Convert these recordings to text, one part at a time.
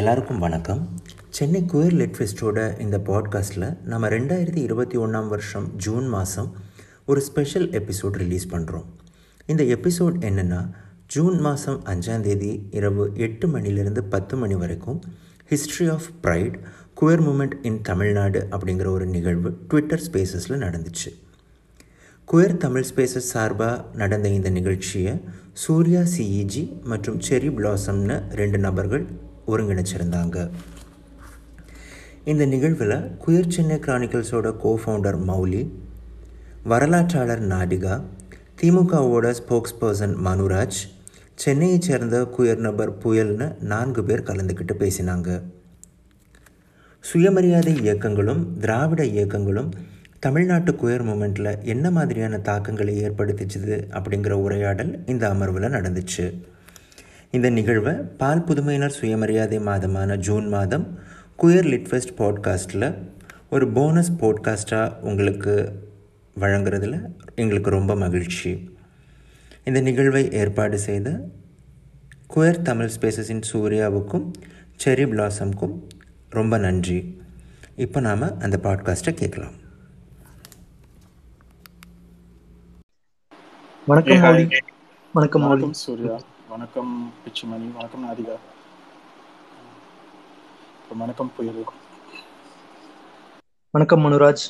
எல்லாருக்கும் வணக்கம். சென்னை குயர் லிட்ஃபெஸ்டோட இந்த பாட்காஸ்ட்டில் நம்ம 2021 ஜூன் மாதம் ஒரு ஸ்பெஷல் எபிசோட் ரிலீஸ் பண்ணுறோம். இந்த எபிசோட் என்னென்னா, ஜூன் மாதம் 5ஆம் தேதி இரவு 8 மணிலேருந்து 10 மணி வரைக்கும் history of pride queer moment in Tamil Nadu அப்படிங்கிற ஒரு நிகழ்வு ட்விட்டர் ஸ்பேசஸில் நடந்துச்சு. குயர் தமிழ் ஸ்பேசஸ் சார்பாக நடந்த இந்த நிகழ்ச்சியை சூர்யா சிஇஜி மற்றும் செரி பிளாசம்னு 2 நபர்கள் ஒருங்கிணைச்சிருந்தாங்க. இந்த நிகழ்வில் குயர் சென்னை கிரானிக்கல்ஸோட கோஃபவுண்டர் மௌலி, வரலாற்றாளர் நாடிகா, திமுகவோட ஸ்போக்ஸ் பர்சன் மனுராஜ், சென்னையை சேர்ந்த குயர் நபர் புயல்னு 4 பேர் கலந்துக்கிட்டு பேசினாங்க. சுயமரியாதை இயக்கங்களும் திராவிட இயக்கங்களும் தமிழ்நாட்டு குயர் மூமெண்ட்டில் என்ன மாதிரியான தாக்கங்களை ஏற்படுத்திச்சுது அப்படிங்கிற உரையாடல் இந்த அமர்வில் நடந்துச்சு. இந்த நிகழ்வை பால் புதுமையினர் சுயமரியாதை மாதமான ஜூன் மாதம் குயர் லிட்ஃபெஸ்ட் பாட்காஸ்ட்டில் ஒரு போனஸ் பாட்காஸ்ட்டாக உங்களுக்கு வழங்குறதுல எங்களுக்கு ரொம்ப மகிழ்ச்சி. இந்த நிகழ்வை ஏற்பாடு செய்த குயர் தமிழ் ஸ்பேசஸின் சூர்யாவுக்கும் செரி பிளாசம்க்கும் ரொம்ப நன்றி. இப்போ நாம் அந்த பாட்காஸ்ட்டை கேட்கலாம். வணக்கம் மௌலி. வணக்கம் மௌலி. சூர்யா வணக்கம். பிச்சுமணி வணக்கம். நாதிகா வணக்கம். புயல் வணக்கம். மனுராஜ்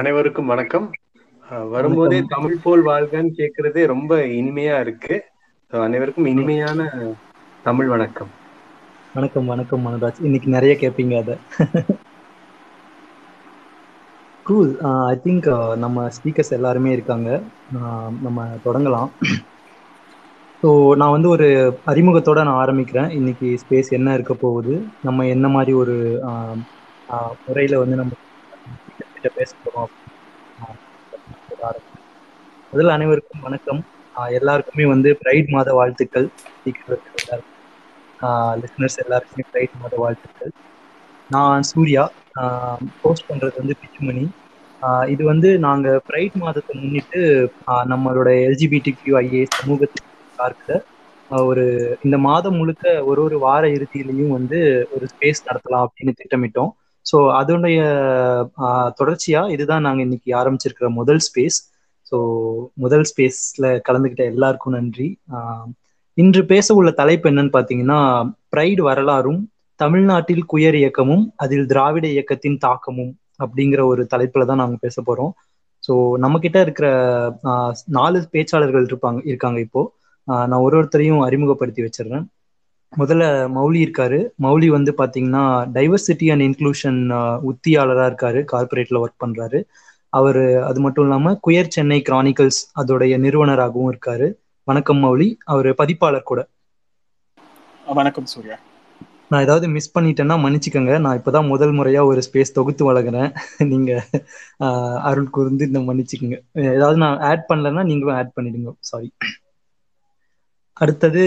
அனைவருக்கும் வணக்கம். வரும்போதே தமிழ் போல் வாழ்கன்னு கேக்குறதே ரொம்ப இனிமையா இருக்கு. அனைவருக்கும் இனிமையான தமிழ் வணக்கம். வணக்கம் வணக்கம் மனுராஜ். இன்னைக்கு நிறைய கேப்பீங்க அத. கூல். ஐ திங்க் நம்ம ஸ்பீக்கர்ஸ் எல்லாருமே இருக்காங்க. நம்ம தொடங்கலாம். ஸோ நான் ஒரு அறிமுகத்தோடு நான் ஆரம்பிக்கிறேன். இன்றைக்கி ஸ்பேஸ் என்ன இருக்க போகுது, நம்ம என்ன மாதிரி ஒரு முறையில் நம்ம பேச போகிறோம். அதில் அனைவருக்கும் வணக்கம். எல்லாருக்குமே பிரைட் மாத வாழ்த்துக்கள். லிஸ்னர்ஸ் எல்லாருக்குமே பிரைட் மாத வாழ்த்துக்கள். நான் சூர்யா. போஸ்ட் பண்ணுறது பிச்சுமணி. இது நாங்கள் ப்ரைட் மாதத்தை முன்னிட்டு நம்மளோட LGBTQIA சமூகத்துக்கு சார்ந்த ஒரு இந்த மாதம் முழுக்க ஒரு வார இறுதியிலையும் ஒரு ஸ்பேஸ் நடத்தலாம் அப்படின்னு திட்டமிட்டோம். ஸோ அதனுடைய தொடர்ச்சியாக இதுதான் நாங்கள் இன்னைக்கு ஆரம்பிச்சிருக்கிற முதல் ஸ்பேஸ். ஸோ முதல் ஸ்பேஸில் கலந்துக்கிட்ட எல்லாருக்கும் நன்றி. இன்று பேச உள்ள தலைப்பு என்னன்னு பார்த்தீங்கன்னா, ப்ரைட் வரலாறும் தமிழ்நாட்டில் குயர் இயக்கமும் அதில் திராவிட இயக்கத்தின் தாக்கமும் அப்படிங்கிற ஒரு தலைப்புல தான் நாங்கள் பேச போறோம். ஸோ நம்ம கிட்ட இருக்கிற 4 பேச்சாளர்கள் இருக்காங்க. இப்போ நான் ஒருத்தரையும் அறிமுகப்படுத்தி வச்சிடுறேன். முதல்ல மௌலி இருக்காரு. மௌலி பார்த்தீங்கன்னா டைவர்சிட்டி அண்ட் இன்க்ளூஷன் உத்தியாளராக இருக்காரு. கார்பரேட்ல ஒர்க் பண்றாரு அவரு. அது மட்டும் இல்லாம குயர் சென்னை கிரானிக்கல்ஸ் அதோடைய நிறுவனராகவும் இருக்காரு. வணக்கம் மௌலி. அவரு பதிப்பாளர் கூட. வணக்கம் சூர்யா. நான் ஏதாவது மிஸ் பண்ணிட்டேன்னா மன்னிச்சுக்கோங்க. நான் இப்போதான் முதல் முறையா ஒரு ஸ்பேஸ் தொகுத்து வழங்குறேன். நீங்க அருள் கூர்ந்து இந்த மன்னிச்சுக்கோங்க. ஏதாவது நான் ஆட் பண்ணலன்னா நீங்களும் ஆட் பண்ணிடுங்க. சாரி. அடுத்தது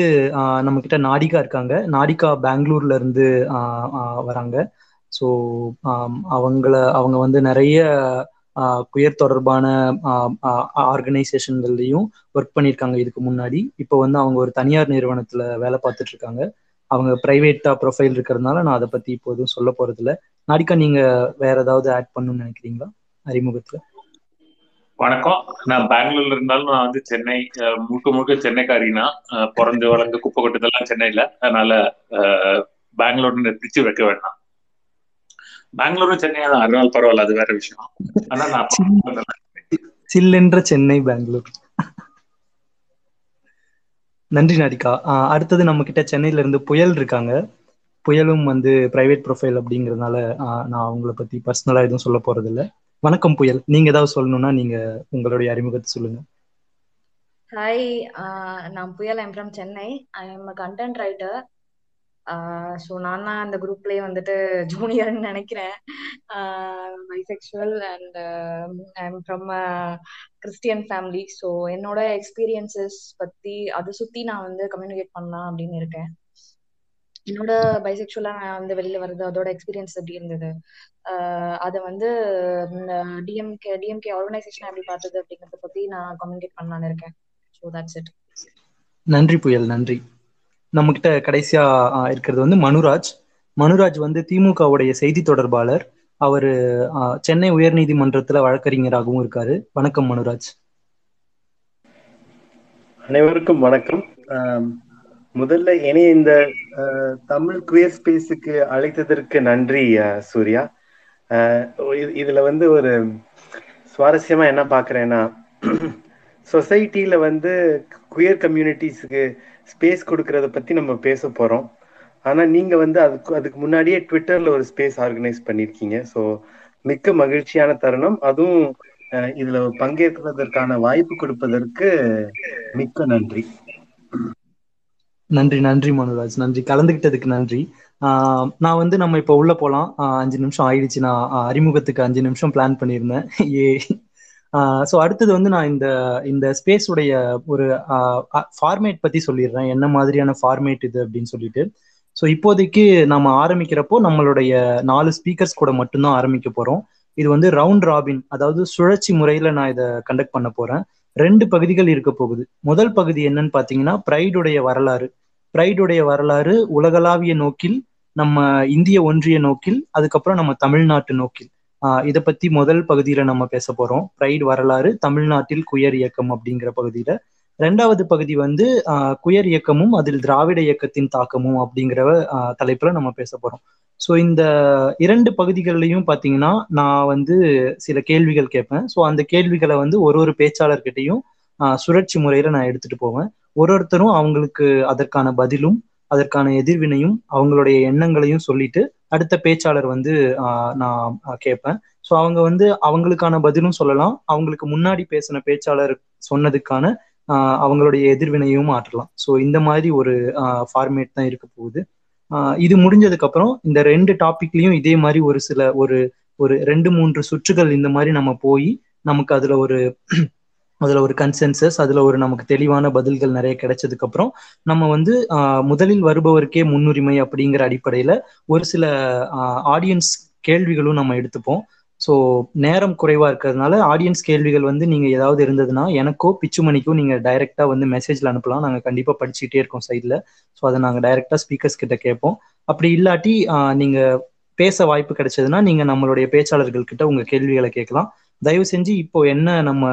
நம்ம கிட்ட நாடிகா இருக்காங்க. நாடிகா பெங்களூர்ல இருந்து வராங்க. ஸோ அவங்க நிறைய குயர் தொடர்பான ஆர்கனைசேஷன்கள்லையும் ஒர்க் பண்ணியிருக்காங்க இதுக்கு முன்னாடி. இப்போ அவங்க ஒரு தனியார் நிறுவனத்துல வேலை பார்த்துட்டு இருக்காங்க. அவங்க பிரைவேட்டா ப்ரொஃபைல் இருக்கிறதுனால நான் அதை பத்தி இப்போதும் சொல்ல போறது இல்லை. நாடிகா, நீங்க வேற ஏதாவது ஆட் பண்ணணும்னு நினைக்கிறீங்களா அறிமுகத்துல? வணக்கம். நான் பெங்களூர்ல இருந்தாலும் நான் சென்னை முழுக்க சென்னைக்காரினா. பிறந்து வளர்ந்து குப்பை கொட்டதெல்லாம் சென்னையில. அதனால பெங்களூர்னு பிரிச்சு வைக்க வேண்டாம். பெங்களூரும் சென்னையா தான், அதனால பரவாயில்ல, அது வேற விஷயம். ஆனா நான் சில்லென்ற சென்னை பெங்களூர். நன்றி நாடிகா. அடுத்தது நம்ம கிட்ட சென்னையில இருந்து புயல் இருக்காங்க. புயலும் பிரைவேட் ப்ரொஃபைல் அப்படிங்கறதுனால நான் அவங்கள பத்தி பர்சனலா எதுவும் சொல்ல போறது இல்லை. வணக்கம் புயல். நீங்க ஏதாவது சொல்லணும்னா நீங்க உங்களுடைய அறிமுகத்தை சொல்லுங்க. ஹாய், நான் Puyal. I'm from Chennai. I am a content writer. So நான் தான் அந்த குரூப்லயே ஜூனியர்னு நினைக்கிறேன். Bisexual and I am from Christian family. So என்னோட எக்ஸ்பீரியன்சஸ் பற்றி அதை சுற்றி நான் கம்யூனிகேட் பண்ணலாம் அப்படின்னு இருக்கேன். என்னோட பைசெக்சுவலாக நான் வெளியில் வருது, அதோட எக்ஸ்பீரியன்ஸ் எப்படி இருந்தது, அதை டிஎம்கே ஆர்கனைசேஷன் எப்படி பார்த்தது அப்படிங்கிறத பற்றி நான் கம்யூனிகேட் பண்ணலான்னு இருக்கேன். So that's it. நன்றி புயல், நன்றி. நம்மகிட்ட கடைசியா இருக்கிறது வந்து மனுராஜ். மனுராஜ் வந்து திமுகவுடைய செய்தி தொடர்பாளர். அவர் சென்னை உயர்நீதிமன்றத்துல வழக்கறிஞராகவும் இருக்காரு. வணக்கம் மனுராஜ். அனைவருக்கும் வணக்கம். முதல்ல இனிய இந்த தமிழ் குயர் ஸ்பேஸுக்கு அழைத்ததற்கு நன்றி சூர்யா. இதுல வந்து ஒரு சுவாரஸ்யமா என்ன பாக்குறேன்னா, சொசைட்டியில வந்து குயர் கம்யூனிட்டிஸுக்கு ஸ்பேஸ் கொடுக்கறத பத்தி நம்ம பேச போறோம். ஆனா நீங்க வந்து அதுக்கு முன்னாடியே ட்விட்டர்ல ஒரு ஸ்பேஸ் ஆர்கனைஸ் பண்ணிருக்கீங்க. ஸோ மிக்க மகிழ்ச்சியான தருணம். அதுவும் இதுல பங்கேற்பதற்கான வாய்ப்பு கொடுப்பதற்கு மிக்க நன்றி. நன்றி, நன்றி மனுராஜ், நன்றி. கலந்துகிட்டதுக்கு நன்றி. நான் வந்து நம்ம இப்ப உள்ள போலாம். 5 நிமிஷம் ஆயிடுச்சு. நான் அறிமுகத்துக்கு 5 நிமிஷம் பிளான் பண்ணியிருந்தேன். ஸோ அடுத்தது வந்து நான் இந்த ஸ்பேஸ் உடைய ஒரு ஃபார்மேட் பத்தி சொல்லிடுறேன், என்ன மாதிரியான ஃபார்மேட் இது அப்படின்னு சொல்லிட்டு. ஸோ இப்போதைக்கு நம்ம ஆரம்பிக்கிறப்போ நம்மளுடைய 4 ஸ்பீக்கர்ஸ் கூட மட்டும்தான் ஆரம்பிக்க போறோம். இது வந்து ரவுண்ட் ராபின், அதாவது சுழற்சி முறையில நான் இதை கண்டக்ட் பண்ண போறேன். 2 பகுதிகள் இருக்க போகுது. முதல் பகுதி என்னன்னு பாத்தீங்கன்னா, பிரைடுடைய வரலாறு. பிரைடுடைய வரலாறு உலகளாவிய நோக்கில், நம்ம இந்திய ஒன்றிய நோக்கில், அதுக்கப்புறம் நம்ம தமிழ்நாட்டு நோக்கில். இதை பத்தி முதல் பகுதியில நம்ம பேச போறோம். பிரைடு வரலாறு தமிழ்நாட்டில் குயர் இயக்கம் அப்படிங்கிற பகுதியில. 2வது பகுதி வந்து குயர் இயக்கமும் அதில் திராவிட இயக்கத்தின் தாக்கமும் அப்படிங்கிற தலைப்புல நம்ம பேச போறோம். ஸோ இந்த 2 பகுதிகள்லையும் பார்த்தீங்கன்னா நான் வந்து சில கேள்விகள் கேட்பேன். ஸோ அந்த கேள்விகளை வந்து ஒரு பேச்சாளர்கிட்டையும் சுழற்சி முறையில் நான் எடுத்துட்டு போவேன். ஒருத்தரும் அவங்களுக்கு அதற்கான பதிலும் அதற்கான எதிர்வினையும் அவங்களுடைய எண்ணங்களையும் சொல்லிட்டு அடுத்த பேச்சாளர் வந்து நான் கேட்பேன். ஸோ அவங்க வந்து அவங்களுக்கான பதிலும் சொல்லலாம், அவங்களுக்கு முன்னாடி பேசின பேச்சாளர் சொன்னதுக்கான அவங்களுடைய எதிர்வினையும் ஆற்றலாம். ஸோ இந்த மாதிரி ஒரு ஃபார்மேட் தான் இருக்க போகுது. இது முடிஞ்சதுக்கு அப்புறம் இந்த 2 டாபிக்லயும் இதே மாதிரி ஒரு சில ஒரு 2-3 சுற்றுகள் இந்த மாதிரி நம்ம போய் நமக்கு அதுல ஒரு கன்சென்சஸ், அதுல ஒரு நமக்கு தெளிவான பதில்கள் நிறைய கிடைச்சதுக்கு அப்புறம் நம்ம வந்து முதலில் வருபவருக்கே முன்னுரிமை அப்படிங்கிற அடிப்படையில ஒரு சில ஆடியன்ஸ் கேள்விகளும் நம்ம எடுத்துப்போம். ஸோ நேரம் குறைவா இருக்கிறதுனால ஆடியன்ஸ் கேள்விகள் வந்து நீங்க ஏதாவது இருந்ததுன்னா எனக்கோ பிச்சுமணிக்கோ நீங்க டைரெக்டா வந்து மெசேஜ்ல அனுப்பலாம். நாங்கள் கண்டிப்பா படிச்சுக்கிட்டே இருக்கோம் சைட்ல. ஸோ அதை நாங்கள் டைரெக்டா ஸ்பீக்கர்ஸ் கிட்ட கேட்போம். அப்படி இல்லாட்டி நீங்க பேச வாய்ப்பு கிடைச்சதுன்னா நீங்க நம்மளுடைய பேச்சாளர்கள் கிட்ட உங்க கேள்விகளை கேட்கலாம். தயவு செஞ்சு இப்போ என்ன நம்ம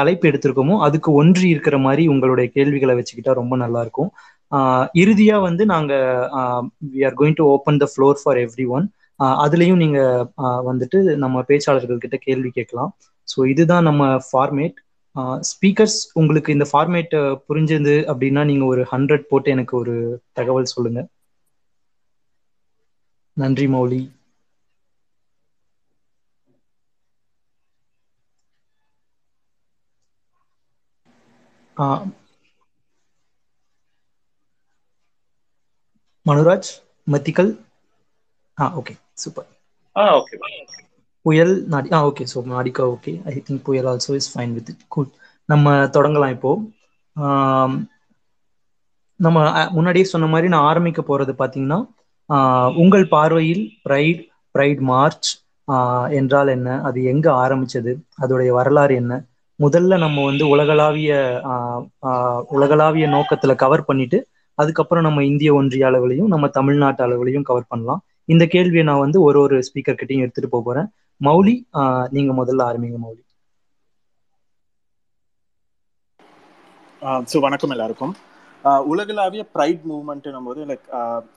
தலைப்பு எடுத்திருக்கோமோ அதுக்கு ஒன்றி இருக்கிற மாதிரி உங்களுடைய கேள்விகளை வச்சுக்கிட்டா ரொம்ப நல்லா இருக்கும். இறுதியா வந்து நாங்க we are going to open the floor for everyone. அதுலயும் நீங்க வந்துட்டு நம்ம பேச்சாளர்கள் கிட்ட கேள்வி கேட்கலாம். ஸோ இதுதான் நம்ம ஃபார்மேட். ஸ்பீக்கர்ஸ், உங்களுக்கு இந்த ஃபார்மேட் புரிஞ்சது அப்படின்னா நீங்க ஒரு 100 போட்டு எனக்கு ஒரு தகவல் சொல்லுங்க. நன்றி மௌலி. மனுராஜ் மத்திக்கல். Okay, super. ஓகே புயல் நாடி. Okay, so Nadika. Okay, I think Puyal also is fine with it. Good, நம்ம தொடங்கலாம். இப்போ நம்ம முன்னாடியே சொன்ன மாதிரி நான் ஆரம்பிக்க போறது பார்த்தீங்கன்னா, உங்கள் பார்வையில் பிரைட் மார்ச் என்றால் என்ன, அது எங்க ஆரம்பிச்சது, அதோடைய வரலாறு என்ன. முதல்ல நம்ம வந்து உலகளாவிய நோக்கத்துல கவர் பண்ணிட்டு அதுக்கப்புறம் நம்ம இந்திய ஒன்றிய அளவுலையும் நம்ம தமிழ்நாட்டு அளவுலையும் கவர் பண்ணலாம். இந்த கேள்வியை நான் வந்து ஒரு ஸ்பீக்கர் கிட்டையும் எடுத்துட்டு போறேன். மௌலி, நீங்க முதல்ல ஆரம்பிங்க. மௌலி. ஸோ வணக்கம் எல்லாருக்கும். உலகளாவிய பிரைட் மூவ்மெண்ட்னும் போது லைக்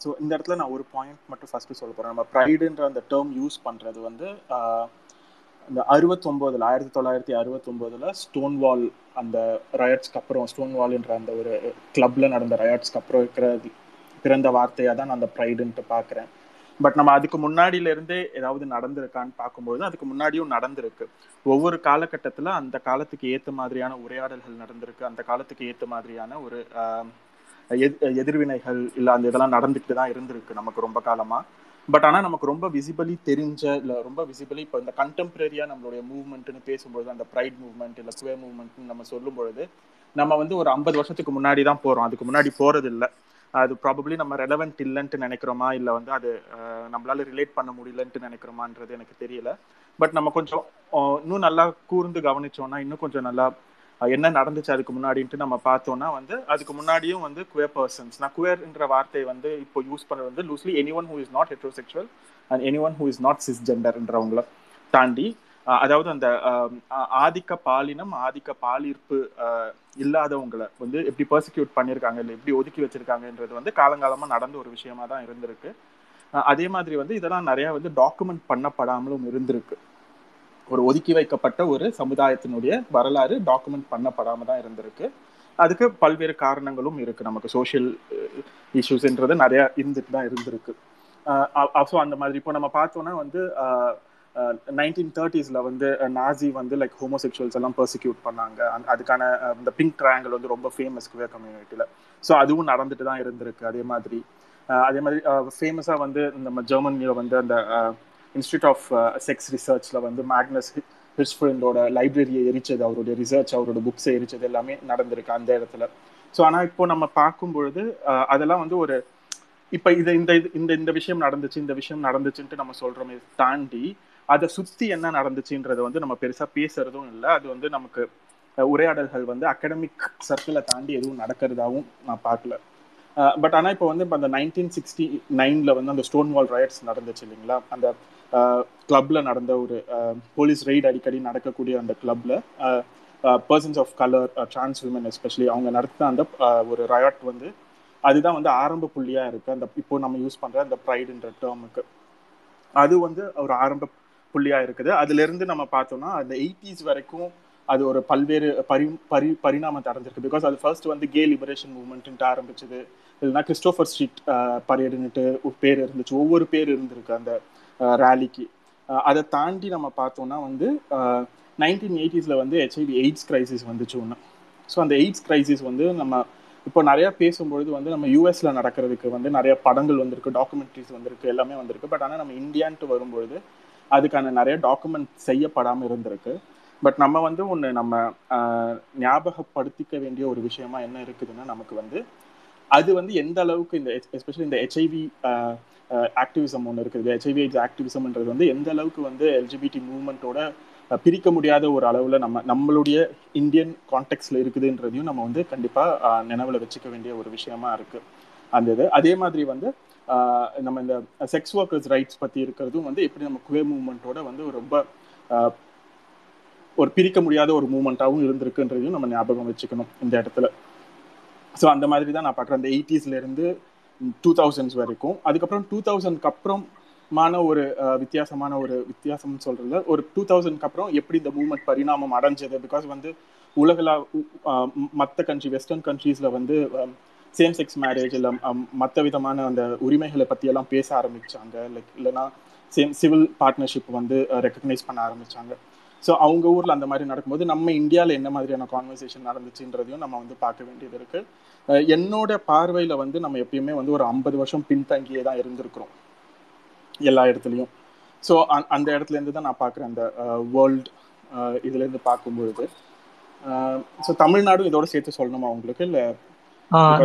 ஸோ இந்த இடத்துல நான் ஒரு பாயிண்ட் மட்டும் ஃபர்ஸ்ட் சொல்ல போறேன். நம்ம பிரைடுன்ற அந்த டேர்ம் யூஸ் பண்றது வந்து இந்த 1969 ஸ்டோன் வால் அந்த ரயாட்ஸ்க்கு அப்புறம், ஸ்டோன் வால்ன்ற அந்த ஒரு கிளப்ல நடந்த ரயாட்ஸ்க்கு அப்புறம் பிறந்த வார்த்தையாக தான் நான் அந்த ப்ரைடுன்ட்டு பார்க்குறேன். பட் நம்ம அதுக்கு முன்னாடியிலேருந்தே ஏதாவது நடந்திருக்கான்னு பார்க்கும்போது அதுக்கு முன்னாடியும் நடந்திருக்கு. ஒவ்வொரு காலகட்டத்தில் அந்த காலத்துக்கு ஏற்ற மாதிரியான உரையாடல்கள் நடந்திருக்கு, அந்த காலத்துக்கு ஏற்ற மாதிரியான ஒரு எதிர்வினைகள் இல்லை அந்த இதெல்லாம் நடந்துக்கிட்டு தான் இருந்திருக்கு நமக்கு ரொம்ப காலமாக. பட் ஆனால் நமக்கு ரொம்ப விசிபிளி தெரிஞ்ச இல்லை ரொம்ப விசிபிளி இப்போ இந்த கண்டெம்பரரியாக நம்மளுடைய மூவ்மெண்ட்டுன்னு பேசும்பொழுது, அந்த ப்ரைட் மூவ்மெண்ட் இல்லை குயர் மூவ்மெண்ட்னு நம்ம சொல்லும்பொழுது நம்ம வந்து ஒரு 50 வருஷத்துக்கு முன்னாடி தான் போகிறோம். அதுக்கு முன்னாடி போகிறது இல்லை. அது ப்ராபப்ளி நம்ம ரெலவெண்ட் இல்லைன்ட்டு நினைக்கிறோமா, இல்லை வந்து அது நம்மளால ரிலேட் பண்ண முடியலன்ட்டு நினைக்கிறோமான்றது எனக்கு தெரியல. பட் நம்ம கொஞ்சம் இன்னும் நல்லா கூர்ந்து கவனிச்சோம்னா இன்னும் கொஞ்சம் நல்லா என்ன நடந்துச்சு அதுக்கு முன்னாடின்ட்டு நம்ம பார்த்தோம்னா வந்து அதுக்கு முன்னாடியும் வந்து குயர் பர்சன்ஸ், நான் குயர்ன்ற வார்த்தையை வந்து இப்போ யூஸ் பண்ணுறது வந்து loosely any one who is not heterosexual and any one who is not சிஸ்ஜெண்டர்ன்றவங்கள தாண்டி, அதாவது அந்த ஆதிக்க பாலினம் ஆதிக்க பாலிர்ப்பு இல்லாதவங்களை வந்து எப்படி பர்சிக்யூட் பண்ணியிருக்காங்க இல்லை எப்படி ஒதுக்கி வச்சிருக்காங்கன்றது வந்து காலங்காலமாக நடந்த ஒரு விஷயமா தான் இருந்திருக்கு. அதே மாதிரி வந்து இதெல்லாம் நிறையா வந்து டாக்குமெண்ட் பண்ணப்படாமலும் இருந்திருக்கு. ஒரு ஒதுக்கி வைக்கப்பட்ட ஒரு சமுதாயத்தினுடைய வரலாறு டாக்குமெண்ட் பண்ணப்படாமல் தான் இருந்திருக்கு. அதுக்கு பல்வேறு காரணங்களும் இருக்குது. நமக்கு சோஷியல் இஷ்யூஸ்ன்றது நிறையா இருந்துட்டு தான் இருந்திருக்கு. ஸோ அந்த மாதிரி இப்போ நம்ம பார்த்தோன்னா வந்து 1930s வந்து நாசி வந்து லைக் ஹோமோசெக்சுவல்ஸ் எல்லாம் பர்சிக்யூட் பண்ணாங்க. அதுக்கான இந்த பிங்க் ட்ரையாங்கிள் வந்து ரொம்ப ஃபேமஸ் குயர் கம்யூனிட்டியில். ஸோ அதுவும் நடந்துட்டு தான் இருந்திருக்கு. அதே மாதிரி ஃபேமஸாக வந்து நம்ம ஜெர்மனியில் வந்து அந்த இன்ஸ்டியூட் ஆஃப் செக்ஸ் ரிசர்ச்சில் வந்து மேக்னஸ் ஹிர்ஷ்ஃபெல்டோட லைப்ரரியை எரிச்சது, அவருடைய ரிசர்ச் அவரோட புக்ஸை எரிச்சது எல்லாமே நடந்திருக்கு அந்த இடத்துல. ஸோ ஆனால் இப்போ நம்ம பார்க்கும்பொழுது அதெல்லாம் வந்து ஒரு இப்போ இதை இந்த விஷயம் நடந்துச்சு இந்த விஷயம் நடந்துச்சுன்ட்டு நம்ம சொல்கிறோமே தாண்டி அதை சுற்றி என்ன நடந்துச்சுன்றதை வந்து நம்ம பெருசாக பேசுகிறதும் இல்லை. அது வந்து நமக்கு உரையாடல்கள் வந்து அகடமிக் சர்க்கிளை தாண்டி எதுவும் நடக்கிறதாகவும் நான் பார்க்கல. பட் ஆனால் இப்போ வந்து இப்போ அந்த 1969 வந்து அந்த ஸ்டோன் வால் ரயட்ஸ் நடந்துச்சு இல்லைங்களா, அந்த கிளப்பில் நடந்த ஒரு போலீஸ் ரெய்டு அடிக்கடி நடக்கக்கூடிய அந்த கிளப்பில் persons of colour trans women especially அவங்க நடத்தின அந்த ஒரு ரயாட் வந்து அதுதான் வந்து ஆரம்ப புள்ளியாக இருக்குது அந்த இப்போ நம்ம யூஸ் பண்ணுற அந்த ப்ரைடுன்ற டேர்முக்கு. அது வந்து ஒரு ஆரம்ப புள்ளியாக இருக்குது. அதுலேருந்து நம்ம பார்த்தோம்னா அந்த 80s வரைக்கும் அது ஒரு பல்வேறு பரிணாமத்தை அடைஞ்சிருக்கு. பிகாஸ் அது ஃபர்ஸ்ட் வந்து கே லிபரேஷன் மூவ்மெண்ட்டு ஆரம்பிச்சது, இல்லைன்னா கிறிஸ்டோஃபர் ஸ்ட்ரீட் பரேடுன்னுட்டு பேர் இருந்துச்சு, ஒவ்வொரு பேர் இருந்திருக்கு அந்த ரேலிக்கு. அதை தாண்டி நம்ம பார்த்தோம்னா வந்து 1980s வந்து ஹெச்ஐவி எய்ட்ஸ் கிரைசிஸ் வந்துச்சு ஒன்று. ஸோ அந்த எய்ட்ஸ் கிரைசிஸ் வந்து நம்ம இப்போ நிறையா பேசும்பொழுது வந்து நம்ம யூஎஸில் நடக்கிறதுக்கு வந்து நிறையா படங்கள் வந்திருக்கு, டாக்குமெண்ட்ரிஸ் வந்திருக்கு, எல்லாமே வந்திருக்கு. பட் ஆனால் நம்ம இந்தியான்ட்டு வரும்பொழுது அதுக்கான நிறைய டாக்குமெண்ட் செய்யப்படாமல் இருந்திருக்கு. பட் நம்ம வந்து ஒன்று நம்ம ஞாபகப்படுத்திக்க வேண்டிய ஒரு விஷயமா என்ன இருக்குதுன்னா, நமக்கு வந்து அது வந்து எந்த அளவுக்கு இந்த எஸ்பெஷலி இந்த ஹெச்ஐவி ஆக்டிவிசம் ஒன்று இருக்குது, ஹெச்ஐவி எய்ட்ஸ் ஆக்டிவிசம்ன்றது வந்து எந்த அளவுக்கு வந்து எல்ஜிபிடி மூவ்மெண்ட்டோட பிரிக்க முடியாத ஒரு அளவில் நம்மளுடைய இந்தியன் கான்டெக்ட்ஸில் இருக்குதுன்றதையும் நம்ம வந்து கண்டிப்பாக நினைவில் வச்சுக்க வேண்டிய ஒரு விஷயமா இருக்குது அந்த இது. அதே மாதிரி வந்து நம்ம இந்த செக்ஸ் ஒர்க்கர்ஸ் ரைட்ஸ் பற்றி இருக்கிறதும் வந்து எப்படி நம்ம குயர் மூவ்மெண்ட்டோட வந்து ரொம்ப ஒரு பிரிக்க முடியாத ஒரு மூமெண்ட்டாகவும் இருந்திருக்குன்றதையும் நம்ம ஞாபகம் வச்சுக்கணும் இந்த இடத்துல. ஸோ அந்த மாதிரி தான் நான் பார்க்குறேன் அந்த 80sலேருந்து 2000s வரைக்கும். அதுக்கப்புறம் 2000க்கு அப்புறமான ஒரு வித்தியாசம்னு சொல்கிறதுல ஒரு 2000க்கு அப்புறம் எப்படி இந்த மூமெண்ட் பரிணாமம் அடைஞ்சது. பிகாஸ் வந்து உலகில் மற்ற வெஸ்டர்ன் கண்ட்ரீஸில் வந்து சேம் செக்ஸ் மேரேஜ் இல்லை மற்ற விதமான அந்த உரிமைகளை பற்றியெல்லாம் பேச ஆரம்பித்தாங்க, இல்லைன்னா சேம் சிவில் பார்ட்னர்ஷிப் வந்து ரெக்கக்னைஸ் பண்ண ஆரம்பித்தாங்க. ஸோ அவங்க ஊரில் அந்த மாதிரி நடக்கும்போது நம்ம இந்தியாவில் என்ன மாதிரியான கான்வர்சேஷன் நடந்துச்சுன்றதையும் நம்ம வந்து பார்க்க வேண்டியது இருக்குது. என்னோட பார்வையில் வந்து நம்ம எப்பயுமே வந்து ஒரு 50 வருஷம் பின்தங்கியே தான் இருந்திருக்கிறோம் எல்லா இடத்துலையும். ஸோ அந்த இடத்துலேருந்து தான் நான் பார்க்குறேன் அந்த வேர்ல்டு இதுலேருந்து பார்க்கும்பொழுது. ஸோ தமிழ்நாடும் இதோட சேர்த்து சொல்லணுமா அவங்களுக்கு, இல்லை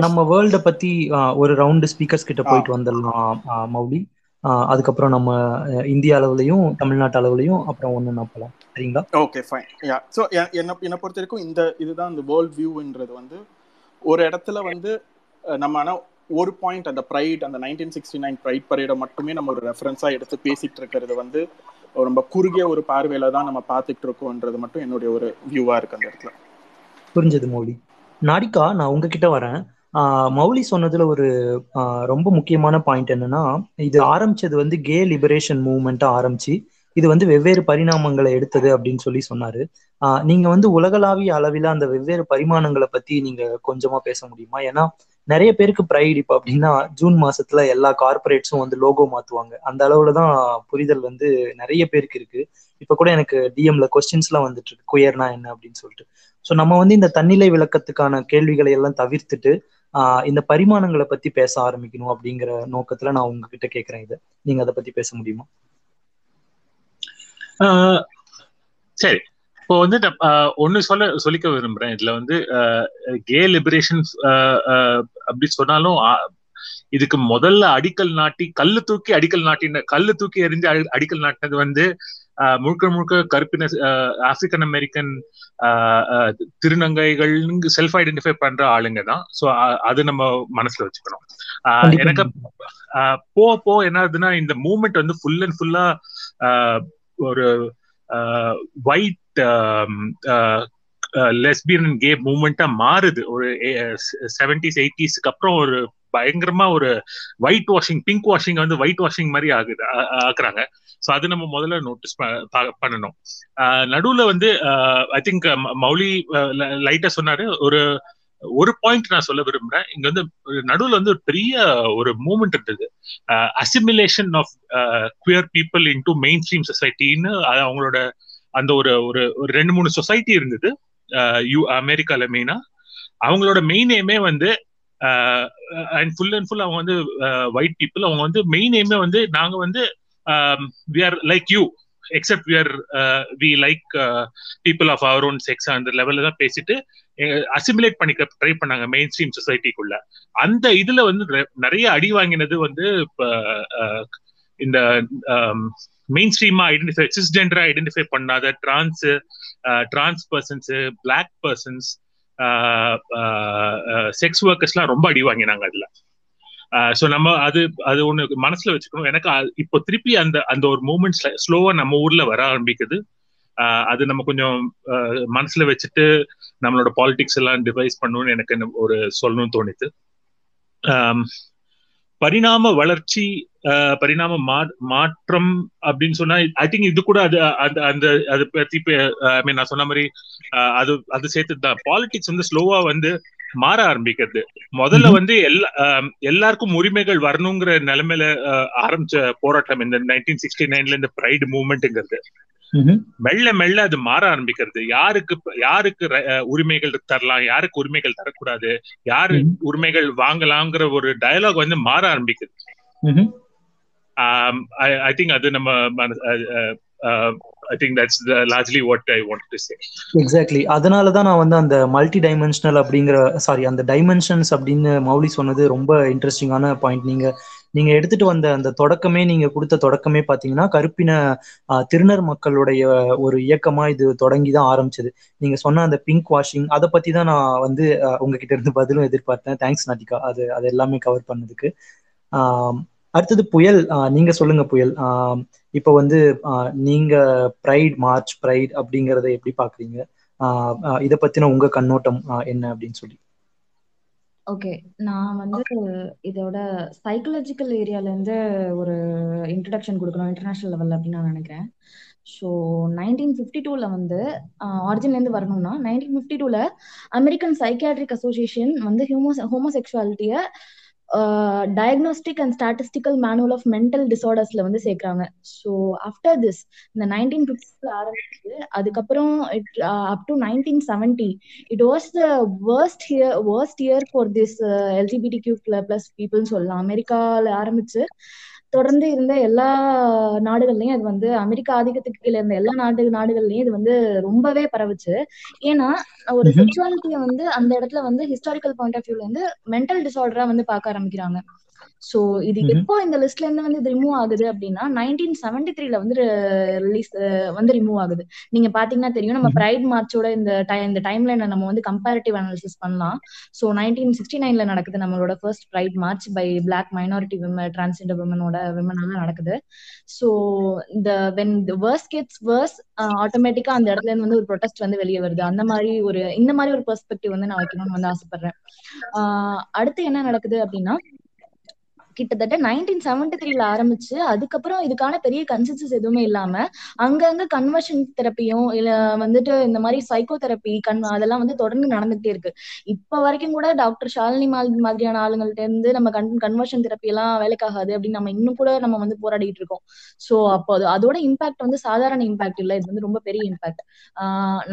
நம்ம வேர்ல்டை பற்றி ஒரு ரவுண்டு ஸ்பீக்கர்ஸ் கிட்ட போயிட்டு வந்துடலாம் மௌலி, அதுக்கப்புறம் நம்ம இந்தியா அளவுலையும் தமிழ்நாட்டு அளவுலையும் அப்புறம் ஒன்று நான் போகலாம் சரிங்களா? Okay fine. யா ஸோ என்னை பொறுத்த வரைக்கும் இந்த இதுதான் இந்த வேர்ல்ட் வியூன்றது வந்து ஒரு இடத்துல வந்து நம்ம ஆனால் ஒரு பாயிண்ட் அந்த ப்ரைட் அந்த 1969 ப்ரைட் பரேடை மட்டுமே நம்ம ஒரு ரெஃபரன்ஸாக எடுத்து பேசிகிட்டு இருக்கிறது வந்து ரொம்ப குறுகிய ஒரு பார்வையில் தான் நம்ம பார்த்துட்டு இருக்கோன்றது மட்டும் என்னுடைய ஒரு வியூவாக இருக்குது அந்த இடத்துல. புரிஞ்சது மௌலி. நாடிகா, நான் உங்ககிட்ட வரேன். மௌலி சொன்னதுல ஒரு ரொம்ப முக்கியமான பாயிண்ட் என்னன்னா, இது ஆரம்பிச்சது வந்து கே லிபரேஷன் மூவ்மெண்ட்டா ஆரம்பிச்சு இது வந்து வெவ்வேறு பரிணாமங்களை எடுத்தது அப்படின்னு சொல்லி சொன்னாரு. நீங்க வந்து உலகளாவிய அளவில அந்த வெவ்வேறு பரிமாணங்களை பத்தி நீங்க கொஞ்சமா பேச முடியுமா? ஏன்னா நிறைய பேருக்கு ப்ரைட் இப்ப அப்படின்னா ஜூன் மாசத்துல எல்லா கார்பரேட்ஸும் வந்து லோகோ மாத்துவாங்க, அந்த அளவுலதான் புரிதல் வந்து நிறைய பேருக்கு இருக்கு. இப்ப கூட எனக்கு டிஎம்ல கொஸ்டின்ஸ் எல்லாம் வந்துட்டு இருக்கு, குயர்னா என்ன அப்படின்னு சொல்லிட்டு. ஸோ நம்ம வந்து இந்த தன்னிலை விளக்கத்துக்கான கேள்விகளை எல்லாம் தவிர்த்துட்டு இந்த பரிமாணங்களை பத்தி பேச ஆரம்பிக்கணும் அப்படிங்கிற நோக்கத்துல நான் உங்ககிட்ட கேட்கறேன். இதை நீங்க அதை பத்தி பேச முடியுமா? சரி, இப்போ வந்து ஒன்னு சொல்லிக்க விரும்புறேன். இதுல வந்து கே லிபரேஷன் அப்படி சொன்னாலும் இதுக்கு முதல்ல அடிக்கல் நாட்டி கல்லு தூக்கி எறிஞ்சு அடிக்கல் நாட்டினது வந்து முழுக்க முழுக்க கருப்பின ஆப்பிரிக்கன் அமெரிக்கன் திருநங்கைகள் செல்ஃப் ஐடென்டிஃபை பண்ற ஆளுங்க தான். ஸோ அது நம்ம மனசுல வச்சுக்கணும். எனக்கு போ போ என்ன ஆகுதுன்னா இந்த மூமெண்ட் வந்து ஃபுல் அண்ட் ஃபுல்லா ஒரு ஒயிட் லெஸ்பியன் அண்ட் கே மூமெண்டா மாறுது. ஒரு 70s 80sக்கு அப்புறம் ஒரு பயங்கரமா ஒரு ஒயிட் வாஷிங், பிங்க் வாஷிங் வந்து ஒயிட் வாஷிங் மாதிரி ஆகுது, ஆக்குறாங்க. ஸோ அது நம்ம முதல்ல நோட்டீஸ் பண்ணணும். நடுவில் வந்து ஐ திங்க் மௌலி லைட்டா சொன்னாரு. ஒரு பாயிண்ட் நான் சொல்ல விரும்புறேன். இங்க வந்து நடுவில் வந்து ஒரு பெரிய ஒரு மூவ்மெண்ட் இருந்தது, assimilation of queer people into mainstream சொசைட்டின்னு. அவங்களோட அந்த ஒரு ஒரு 2-3 சொசைட்டி இருந்தது அமெரிக்கால மெயினா. அவங்களோட மெயின் எய்மே வந்து அண்ட் ஃபுல் அண்ட் ஃபுல் அவங்க வந்து ஒயிட் பீப்புள். அவங்க வந்து மெயின் எய்மே வந்து நாங்க வந்து we are like you except we like people of our own sex and the level la pesitu assimilate panika try pannanga mainstream society kulla. அந்த இதுல வந்து நிறைய அடி வாங்கினது வந்து இந்த மெயின்ஸ்ட்ரீமா ஐடென்டிஃபை, சிஸ்ஜெண்டரா ஐடென்டிஃபை பண்ணாத trans persons, black persons, sex ஒர்க்கர்ஸ்லாம் ரொம்ப அடி வாங்கினாங்க அதுல. ஸோ நம்ம அது ஒன்று மனசுல வச்சுக்கணும். எனக்கு இப்போ திருப்பி அந்த ஒரு மூமெண்ட் ஸ்லோவா நம்ம ஊர்ல வர ஆரம்பிக்குது. அது நம்ம கொஞ்சம் மனசுல வச்சுட்டு நம்மளோட பாலிடிக்ஸ் எல்லாம் டிவைஸ் பண்ணணும்னு எனக்கு ஒரு சொல்லணும்னு தோணுது. பரிணாம வளர்ச்சி, பரிணாம மாற்றம் அப்படின்னு சொன்னா ஐ திங்க் இது கூட அது பத்தி நான் சொன்ன மாதிரி அது சேர்த்துதான் பாலிடிக்ஸ் வந்து ஸ்லோவா வந்து மாற ஆரம்பிக்கிறது. முதல்ல வந்து எல்லாருக்கும் உரிமைகள் வரணுங்கிற நிலைமையில ஆரம்பிச்ச போராட்டம் இந்த 1969 இந்த பிரைடு மூவ்மெண்ட்ங்கிறது மெல்ல மெல்ல அது மாற ஆரம்பிக்கிறது. யாருக்கு உரிமைகள் தரலாம், யாருக்கு உரிமைகள் தரக்கூடாது, யாரு உரிமைகள் வாங்கலாம்ங்கிற ஒரு டயலாக் வந்து மாற ஆரம்பிக்குது. ஐ திங்க் அது நம்ம I think that's largely what I wanted to say. Exactly. அதனால தான் நான் வந்து அந்த multi-dimensional அப்படிங்கற அந்த dimensions அப்படின்னு மௌலி சொன்னது ரொம்ப இன்ட்ரெஸ்டிங்கான பாயிண்ட். நீங்க எடுத்துட்டு வந்த அந்த தொடக்கமே, நீங்க கொடுத்த தொடக்கமே பாத்தீங்கன்னா கருப்பின திருநர் மக்களுடைய ஒரு இயக்கமா இது தொடங்கி தான் ஆரம்பிச்சது. நீங்க சொன்ன அந்த பிங்க் வாஷிங், அதை பத்தி தான் நான் வந்து உங்ககிட்ட இருந்து பதிலும் எதிர்பார்த்தேன். தேங்க்ஸ் நாட்டிகா, அது எல்லாமே கவர் பண்ணதுக்கு. அடுத்தது புயல், நீங்க சொல்லுங்க புயல். இப்போ வந்து நீங்க மார்ச் பிரைட் அப்படிங்கறத எப்படி பாக்குறீங்க? இத பத்தின உங்க கண்ணோட்டம் என்ன அப்படின்னு சொல்லி. ஓகே, நான் வந்து இதோட சைக்காலஜிக்கல் ஏரியால இருந்து ஒரு இன்ட்ரடக்ஷன் கொடுக்கணும் இன்டர்நேஷனல் லெவல்ல அப்படின்னு நான் நினைக்கிறேன். ஸோ 1952 வந்து ஆரிஜின்ல இருந்து வரணும்னா 1952 அமெரிக்கன் சைக்கியாட்ரிக் அசோசியேஷன் வந்து ஹோமோசெக்சுவாலிட்டிய diagnostic and statistical manual of mental டிசார்டர்ஸ்ல வந்து சேர்க்கிறாங்க. ஸோ ஆஃப்டர் திஸ் இந்த 1950 ஆரம்பிச்சு அதுக்கப்புறம் up to 1970 it was the worst year for this LGBTQ plus பீப்புள்னு சொல்லலாம். அமெரிக்கால ஆரம்பிச்சு தொடர்ந்து இருந்த எல்லா நாடுகள்லயும் அது வந்து அமெரிக்கா ஆதிக்கத்துக்கு கீழே இருந்த எல்லா நாடுகள்லயும் இது வந்து ரொம்பவே பரவுச்சு. ஏன்னா ஒரு செக்சுவாலிட்டியை வந்து அந்த இடத்துல வந்து ஹிஸ்டாரிக்கல் பாயிண்ட் ஆஃப் வியூல இருந்து மென்டல் டிசார்டரா வந்து பார்க்க ஆரம்பிக்கிறாங்க. சோ இது எப்போ இந்த லிஸ்ட்ல இருந்து வந்து ரிமூவ் ஆகுது அப்படின்னா 1973 வந்து ரிலீஸ் வந்து ரிமூவ் ஆகுது. நீங்க பாத்தீங்கன்னா தெரியும், நம்ம பிரைட் மார்ச்சோட இந்த டைம்லைன்ல நம்ம வந்து கம்பேரிட்டிவ் அனாலிசிஸ் பண்ணலாம். சோ 1969 நடக்குது நம்மளோட first pride march by black minority women, transgender விமனால நடக்குது. சோ இந்த when the worse gets worse ஆட்டோமேட்டிக்கா அந்த இடத்துல இருந்து வந்து ஒரு ப்ரொடெஸ்ட் வந்து வெளியே வருது. அந்த மாதிரி ஒரு இந்த மாதிரி ஒரு பெர்ஸ்பெக்டிவ் வந்து நான் வைக்கணும்னு வந்து ஆசைப்படுறேன். அடுத்து என்ன நடக்குது அப்படின்னா கிட்டத்தட்ட 1973 ஆரம்பிச்சு அதுக்கப்புறம் இதுக்கான பெரிய கன்சென்சஸ் எதுவுமே இல்லாம அங்கங்க கன்வர்ஷன் தெரப்பியும் இல்ல வந்துட்டு இந்த மாதிரி சைக்கோ தெரப்பி அதெல்லாம் வந்து தொடர்ந்து நடந்துகிட்டே இருக்கு. இப்ப வரைக்கும் கூட டாக்டர் ஷாலினி மாதிரியான ஆளுங்கள்ட்ட இருந்து நம்ம கன்வர்ஷன் தெரப்பி எல்லாம் வேலைக்காகாது அப்படின்னு நம்ம இன்னும் கூட நம்ம வந்து போராடிட்டு இருக்கோம். சோ அப்போ அதோட இம்பாக்ட் வந்து சாதாரண இம்பாக்ட் இல்ல, இது வந்து ரொம்ப பெரிய இம்பாக்ட்.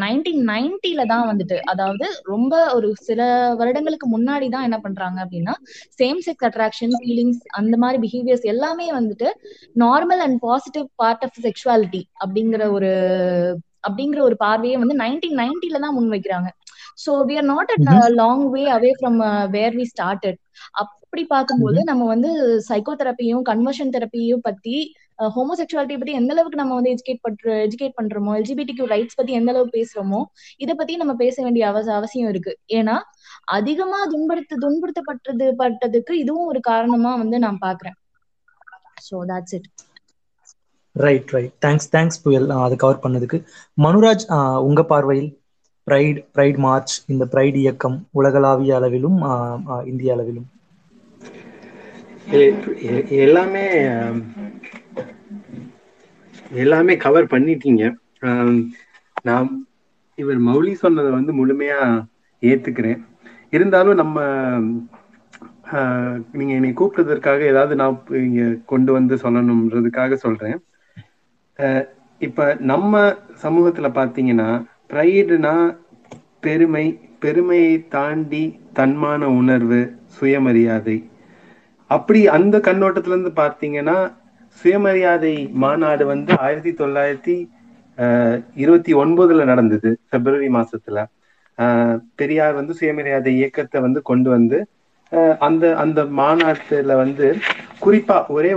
1990 தான் வந்துட்டு, அதாவது ரொம்ப ஒரு சில வருடங்களுக்கு முன்னாடி தான் என்ன பண்றாங்க அப்படின்னா சேம் செக்ஸ் அட்ராக்ஷன், ஃபீலிங், அந்த மாதிரி பிஹேவியர்ஸ் எல்லாமே வந்துட்டு normal and positive part of sexuality அப்படிங்கிற ஒரு பார்வையை வந்து 1990 தான் முன்வைக்கிறாங்க. So we are not at a long way away from where we started. அப்படி பார்க்கும்போது நம்ம வந்து சைக்கோ தெரப்பியும் கன்வர்ஷன் தெரப்பியும் பத்தி ஹோமோசெக்சுவாலிட்டி பத்தி எந்த அளவுக்கு நம்ம வந்து எஜுகேட் பண்றோமோ, எல்ஜிபிடிக்யூ ரைட்ஸ் பத்தி எந்த அளவுக்கு பேசுறோமோ, இதை பத்தி நம்ம பேச வேண்டிய அவசியம் இருக்கு. ஏன்னா அதிகமா துன்பப்படுத்தப்பட்டதுக்கு இதுவும் ஒரு காரணமா வந்து நான் பாக்குறேன். So that's it. Right. Thanks புயல் அது கவர் பண்ணதுக்கு. மனுராஜ், உங்க பார்வையில் பிரைட் மார்ச், இந்த பிரைட் இயக்கம் உலகளாவிய அளவிலும் இந்திய அளவிலும் எல்லாமே கவர் பண்ணிட்டீங்க. நான் இவர் மௌலி சொன்னதை வந்து முழுமையா ஏத்துக்கிறேன். இருந்தாலும் நம்ம நீங்க என்னை கூப்பிட்டதற்காக ஏதாவது நான் இங்க கொண்டு வந்து சொல்லணும்ன்றதுக்காக சொல்றேன். இப்ப நம்ம சமூகத்துல பாத்தீங்கன்னா ப்ரைடுனா பெருமையை தாண்டி தன்மான உணர்வு, சுயமரியாதை. அப்படி அந்த கண்ணோட்டத்துல இருந்து பார்த்தீங்கன்னா சுயமரியாதை மாநாடு வந்து 1929 நடந்தது, பிப்ரவரி மாசத்துல. பெரியார் வந்து சுயமரியாதை இயக்கத்தை வந்து கொண்டு வந்து அந்த மாநாட்டுல வந்து குறிப்பா ஒரே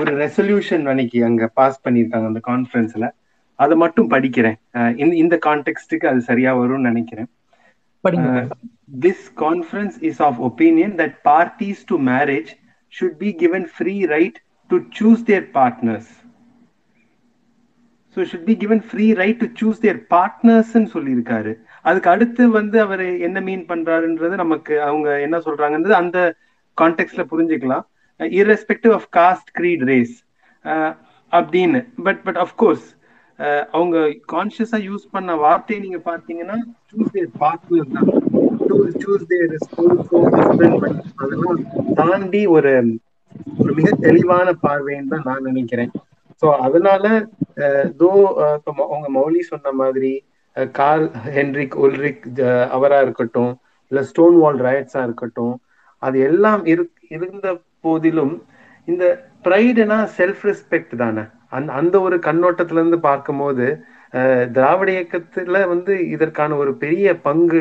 ஒரு ரெசல்யூஷன் அன்னைக்கு அங்க பாஸ் பண்ணியிருக்காங்க அந்த கான்ஃபரன்ஸ்ல. அதை மட்டும் படிக்கிறேன், இந்த கான்டெக்ஸ்டுக்கு அது சரியா வரும்னு நினைக்கிறேன். This conference is of opinion that parties to marriage should be given free right to choose their partners. So should be given free right to choose their partners ன்னு சொல்லியிருக்காரு. அதுக்கு அடுத்து வந்து அவர் என்ன மீன் பண்றாருன்றது நமக்கு அவங்க என்ன சொல்றாங்கன்றது அந்த கான்டெக்ட்ல புரிஞ்சுக்கலாம். Irrespective of caste, creed, race அப்படின்னு. பட் அஃப்கோர்ஸ் அவங்க கான்ஷியஸா யூஸ் பண்ண வார்த்தையை நீங்க பாத்தீங்கன்னா சூஸ் தேர் பார்ட்னர் தான். சூஸ் தேர் அதெல்லாம் தாண்டி ஒரு மிக தெளிவான பார்வைன்னு தான் நான் நினைக்கிறேன். ஸோ அதனால அவங்க மௌலி சொன்ன மாதிரி கார்ல் ஹென்ரிக் உல்ரிக் அவரா இருக்கட்டும், இல்ல ஸ்டோன் வால் ரயட்ஸா இருக்கட்டும், அது எல்லாம் இருந்த போதிலும் இந்த ப்ரைடுனா செல்ஃப் ரெஸ்பெக்ட் தானே. அந்த ஒரு கண்ணோட்டத்துல இருந்து பார்க்கும்போது திராவிட இயக்கத்துல வந்து இதற்கான ஒரு பெரிய பங்கு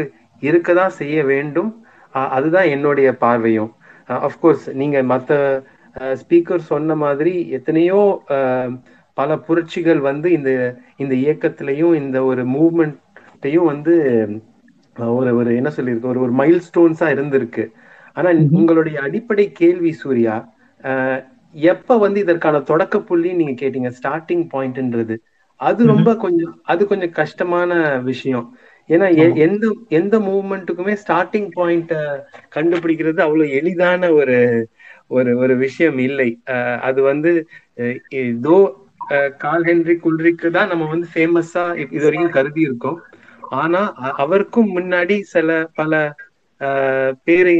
இருக்கதான் செய்ய வேண்டும். அதுதான் என்னுடைய பார்வையும். அஃப்கோர்ஸ் நீங்க மற்ற ஸ்பீக்கர் சொன்ன மாதிரி எத்தனையோ பல புரட்சிகள் வந்து இந்த இயக்கத்திலையும் இந்த ஒரு மூவ்மெண்ட்டையும் வந்து ஒரு என்ன சொல்லியிருக்கு, ஒரு மைல் ஸ்டோன்ஸா இருந்திருக்கு. ஆனா உங்களுடைய அடிப்படை கேள்வி சூர்யா, எப்ப வந்து இதற்கான தொடக்க புள்ளின்னு நீங்க கேட்டீங்க, ஸ்டார்டிங் பாயிண்ட்ன்றது அது ரொம்ப கொஞ்சம் கஷ்டமான விஷயம். ஏன்னா எந்த மூவ்மெண்ட்டுக்குமே ஸ்டார்டிங் பாயிண்ட் கண்டுபிடிக்கிறது அவ்வளவு எளிதான ஒரு ஒரு ஒரு விஷயம் இல்லை. அது வந்து ஏதோ கார்ல் ஹென்ரிக் உல்ரிக்கு தான் நம்ம வந்து ஃபேமஸா இது வரைக்கும் கருதி இருக்கோம். ஆனா அவருக்கும் முன்னாடி பல பேரு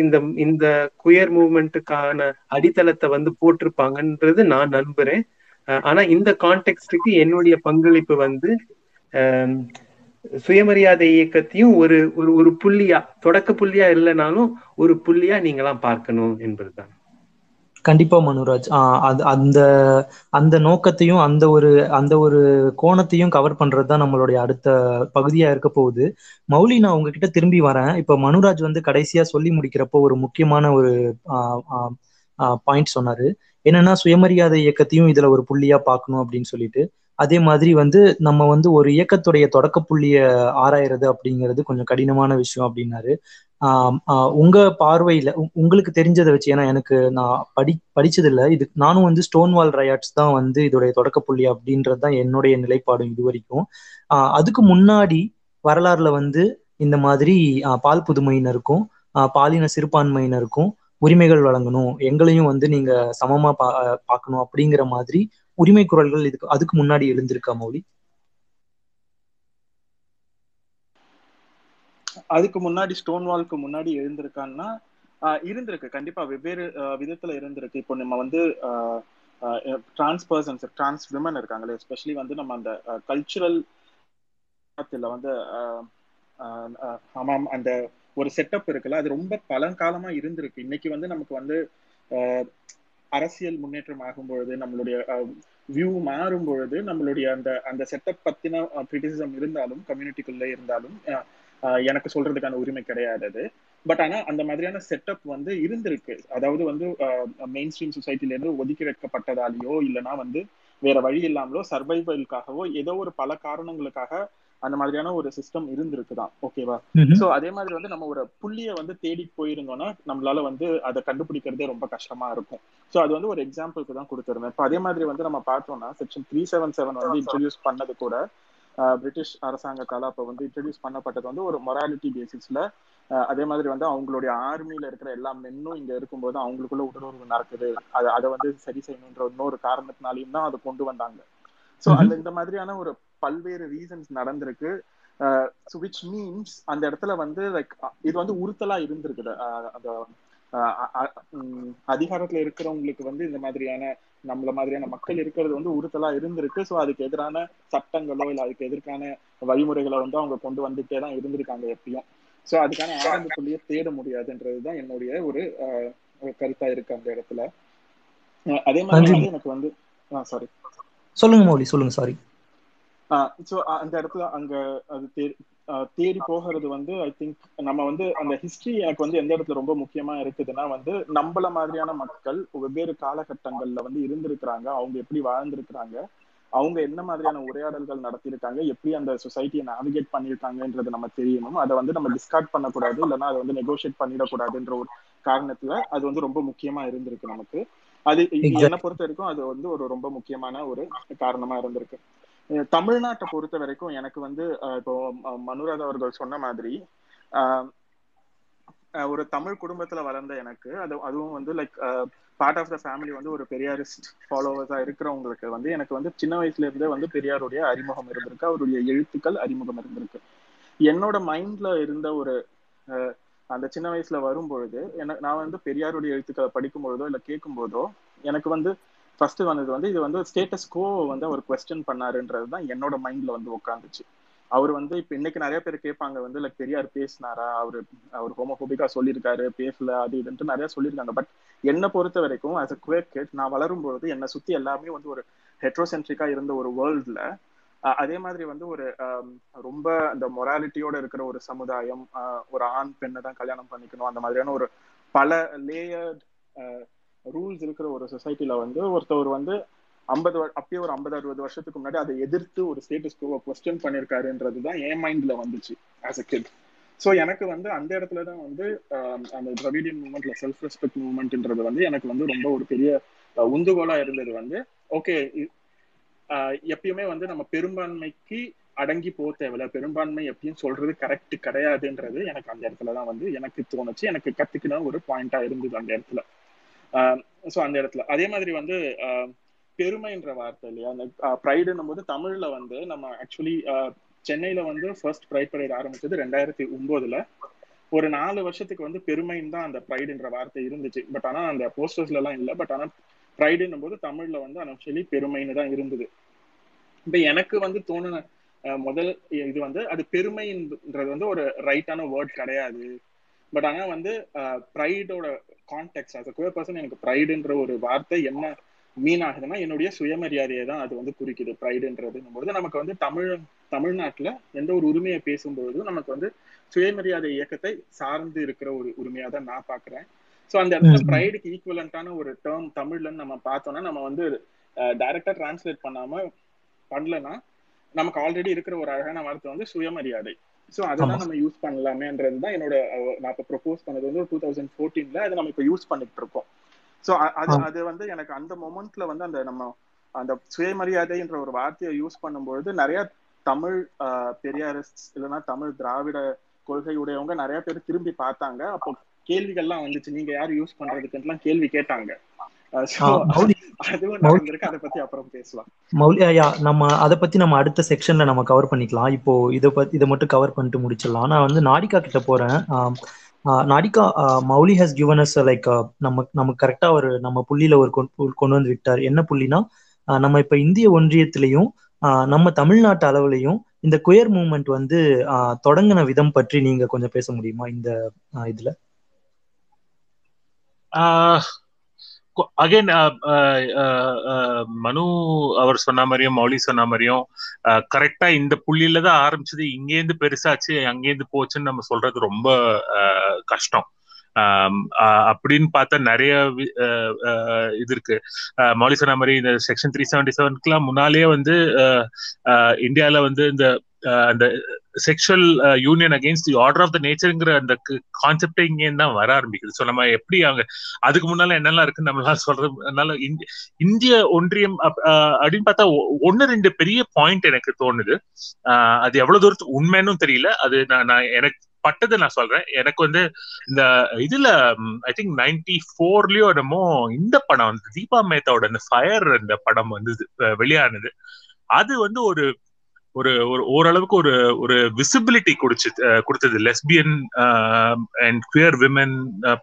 இந்த குயர் மூவ்மெண்ட்டுக்கான அடித்தளத்தை வந்து போட்டிருப்பாங்கன்றது நான் நம்புறேன். ஆனா இந்த கான்டெக்ஸ்டுக்கு என்னுடைய பங்களிப்பு வந்து சுயமரியாதை இயக்கத்தையும் ஒரு ஒரு புள்ளியா, தொடக்க புள்ளியா இல்லைனாலும் ஒரு புள்ளியா நீங்களாம் பார்க்கணும் என்பதுதான். கண்டிப்பா மனுராஜ், அந்த அந்த நோக்கத்தையும் அந்த ஒரு கோணத்தையும் கவர் பண்றதுதான் நம்மளுடைய அடுத்த பகுதியா இருக்க போகுது. மௌலி, நான் உங்ககிட்ட திரும்பி வரேன். இப்ப மனுராஜ் வந்து கடைசியா சொல்லி முடிக்கிறப்போ ஒரு முக்கியமான ஒரு பாயிண்ட் சொன்னாரு. என்னன்னா சுயமரியாதை இயக்கத்தையும் இதுல ஒரு புள்ளியா பார்க்கணும் அப்படின்னு சொல்லிட்டு, அதே மாதிரி வந்து நம்ம வந்து ஒரு இயக்கத்துடைய தொடக்க புள்ளிய ஆராயிறது அப்படிங்கிறது கொஞ்சம் கடினமான விஷயம் அப்படின்னாரு. உங்க பார்வையில உங்களுக்கு தெரிஞ்சதை வச்சு, ஏன்னா எனக்கு நான் படிச்சது இல்லை இது, நானும் வந்து ஸ்டோன் வால் ரயாட்ஸ் தான் வந்து இதோடைய தொடக்க புள்ளி அப்படின்றது தான் என்னுடைய நிலைப்பாடும் இது வரைக்கும். அதுக்கு முன்னாடி வரலாறுல வந்து இந்த மாதிரி பால் புதுமையினருக்கும் பாலின சிறுபான்மையினருக்கும் உரிமைகள் வழங்கணும், எங்களையும் வந்து நீங்க சமமா பார்க்கணும் அப்படிங்கிற மாதிரி உரிமை குரல்கள் இதுக்கு அதுக்கு முன்னாடி எழுந்திருக்கா மௌலி? அதுக்கு முன்னாடி ஸ்டோன் வால்க்கு முன்னாடி எழுந்திருக்கான்னா இருந்திருக்கு, கண்டிப்பா வெவ்வேறு விதத்துல இருந்திருக்கு. இப்போ நம்ம வந்து டிரான்ஸ் பர்சன்ஸ், டிரான்ஸ் விமன் இருக்காங்களே, எஸ்பெஷலி வந்து நம்ம அந்த கல்ச்சுரல் வந்து ஆமாம் அந்த ஒரு செட்டப் இருக்குல்ல, அது ரொம்ப பழங்காலமா இருந்திருக்கு. இன்னைக்கு வந்து நமக்கு வந்து அரசியல் முன்னேற்றம் ஆகும்பொழுது நம்மளுடைய வியூ மாறும் பொழுது நம்மளுடைய அந்த அந்த செட்டப் பத்தின கிரிட்டிசிசம் இருந்தாலும், கம்யூனிட்டிக்குள்ளே இருந்தாலும் எனக்கு சொல்றதுக்கான உரிமை கிடையாது. பட் ஆனா அந்த மாதிரியான செட்டப் வந்து இருந்திருக்கு. அதாவது வந்து மெயின் ஸ்ட்ரீம் சொசைட்டில இருந்து ஒதுக்கி வைக்கப்பட்டதாலேயோ இல்லைன்னா வந்து வேற வழி இல்லாமலோ சர்வைவலுக்காகவோ ஏதோ ஒரு பல காரணங்களுக்காக அந்த மாதிரியான ஒரு சிஸ்டம் இருந்திருக்குதான். ஓகேவா? சோ அதே மாதிரி வந்து நம்ம ஒரு புள்ளிய வந்து தேடி போயிருந்தோம்னா நம்மளால வந்து அதை கண்டுபிடிக்கிறதே ரொம்ப கஷ்டமா இருக்கும். சோ அது வந்து ஒரு எக்ஸாம்பிளுக்கு தான் கொடுத்துருவேன். இப்போ அதே மாதிரி வந்து நம்ம பார்த்தோம்னா செக்ஷன் 377 வந்து இன்ட்ரடியூஸ் பண்ணது கூட பிரிட்டிஷ் அரசாங்கத்தால அப்ப வந்து இன்ட்ரடியூஸ் பண்ணப்பட்டது வந்து ஒரு மொராலிட்டி பேசிஸ்ல. அதே மாதிரி வந்து அவங்களுடைய ஆர்மியில இருக்கிற எல்லா மென்னும் இங்க இருக்கும்போது அவங்களுக்குள்ள உடலுறவு நடக்குது, அதை வந்து சரி செய்யணுன்ற இன்னொரு காரணத்தினாலையும் தான் அதை கொண்டு வந்தாங்க. சோ அது இந்த மாதிரியான ஒரு பல்வேறு ரீசன்ஸ் நடந்திருக்கு. which means அந்த இடத்துல வந்து லைக் இது வந்து உறுத்தலா இருந்திருக்குது. அந்த அதிகாரத்துல இருக்கிறவங்களுக்கு வந்து இந்த மாதிரியான நம்மள மாதிரியான மக்கள் இருக்கிறது வந்து உறுத்தலா இருந்திருக்கு. ஸோ அதுக்கு எதிரான சட்டங்களோ இல்லை அதுக்கு எதிரான வழிமுறைகளை வந்து அவங்க கொண்டு வந்துட்டே தான் இருந்திருக்காங்க எப்பயும். ஸோ அதுக்கான ஆரம்பத்துலயே தேட முடியாதுன்றதுதான் என்னுடைய ஒரு கருத்தா இருக்கு அந்த இடத்துல. அதே மாதிரி எனக்கு வந்து சாரி சொல்லுங்க மௌலி சொல்லுங்க சாரி. ஸோ அந்த இடத்துல அங்கே அது தேடி போகிறது வந்து ஐ திங்க் நம்ம வந்து அந்த ஹிஸ்ட்ரி எனக்கு வந்து எந்த இடத்துல ரொம்ப முக்கியமாக இருக்குதுன்னா வந்து நம்மள மாதிரியான மக்கள் வெவ்வேறு காலகட்டங்களில் வந்து இருந்திருக்கிறாங்க, அவங்க எப்படி வாழ்ந்திருக்கிறாங்க, அவங்க என்ன மாதிரியான உரையாடல்கள் நடத்தியிருக்காங்க, எப்படி அந்த சொசைட்டியை நேவிகேட் பண்ணியிருக்காங்கன்றது நம்ம தெரியணும். அதை வந்து நம்ம டிஸ்கார்ட் பண்ணக்கூடாது, இல்லைன்னா அதை வந்து நெகோஷியேட் பண்ணிடக்கூடாதுன்ற ஒரு காரணத்தில் அது வந்து ரொம்ப முக்கியமாக இருந்திருக்கு நமக்கு. அது என்னை பொறுத்த வரைக்கும் அது வந்து ஒரு ரொம்ப முக்கியமான ஒரு காரணமாக இருந்திருக்கு. தமிழ்நாட்டை பொறுத்த வரைக்கும் எனக்கு வந்து இப்போ மனுராதா அவர்கள் சொன்ன மாதிரி ஒரு தமிழ் குடும்பத்துல வளர்ந்த எனக்கு அதுவும் வந்து like part of the family வந்து ஒரு பெரியாரிஸ்ட் ஃபாலோவர்ஸா இருக்கிறவங்களுக்கு வந்து எனக்கு வந்து சின்ன வயசுல இருந்தே வந்து பெரியாருடைய அறிமுகம் இருந்திருக்கு, அவருடைய எழுத்துக்கள் அறிமுகம் இருந்திருக்கு. என்னோட மைண்ட்ல இருந்த ஒரு அந்த சின்ன வயசுல வரும்பொழுது நான் வந்து பெரியாருடைய எழுத்துக்களை படிக்கும் பொழுதோ இல்லை கேட்கும் போதோ எனக்கு வந்து ஃபர்ஸ்ட் வந்தது வந்து இது வந்து ஸ்டேட்டஸ் கோ வந்து அவர் குவெஸ்டன் பண்ணாருன்றது தான் என்னோட மைண்ட்ல வந்து உட்காந்துச்சு. அவர் வந்து இப்போ இன்னைக்கு நிறைய பேர் கேட்பாங்க வந்து லைக் பெரியார் பேசினாரா, அவர் ஹோமோஃபோபிக்கா சொல்லியிருக்காரு, பேசல, அது இதுன்ட்டு நிறைய சொல்லியிருக்காங்க. பட் என்னை பொறுத்த வரைக்கும் ஆஸ் அ குயர் கிட் நான் வளரும்பொழுது என்னை சுத்தி எல்லாமே வந்து ஒரு ஹெட்ரோசென்ட்ரிக்கா இருந்த ஒரு வேர்ல்ட்ல அதே மாதிரி வந்து ஒரு ரொம்ப அந்த மொராலிட்டியோட இருக்கிற ஒரு சமுதாயம், ஒரு ஆண் பெண்ணை தான் கல்யாணம் பண்ணிக்கணும், அந்த மாதிரியான ஒரு பல லேயர்ட் ரூல்ஸ் இருக்கிற ஒரு சொசைட்டில வந்து ஒருத்தவர் வந்து 50 வருஷத்துக்கு முன்னாடி அதை எதிர்த்து ஒரு ஸ்டேட்டஸ் கோவை குவெஸ்டன் பண்ணியிருக்காருன்றதுதான் என் மைண்ட்ல வந்துச்சு ஆஸ் அ கிட். ஸோ எனக்கு வந்து அந்த இடத்துல தான் வந்து அந்த திராவிடியன் மூமெண்ட்ல செல்ஃப் ரெஸ்பெக்ட் மூமெண்ட்ன்றது வந்து எனக்கு வந்து ரொம்ப ஒரு பெரிய உந்துகோலா இருந்தது. வந்து ஓகே, எப்பயுமே வந்து நம்ம பெரும்பான்மைக்கு அடங்கி போக தேவையில்ல, பெரும்பான்மை எப்பயும் சொல்றது கரெக்ட் கிடையாதுன்றது எனக்கு அந்த இடத்துலதான் வந்து எனக்கு தோணுச்சு, எனக்கு கத்துக்கின ஒரு பாயிண்டா இருந்தது அந்த இடத்துல. ஸோ அந்த இடத்துல அதே மாதிரி வந்து பெருமைன்ற வார்த்தை இல்லையா, அந்த ப்ரைடுன்னும் போது தமிழ்ல வந்து நம்ம ஆக்சுவலி சென்னையில வந்து ஃபர்ஸ்ட் ப்ரைட் பரேட் ஆரம்பிச்சது 2009 ஒரு 4 வருஷத்துக்கு வந்து பெருமைன்னு தான் அந்த ப்ரைடுன்ற வார்த்தை இருந்துச்சு. பட் ஆனா அந்த போஸ்டர்ஸ்ல எல்லாம் இல்லை. பட் ஆனா ப்ரைடுன்னும் போது தமிழ்ல வந்து ஆக்சுவலி பெருமைன்னு தான் இருந்தது. இப்போ எனக்கு வந்து தோணுன முதல் இது வந்து அது பெருமைன்றது வந்து ஒரு ரைட்டான வேர்ட் கிடையாது. பட் ஆனா வந்து ப்ரைடோட context as a queer person எனக்கு ப்ரைடுன்ற ஒரு வார்த்தை என்ன மீன் ஆகுதுன்னா என்னுடைய சுயமரியாதையை தான் அது வந்து குறிக்குது. ப்ரைடுன்றதுன்னும் போது நமக்கு வந்து தமிழ்நாட்டில் எந்த ஒரு உரிமையை பேசும்பொழுதும் நமக்கு வந்து சுயமரியாதை இயக்கத்தை சார்ந்து இருக்கிற ஒரு உரிமையாக தான் நான் பார்க்குறேன். ஸோ அந்த இடத்துல ப்ரைடுக்கு ஈக்குவலண்டான ஒரு டேர்ம் தமிழ்லன்னு நம்ம பார்த்தோம்னா நம்ம வந்து டைரக்டா டிரான்ஸ்லேட் பண்ணலன்னா நமக்கு ஆல்ரெடி இருக்கிற ஒரு அழகான வார்த்தை வந்து சுயமரியாதை. ஸோ அதெல்லாம் நம்ம யூஸ் பண்ணலாமேன்றது தான் என்னோட நான் இப்போ ப்ரொபோஸ் பண்ணது வந்து 2014 அதை நம்ம இப்போ யூஸ் பண்ணிட்டு இருக்கோம். ஸோ அது வந்து எனக்கு அந்த மொமெண்ட்ல வந்து அந்த நம்ம அந்த சுயமரியாதைன்ற ஒரு வார்த்தையை யூஸ் பண்ணும்பொழுது நிறைய தமிழ் பெரியாரிஸ்ட் இல்லைன்னா தமிழ் திராவிட கொள்கையுடையவங்க நிறைய பேர் திரும்பி பார்த்தாங்க. அப்போ கேள்விகள்லாம் வந்துச்சு, நீங்க யாரும் யூஸ் பண்றதுக்குலாம் கேள்வி கேட்டாங்க. அடுத்த செக்ஷன்ல நம்ம கவர் பண்ணிக்கலாம். இப்போ இதை மட்டும் கவர் பண்ணிட்டு முடிச்சிடலாம். நான் வந்து நாடிகா கிட்ட போறேன். Nadika, Mouli has given us like நமக்கு கரெக்டா ஒரு நம்ம புள்ளியில ஒரு கொண்டு வந்து விட்டார். என்ன புள்ளினா, நம்ம இப்ப இந்திய ஒன்றியத்திலையும் நம்ம தமிழ்நாட்டு அளவுலையும் இந்த குயர் மூவ்மெண்ட் வந்து தொடங்கின விதம் பற்றி நீங்க கொஞ்சம் பேச முடியுமா இந்த இதுல? அகைன் மனு அவர் சொன்ன மாதிரியும் மௌலி சொன்ன மாதிரியும் கரெக்டா இந்த புள்ளியில தான் ஆரம்பிச்சது, இங்கேருந்து பெருசாச்சு அங்கேருந்து போச்சுன்னு நம்ம சொல்றது ரொம்ப கஷ்டம். அப்படின்னு பார்த்தா நிறைய இது இருக்கு. மௌலி சொன்ன மாதிரி இந்த செக்ஷன் 377க்குலாம் முன்னாலேயே வந்து இந்தியாவில வந்து இந்த அந்த sexual union against the order of the நேச்சருங்கிற அந்த கான்செப்டே இங்கேன்னு தான் வர ஆரம்பிக்குது. ஸோ நம்ம எப்படி அவங்க அதுக்கு முன்னால என்னெல்லாம் இருக்குன்னு நம்மளால சொல்றதுனால இந்திய ஒன்றியம் அப்படின்னு பார்த்தா ஒன்னு ரெண்டு பெரிய பாயிண்ட் எனக்கு தோணுது. அது எவ்வளவு தூரத்துக்கு உண்மைன்னு தெரியல, அது நான் எனக்கு பட்டது நான் சொல்றேன். எனக்கு வந்து இந்த இதுல ஐ திங்க் 94லயோ என்னமோ இந்த படம் வந்து தீபா மேத்தாவோட இந்த ஃபயர் இந்த படம் வந்து வெளியானது. அது வந்து ஒரு ஒரு ஓரளவுக்கு ஒரு ஒரு விசிபிலிட்டி கொடுத்தது. லெஸ்பியன் அண்ட் குயர் விமன்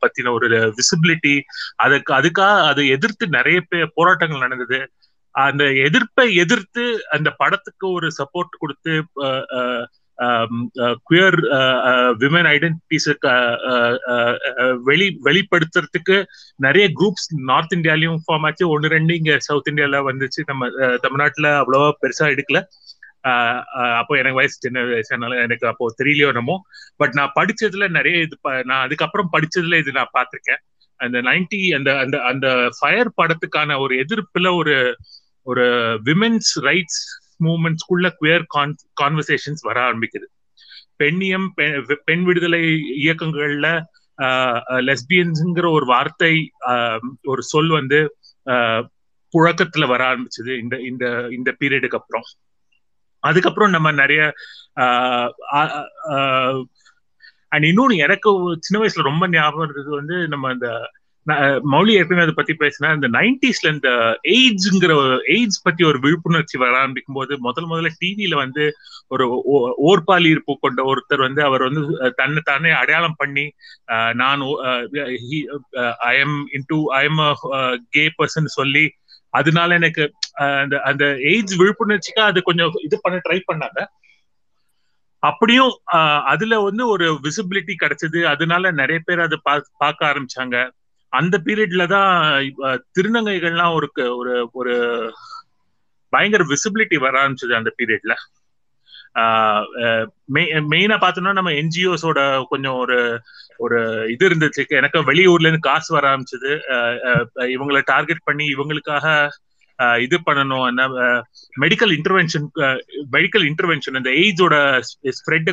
பத்தின ஒரு விசிபிலிட்டி, அதுக்காக அதை எதிர்த்து நிறைய போராட்டங்கள் நடந்தது. அந்த எதிர்ப்பை எதிர்த்து அந்த படத்துக்கு ஒரு சப்போர்ட் கொடுத்து குயர் விமன் ஐடென்டிட்டிஸுக்கு வெளிப்படுத்துறதுக்கு நிறைய குரூப்ஸ் நார்த் இந்தியாலையும் ஃபார்ம் ஆச்சு. ஒன்று ரெண்டு இங்க சவுத் இந்தியால வந்துச்சு. நம்ம தமிழ்நாட்டுல அவ்வளவா பெருசா எடுக்கல. அப்போ எனக்கு வயசு சின்ன வயசானால எனக்கு அப்போ தெரியலையோ என்னமோ. பட் நான் படிச்சதுல நிறைய இது நான் அதுக்கப்புறம் படிச்சதுல இது நான் பார்த்திருக்கேன். அந்த 90 அந்த அந்த அந்த ஃபயர் படத்துக்கான ஒரு எதிர்ப்புல ஒரு ஒரு விமென்ஸ் ரைட்ஸ் மூவ்மெண்ட்ஸ்குள்ள குயர் கான்வர்சேஷன்ஸ் வர ஆரம்பிக்குது. பெண்ணியம், பெண் விடுதலை இயக்கங்கள்ல லெஸ்பியன்ஸ்ங்கிற ஒரு வார்த்தை, ஒரு சொல் வந்து புழக்கத்துல வர ஆரம்பிச்சது இந்த இந்த இந்த பீரியடுக்கு அப்புறம். அதுக்கப்புறம் நம்ம நிறைய அண்ட் இன்னொன்று எனக்கு சின்ன வயசுல ரொம்ப ஞாபகம் இருந்தது வந்து நம்ம அந்த மௌலி ஏற்கனவே அதை பத்தி பேசினா இந்த 90ஸ்ல இந்த எய்ட்ஸ் பத்தி ஒரு விழிப்புணர்ச்சி வர ஆரம்பிக்கும் போது முதல்ல டிவியில வந்து ஒரு ஓர்பாலி இருப்பு கொண்ட ஒருத்தர் வந்து அவர் வந்து தன்னை அடையாளம் பண்ணி நான் ஐ எம் கே பர்சன் சொல்லி அதனால எனக்கு அந்த அந்த எய்ட்ஸ் விழிப்புணர்ச்சிக்கா அது கொஞ்சம் இது பண்ண ட்ரை பண்ணாங்க. அப்படியும் அதுல வந்து ஒரு விசிபிலிட்டி கிடைச்சது. அதனால நிறைய பேர் அதை பார்க்க ஆரம்பிச்சாங்க. அந்த பீரியட்ல தான் திருநங்கைகள்லாம் ஒரு ஒரு பயங்கர விசிபிலிட்டி வர ஆரம்பிச்சது அந்த பீரியட்ல. மெயினா பார்த்தோம்னா நம்ம என்ஜிஓஸோட கொஞ்சம் ஒரு ஒரு இது இருந்துச்சு. எனக்கு வெளியூர்ல இருந்து காசு வர ஆரம்பிச்சது. இவங்களை டார்கெட் பண்ணி இவங்களுக்காக இது பண்ணணும். என்ன மெடிக்கல் இன்டர்வென்ஷன் அந்த எய்ட்ஸோட ஸ்ப்ரெட்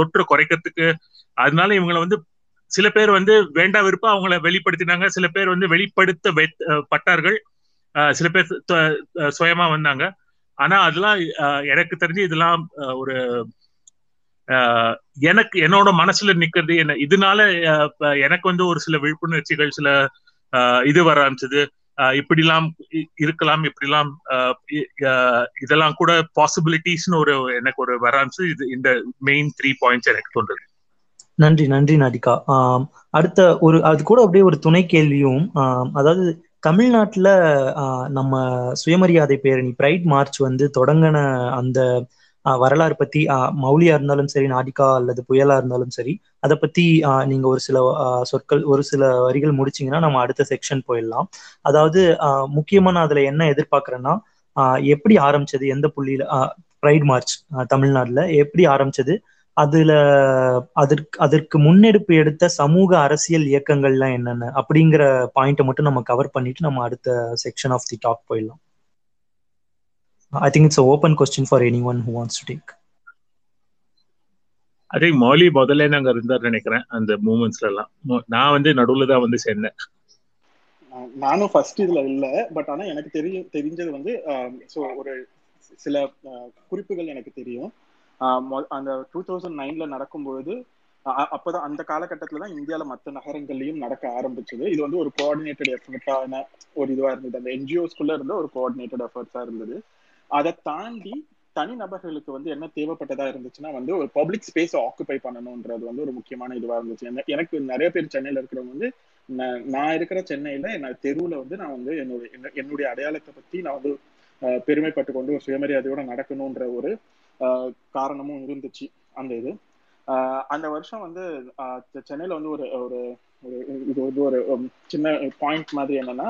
தொற்று குறைக்கிறதுக்கு. அதனால இவங்களை வந்து சில பேர் வந்து வேண்டா விருப்ப அவங்கள வெளிப்படுத்தினாங்க. சில பேர் வந்து வெளிப்படுத்த பட்டார்கள். சில பேர் சுயமா வந்தாங்க. ஆனா அதெல்லாம் எனக்கு தெரிஞ்சு இதெல்லாம் ஒரு எனக்கு என்னோட மனசுல நிக்கிறது என்ன இதனால எனக்கு வந்து ஒரு சில விழிப்புணர்ச்சிகள் சில இது வர ஆரம்பிச்சது. இப்படிலாம் இருக்கலாம், இப்படிலாம் இதெல்லாம் கூட பாசிபிலிட்டிஸ்னு ஒரு எனக்கு ஒரு வர ஆரம்பிச்சது. இது இந்த மெயின் 3 பாயிண்ட்ஸ் எனக்கு தோன்றது. நன்றி நாதிகா. அடுத்த ஒரு அது கூட அப்படியே ஒரு துணை கேள்வியும், அதாவது தமிழ்நாட்டுல நம்ம சுயமரியாதை பேரணி பிரைட் மார்ச் வந்து தொடங்கின அந்த வரலாறு பத்தி மௌலியா இருந்தாலும் சரி, நாதிகா அல்லது புயலா இருந்தாலும் சரி, அதை பத்தி நீங்க ஒரு சில சொற்கள் ஒரு சில வரிகள் முடிச்சிங்கன்னா நம்ம அடுத்த செக்ஷன் போயிடலாம். அதாவது முக்கியமா நான் அதுல என்ன எதிர்பார்க்கறேன்னா எப்படி ஆரம்பிச்சது, எந்த புள்ளியில பிரைட் மார்ச் தமிழ்நாட்டுல எப்படி ஆரம்பிச்சது, அதுல அதற்கு முன்னெடுப்பு எடுத்த சமூக அரசியல் இயக்கங்கள்லாம் என்னென்ன அப்படிங்கிற பாயிண்ட மட்டும் நம்ம கவர் பண்ணிட்டு நம்ம அடுத்த செக்ஷன் ஆஃப் தி டாக் போயிடலாம். I think it's open question for anyone who wants to take. I think Mouli முதல்ல நாங்க இருந்தார் நினைக்கிறேன் அந்த மூமெண்ட்ஸ்ல எல்லாம். நான் வந்து நடுவுல தான் வந்து சேர்ந்தேன். நானும் ஃபர்ஸ்ட் இதுல இல்ல. பட் ஆனா எனக்கு தெரிஞ்சது வந்து ஒரு சில குறிப்புகள் எனக்கு தெரியும். அந்த 2009ல நடக்கும்பொழுது அப்போதான் அந்த காலகட்டத்தில் தான் இந்தியாவில் மற்ற நகரங்கள்லையும் நடக்க ஆரம்பிச்சது. இது வந்து ஒரு கோஆர்டினேட்டட் எஃபர்ட்டான ஒரு இதுவாக இருந்தது. அந்த என்ஜிஓஸ்குள்ளே இருந்த ஒரு கோஆர்டினேட்டட் எஃபர்ட்ஸாக இருந்தது. அதை தாண்டி தனிநபர்களுக்கு வந்து என்ன தேவைப்பட்டதாக இருந்துச்சுன்னா வந்து ஒரு பப்ளிக் ஸ்பேஸை ஆக்குப்பை பண்ணணுன்றது வந்து ஒரு முக்கியமான இதுவாக இருந்துச்சு. எனக்கு நிறைய பேர் சென்னையில் இருக்கிறவங்க வந்து நான் இருக்கிற சென்னையில் நான் தெருவில் வந்து நான் வந்து என்னுடைய அடையாளத்தை பற்றி நான் வந்து பெருமைப்பட்டு கொண்டு ஒரு சுயமரியாதையோடு நடக்கணுன்ற ஒரு காரணமும் இருந்துச்சு. அந்த வருஷம் வந்து சென்னையில வந்து ஒரு ஒரு இது வந்து ஒரு சின்ன பாயிண்ட் மாதிரி என்னன்னா,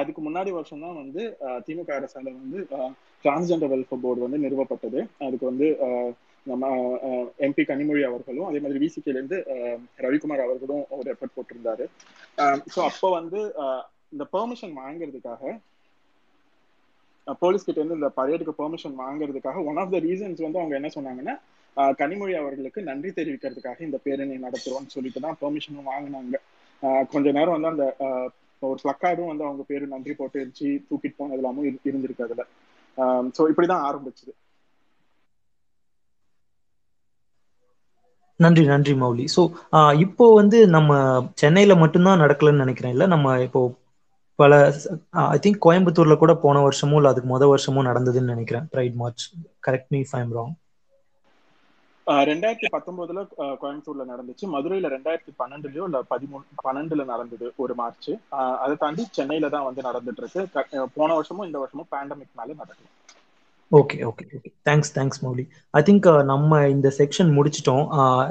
அதுக்கு முன்னாடி வருஷம் தான் வந்து திமுக அரசால வந்து டிரான்ஸ்ஜெண்டர் வெல்ஃபேர் போர்டு வந்து நிறுவப்பட்டது. அதுக்கு வந்து நம்ம எம்பி கனிமொழி அவர்களும் அதே மாதிரி விசிகேலேருந்து ரவிக்குமார் அவர்களும் ஒரு எஃபர்ட் போட்டிருந்தாரு. ஸோ அப்போ வந்து இந்த பெர்மிஷன் வாங்கிறதுக்காக போலீஸ் கிட்ட இருந்து இந்த பரேடுக்கு பெர்மிஷன் வாங்கிறதுக்காக ஒன் ஆஃப் த ரீசன்ஸ் வந்து அவங்க என்ன சொன்னாங்கன்னா, கனிமொழி அவர்களுக்கு நன்றி தெரிவிக்கிறதுக்காக இந்த பேரணி நடத்துறோம்னு சொல்லிட்டு தான் பெர்மிஷனும் வாங்கினாங்க. கொஞ்ச நேரம் வந்து அந்த ஒரு பிளக்கார்டும் வந்து அவங்க பேரு நன்றி போட்டு இருந்துச்சு, தூக்கிட்டு போனது எல்லாமும் இருந்திருக்கு அதுல. ஸோ இப்படிதான் ஆரம்பிச்சுது. நன்றி நன்றி மௌலி. ஸோ இப்போ வந்து நம்ம சென்னையில மட்டும்தான் நடக்கலன்னு நினைக்கிறேன், இல்லை நம்ம இப்போ பல ஐ திங்க் கோயம்புத்தூர்ல கூட போன வருஷமும் இல்லை அதுக்கு முத வருஷமும் நடந்ததுன்னு நினைக்கிறேன், pride march. Correct me if I am wrong. 2019 கோயம்புத்தூர்ல நடந்துச்சு, மதுரையில 2012 இல்ல 2013 நடந்தது ஒரு மார்ச். அதை தாண்டி சென்னையில தான் வந்து நடந்துட்டு இருக்கு, போன வருஷமும் இந்த வருஷமும் பேண்டமிக்னால நடக்கும். Okay okay okay, thanks thanks Mouli. I think நம்ம இந்த செக்ஷன் முடிச்சிட்டோம்.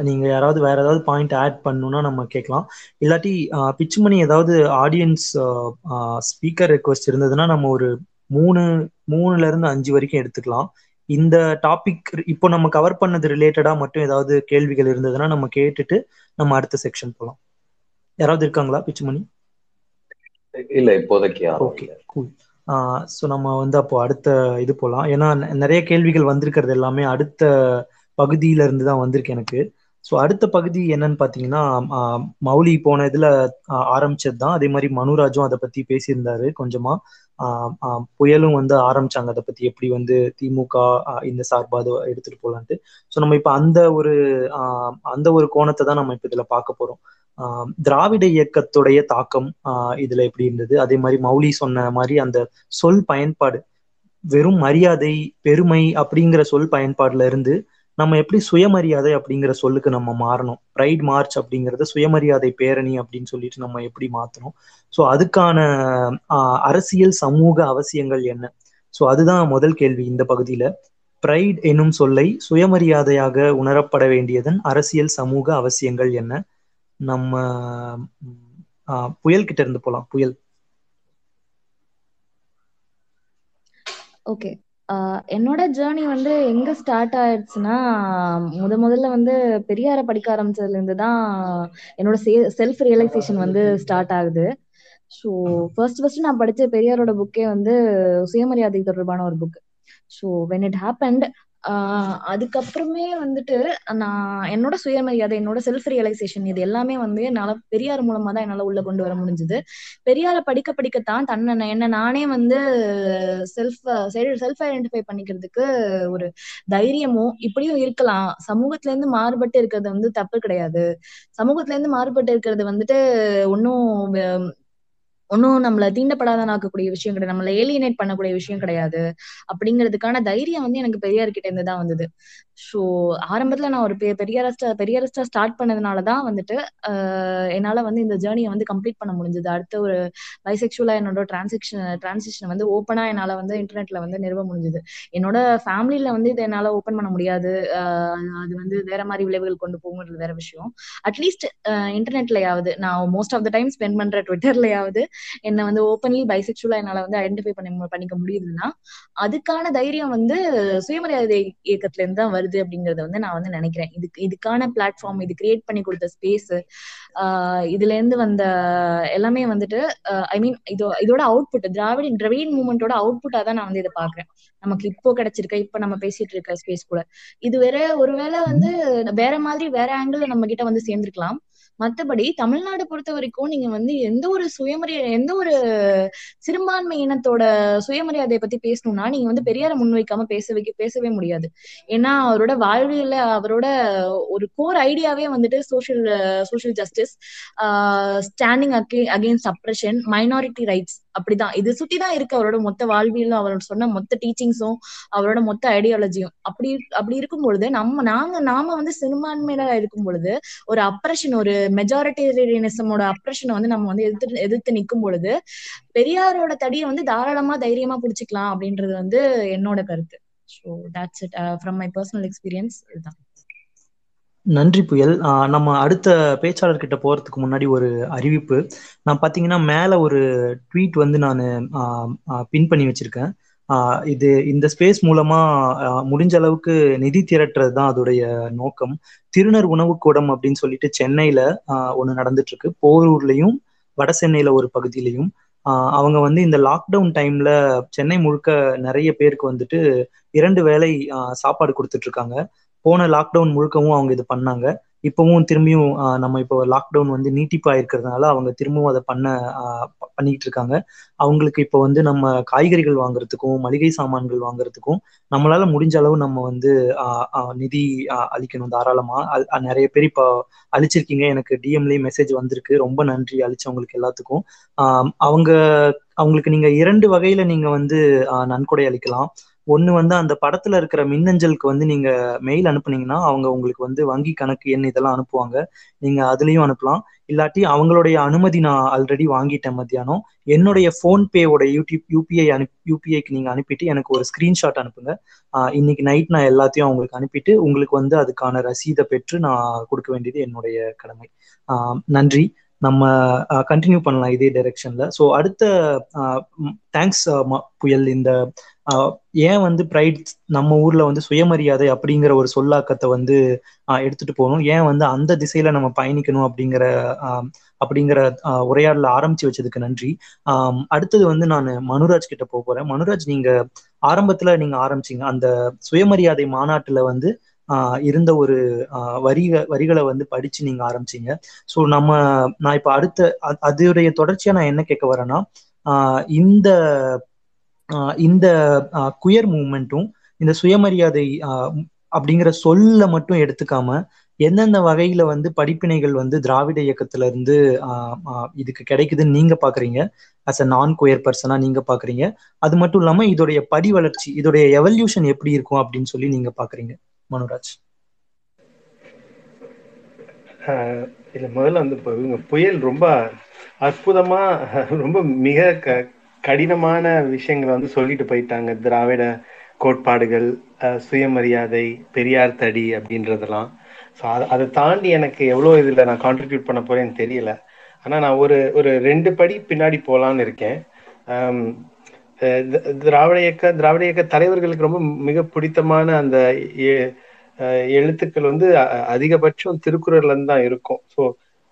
நீங்கள் யாராவது வேறு ஏதாவது பாயிண்ட் ஆட் பண்ணணுன்னா நம்ம கேட்கலாம், இல்லாட்டி பிச்சு மணி ஏதாவது ஆடியன்ஸ் ஸ்பீக்கர் ரெக்வஸ்ட் இருந்ததுன்னா நம்ம ஒரு 3-5 வரைக்கும் எடுத்துக்கலாம். இந்த டாபிக் இப்போ நம்ம கவர் பண்ணது ரிலேட்டடாக மட்டும் ஏதாவது கேள்விகள் இருந்ததுன்னா நம்ம கேட்டுட்டு நம்ம அடுத்த செக்ஷன் போகலாம். யாராவது இருக்காங்களா பிச்சு மணி? இல்லை இப்போதைக்கு. Okay cool. ஸோ நம்ம வந்து அப்போ அடுத்த இது போகலாம், ஏன்னா நிறைய கேள்விகள் வந்திருக்கிறது எல்லாமே அடுத்த பகுதியில இருந்து தான் வந்திருக்கு எனக்கு. ஸோ அடுத்த பகுதி என்னன்னு பார்த்தீங்கன்னா, மௌலி போன இதில் ஆரம்பிச்சது தான், அதே மாதிரி மனுராஜும் அதை பற்றி பேசியிருந்தாரு கொஞ்சமாக, புயலும் வந்து ஆரம்பிச்சாங்க அதை பற்றி எப்படி வந்து திமுக இந்த சார்பாக அதை எடுத்துகிட்டு போகலான்ட்டு. ஸோ நம்ம இப்போ அந்த ஒரு கோணத்தை தான் நம்ம இப்போ இதில் பார்க்க போகிறோம். திராவிட இயக்கத்துடைய தாக்கம் இதுல எப்படி இருந்தது, அதே மாதிரி மௌலி சொன்ன மாதிரி அந்த சொல் பயன்பாடு, வெறும் மரியாதை பெருமை அப்படிங்கிற சொல் பயன்பாடுல இருந்து நம்ம எப்படி சுயமரியாதை அப்படிங்கிற சொல்லுக்கு நம்ம மாறணும், பிரைட் மார்ச் அப்படிங்கிறத சுயமரியாதை பேரணி அப்படின்னு சொல்லிட்டு நம்ம எப்படி மாற்றணும், ஸோ அதுக்கான அரசியல் சமூக அவசியங்கள் என்ன. ஸோ அதுதான் முதல் கேள்வி இந்த பகுதியில. பிரைட் என்னும் சொல்லை சுயமரியாதையாக உணரப்பட வேண்டியதன் அரசியல் சமூக அவசியங்கள் என்ன. நம்ம புயல் கிட்ட இருந்து போலாம். புயல். ஓகே, என்னோட ஜேர்னி வந்து எங்க ஸ்டார்ட் ஆயிடுச்சுன்னா, முதல்ல வந்து பெரியார படிக்க ஆரம்பிச்சதுல இருந்துதான் என்னோட செல்ஃப் ரியலைசேஷன் வந்து ஸ்டார்ட் ஆகுது. ஸோ ஃபர்ஸ்ட் நான் படிச்ச பெரியாரோட புக்கே வந்து சுயமரியாதை தொடர்பான ஒரு book. So when it happened, அதுக்கப்புறமே வந்துட்டு நான் என்னோட சுயமரியாதை, என்னோட செல்ஃப் ரியலைசேஷன், இது எல்லாமே வந்து என்னால பெரியார் மூலமா தான் என்னால உள்ள கொண்டு வர முடிஞ்சது. பெரியாரை படிக்கத்தான் தன்னை என்ன நானே வந்து செல்ஃப் ஐடென்டிஃபை பண்ணிக்கிறதுக்கு ஒரு தைரியமும், இப்படியும் இருக்கலாம், சமூகத்துல இருந்து மாறுபட்டு இருக்கிறது வந்து தப்பு கிடையாது, சமூகத்துல இருந்து மாறுபட்டு இருக்கிறது வந்துட்டு ஒன்னும் நம்மளை தீண்டப்படாதனாக்கக்கூடிய விஷயம் கிடையாது, நம்மளை ஏலியனேட் பண்ணக்கூடிய விஷயம் கிடையாது அப்படிங்கிறதுக்கான தைரியம் வந்து எனக்கு பெரியார்கிட்ட இருந்துதான் வந்தது. ஸோ ஆரம்பத்துல நான் ஒரு பெரியாரிஸ்டா ஸ்டார்ட் பண்ணதுனாலதான் வந்துட்டு என்னால வந்து இந்த ஜேர்னியை வந்து கம்ப்ளீட் பண்ண முடிஞ்சது. அடுத்த ஒரு பைசெக்சுவலா என்னோட டிரான்சிஷன் வந்து ஓப்பனா என்னால வந்து இன்டர்நெட்ல வந்து நிறுவ முடிஞ்சது. என்னோட ஃபேமிலியில வந்து இதை என்னால ஓப்பன் பண்ண முடியாது, அது வந்து வேற மாதிரி விளைவுகள் கொண்டு போகுங்கிறது வேற விஷயம். அட்லீஸ்ட் இன்டர்நெட்லயாவது நான் most of the time spend பண்ற ட்விட்டர்லயாவது என்ன வந்து ஓப்பன்லி பைசெக்சுவலா என்னால வந்து ஐடென்டிஃபை பண்ணிக்க முடியுதுன்னா அதுக்கான தைரியம் வந்து சுயமரியாதை இயக்கத்துல இருந்து தான் வருது அப்படிங்கறத வந்து நான் வந்து நினைக்கிறேன். இதுக்கான பிளாட்ஃபார்ம், இது கிரியேட் பண்ணி கொடுத்த ஸ்பேஸ், இதுல இருந்து வந்த எல்லாமே வந்துட்டு ஐ மீன் இதோட அவுட்புட், திராவிட மூவ்மெண்டோட அவுட்புட்டா தான் நான் வந்து இதை பாக்குறேன். நமக்கு இப்போ கிடைச்சிருக்க, இப்ப நம்ம பேசிட்டு இருக்க ஸ்பேஸ் கூட இது வேற, ஒருவேளை வந்து வேற மாதிரி வேற ஆங்கிள் நம்ம கிட்ட வந்து சேர்ந்திருக்கலாம். மற்றபடி தமிழ்நாடு பொறுத்த வரைக்கும் நீங்க வந்து எந்த ஒரு சிறுபான்மை இனத்தோட சுயமரியாதையை பத்தி பேசணும்னா நீங்க வந்து பெரியாரை முன்வைக்காம பேசவே முடியாது. ஏன்னா அவரோட வாழ்வியல்ல அவரோட ஒரு கோர் ஐடியாவே வந்துட்டு social justice, standing against oppression, minority rights, அப்படிதான் இது சுட்டிதான் இருக்கு அவரோட மொத்த வாழ்வியலும், அவரோட சொன்ன மொத்த டீச்சிங்ஸும், அவரோட மொத்த ஐடியாலஜியும். அப்படி இருக்கும் பொழுது நாம வந்து சிறுபான்மையினரா இருக்கும் பொழுது ஒரு அப்ரெஷன், ஒரு மெஜாரிட்டேரியனிசமோட அப்ரெஷனை வந்து நம்ம வந்து எதிர்த்து நிற்கும் பொழுது பெரியாரோட தடியை வந்து தாராளமா தைரியமா புடிச்சுக்கலாம் அப்படின்றது வந்து என்னோட கருத்து. So that's it from my personal experience. நன்றி புயல். நம்ம அடுத்த பேச்சாளர்கிட்ட போகிறதுக்கு முன்னாடி ஒரு அறிவிப்பு. நான் பார்த்தீங்கன்னா மேலே ஒரு ட்வீட் வந்து நான் பின் பண்ணி வச்சுருக்கேன். இது இந்த ஸ்பேஸ் மூலமாக முடிஞ்ச அளவுக்கு நிதி திரட்டுறது தான் அதோடைய நோக்கம். திருநர் உணவு கூடம் அப்படின்னு சொல்லிட்டு சென்னையில் ஒன்று நடந்துட்டுருக்கு, போரூர்லேயும் வட சென்னையில் ஒரு பகுதியிலையும். அவங்க வந்து இந்த லாக்டவுன் டைமில் சென்னை முழுக்க நிறைய பேருக்கு வந்துட்டு 2 வேளை சாப்பாடு கொடுத்துட்ருக்காங்க. போன லாக்டவுன் முழுக்கவும் அவங்க இது பண்ணாங்க. இப்போவும் திரும்பியும் நம்ம இப்போ லாக்டவுன் வந்து நீட்டிப்பாயிருக்கிறதுனால அவங்க திரும்பவும் அதை பண்ணிக்கிட்டு இருக்காங்க. அவங்களுக்கு இப்போ வந்து நம்ம காய்கறிகள் வாங்குறதுக்கும் மளிகை சாமான்கள் வாங்குறதுக்கும் நம்மளால முடிஞ்ச அளவு நம்ம வந்து நிதி அளிக்கணும் தாராளமாக. நிறைய பேர் இப்போ அழிச்சிருக்கீங்க, எனக்கு டிஎம்லேயே மெசேஜ் வந்திருக்கு. ரொம்ப நன்றி அழிச்சவங்களுக்கு எல்லாத்துக்கும். அவங்களுக்கு நீங்கள் 2 வகையில் நீங்கள் வந்து நன்கொடை அளிக்கலாம். ஒன்று வந்து அந்த படத்தில் இருக்கிற மின்னஞ்சலுக்கு வந்து நீங்கள் மெயில் அனுப்புனீங்கன்னா அவங்க உங்களுக்கு வந்து வங்கி கணக்கு எண் இதெல்லாம் அனுப்புவாங்க, நீங்கள் அதுலேயும் அனுப்பலாம். இல்லாட்டி அவங்களுடைய அனுமதி நான் ஆல்ரெடி வாங்கிட்டேன் மத்தியானம். என்னுடைய ஃபோன்பேவோட யூபிஐக்கு நீங்கள் அனுப்பிட்டு எனக்கு ஒரு ஸ்க்ரீன்ஷாட் அனுப்புங்க. இன்னைக்கு நைட் நான் எல்லாத்தையும் அவங்களுக்கு அனுப்பிட்டு உங்களுக்கு வந்து அதுக்கான ரசீதை பெற்று நான் கொடுக்க வேண்டியது என்னுடைய கடமை. நன்றி. நம்ம கண்டினியூ பண்ணலாம் இதே டைரக்ஷன்ல. ஸோ அடுத்த தேங்க்ஸ் புயல். இந்த ஏன் வந்து ப்ரைட் நம்ம ஊர்ல வந்து சுயமரியாதை அப்படிங்கிற ஒரு சொல்லாக்கத்தை வந்து எடுத்துட்டு போகணும், ஏன் வந்து அந்த திசையில நம்ம பயணிக்கணும் அப்படிங்கிற உரையாடல ஆரம்பிச்சு வச்சதுக்கு நன்றி. அடுத்தது வந்து நான் மனுராஜ் கிட்ட போறேன். மனுராஜ், நீங்க ஆரம்பத்துல நீங்க ஆரம்பிச்சிங்க அந்த சுயமரியாதை மாநாட்டுல வந்து இருந்த ஒரு வரிகளை வந்து படிச்சு நீங்க ஆரம்பிச்சிங்க. ஸோ நான் இப்போ அடுத்த அதோடைய தொடர்ச்சியா நான் என்ன கேட்க வரேன்னா, இந்த குயர் மூவ்மெண்ட்டும் இந்த சுயமரியாதை அப்படிங்கிற சொல்ல மட்டும் எடுத்துக்காம எந்தெந்த வகையில வந்து படிப்பினைகள் வந்து திராவிட இயக்கத்துல இருந்து இதுக்கு கிடைக்குதுன்னு நீங்க பாக்குறீங்க, அஸ் அ நான் குயர் பர்சனா நீங்க பாக்குறீங்க. அது மட்டும் இல்லாம இதோடைய படி வளர்ச்சி, இதோடைய எவல்யூஷன் எப்படி இருக்கும் அப்படின்னு சொல்லி நீங்க பாக்குறீங்க மனுராஜ். இல்ல முதல்ல வந்து இவங்க புயல் ரொம்ப அற்புதமா ரொம்ப மிக கடினமான விஷயங்களை வந்து சொல்லிட்டு போயிட்டாங்க. திராவிட கோட்பாடுகள், சுயமரியாதை, பெரியார் தடி அப்படின்றதெல்லாம். ஸோ அதை தாண்டி எனக்கு எவ்வளோ இதில் நான் கான்ட்ரிபியூட் பண்ண போறேன்னு தெரியல. ஆனால் நான் ஒரு 2 படி பின்னாடி போகலான்னு இருக்கேன். திராவிட இயக்க தலைவர்களுக்கு ரொம்ப மிக பிடித்தமான அந்த எழுத்துக்கள் வந்து அதிகபட்சம் திருக்குறள்ல இருந்து தான் இருக்கும். ஸோ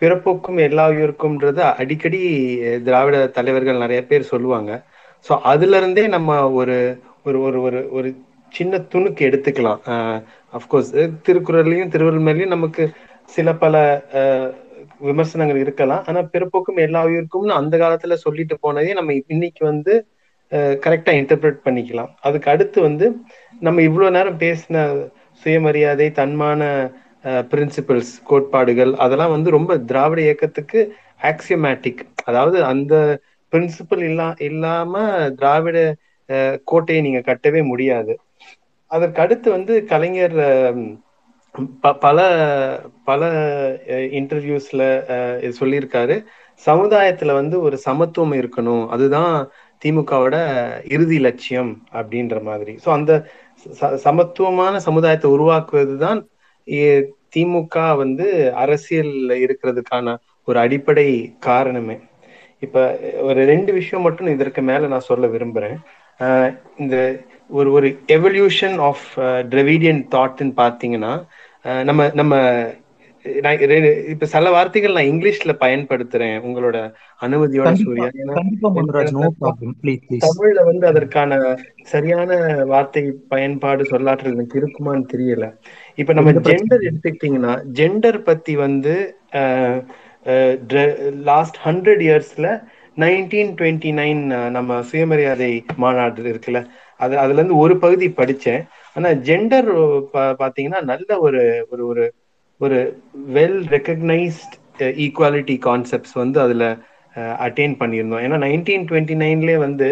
பிறப்புக்கும் எல்லா உயிருக்கும்ன்றது அடிக்கடி திராவிட தலைவர்கள் நிறைய பேர் சொல்லுவாங்க. ஸோ அதுல இருந்தே நம்ம ஒரு ஒரு ஒரு ஒரு சின்ன துணுக்கு எடுத்துக்கலாம். அஃப்கோர்ஸ் திருக்குறள்லையும் திருவள்ளுவர்லையும் நமக்கு சில பல விமர்சனங்கள் இருக்கலாம். ஆனா பிறப்புக்கும் எல்லா உயிருக்கும்னு அந்த காலத்துல சொல்லிட்டு போனதே நம்ம இன்னைக்கு வந்து கரெக்டா இன்டர்பிரேட் பண்ணிக்கலாம். அதுக்கு அடுத்து வந்து நம்ம இவ்வளோ நேரம் பேசின சுயமரியாதை, தன்மான பிரின்சிபல்ஸ், கோட்பாடுகள் அதெல்லாம் வந்து ரொம்ப திராவிட இயக்கத்துக்கு ஆக்சியோமேட்டிக். அதாவது அந்த பிரின்சிபல் இல்லாம திராவிட கோட்டையை நீங்க கட்டவே முடியாது. அதற்கு அடுத்து வந்து கலைஞர் பல பல இன்டர்வியூஸ்ல சொல்லியிருக்காரு, சமுதாயத்துல வந்து ஒரு சமத்துவம் இருக்கணும், அதுதான் திமுகவோட இறுதி லட்சியம் அப்படின்ற மாதிரி. ஸோ அந்த சமத்துவமான சமுதாயத்தை உருவாக்குவது தான் திமுக வந்து அரசியல் இருக்கிறதுக்கான ஒரு அடிப்படை காரணமே. இப்ப ஒரு 2 விஷயம் மட்டும் இதற்கு மேல நான் சொல்ல விரும்புறேன். இந்த ஒரு எவல்யூஷன் ஆஃப் டிராவிடியன் தாட்னு பார்த்தீங்கன்னா, நம்ம இப்ப சில வார்த்தைகள் நான் இங்கிலீஷ்ல பயன்படுத்துறேன் உங்களோட அனுமதியோட சூர்யா. தமிழ்ல வந்து அதற்கான சரியான வார்த்தை பயன்பாடு சொல்லாற்றல் எனக்கு இருக்குமான்னு தெரியல. இப்ப நம்ம ஜெண்டர் எடுத்துக்கிட்டீங்கன்னா, ஜெண்டர் பத்தி வந்து லாஸ்ட் 100 இயர்ஸ்ல 1929 நம்ம சுயமரியாதை மாநாடு இருக்குல்ல, அதுல இருந்து ஒரு பகுதி படிச்சேன். ஆனா ஜெண்டர் பாத்தீங்கன்னா நல்ல ஒரு ஒரு ஒரு வெல் ரெக்கக்னைஸ்ட் ஈக்குவாலிட்டி கான்செப்ட்ஸ் வந்து அதுல அட்டைன் பண்ணியிருந்தோம். ஏன்னா 1929லே வந்து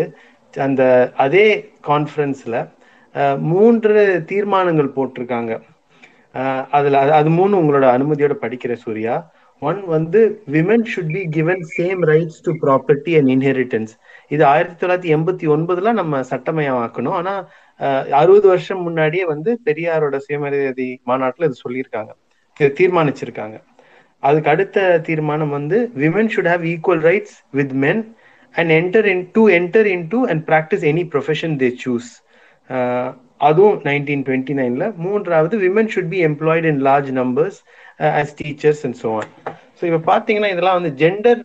அந்த அதே கான்ஃபரன்ஸ்ல 3 தீர்மானங்கள் போட்டிருக்காங்க. அதுல அது 3 உங்களோட அனுமதியோட படிக்கிற சூர்யா. 1 வந்து women should be given same rights to property and inheritance. இது 1989 நம்ம சட்டமயமாக்கணும். ஆனா 60 வருஷம் முன்னாடியே வந்து பெரியாரோட சுயமரியாதை மாநாட்டுல இது சொல்லியிருக்காங்க. தீர்மானிச்சிருக்காங்க. அதுக்கு அடுத்த தீர்மானம் வந்து women should have equal rights with men and enter into and practice any profession they choose. அதுவும் 1929ல. மூன்றாவது women should be employed in large numbers as teachers and so on. So இப்போ பார்த்தீங்கன்னா இதெல்லாம் வந்து ஜெண்டர்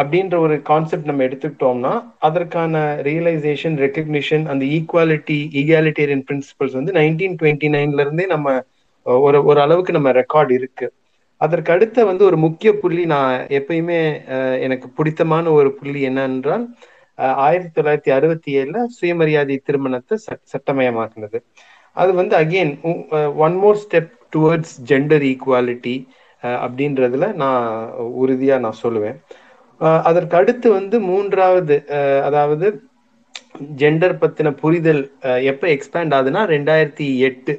அப்படின்ற ஒரு கான்செப்ட் நம்ம எடுத்துக்கிட்டோம்னா அதற்கான ரியலைசேஷன், ரெக்கக்னிஷன், அந்த ஈக்குவாலிட்டேரியன் பிரின்சிபல்ஸ் வந்து 1929ல இருந்தே நம்ம ஒரு அளவுக்கு நம்ம ரெக்கார்ட் இருக்கு. அதற்கு அடுத்த வந்து ஒரு முக்கிய புள்ளி, நான் எப்பயுமே எனக்கு பிடித்தமான ஒரு புள்ளி என்னென்றால் 1967ல சுயமரியாதை திருமணத்தை சட்டமயமாக்குனது. அது வந்து again one more step towards gender equality அப்படின்றதுல நான் உறுதியாக நான் சொல்லுவேன். அதற்கு அடுத்து வந்து மூன்றாவது, அதாவது ஜெண்டர் பற்றின புரிதல் எப்போ எக்ஸ்பேண்ட் ஆகுதுன்னா 2008,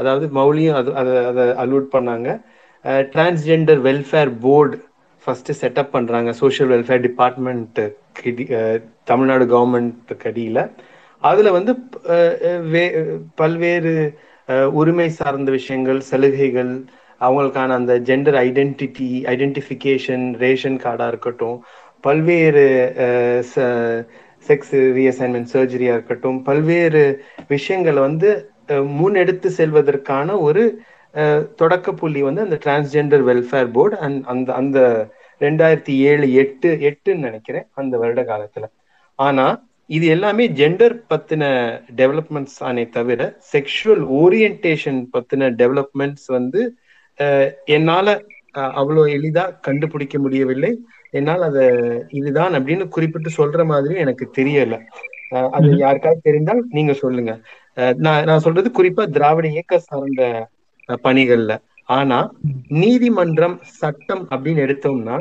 அதாவது மௌலியும் அதை அலூட் பண்ணாங்க. Transgender welfare board first setup பண்ணுறாங்க, social welfare department Tamil Nadu government கடியில். அதில் வந்து பல்வேறு உரிமை சார்ந்த விஷயங்கள், சலுகைகள், அவங்களுக்கான அந்த ஜெண்டர் ஐடென்டிஃபிகேஷன், ரேஷன் கார்டாக இருக்கட்டும், பல்வேறு செக்ஸ் ரீஅசைன்மெண்ட் சர்ஜரியாக இருக்கட்டும், பல்வேறு விஷயங்களை வந்து முன்னெடுத்து செல்வதற்கான ஒரு தொடக்க புள்ளி வந்து அந்த டிரான்ஸ்ஜெண்டர் வெல்ஃபேர் போர்டு அந்த 2007-8 நினைக்கிறேன் அந்த வருட காலத்துல. ஆனா இது எல்லாமே ஜெண்டர் பத்தின டெவலப்மெண்ட்ஸ் ஆனே தவிர செக்ஷுவல் ஓரியன்டேஷன் பத்தின டெவலப்மெண்ட்ஸ் வந்து என்னால அவ்வளோ எளிதா கண்டுபிடிக்க முடியவில்லை. என்னால் அதை இதுதான் அப்படின்னு குறிப்பிட்டு சொல்ற மாதிரி எனக்கு தெரியல. அது யாருக்காவது தெரிந்தால் நீங்க சொல்லுங்க. நான் சொல்றது குறிப்பா திராவிட இயக்க சார்ந்த பணிகள்ல. ஆனா நீதிமன்றம், சட்டம் அப்படின்னு எடுத்தோம்னா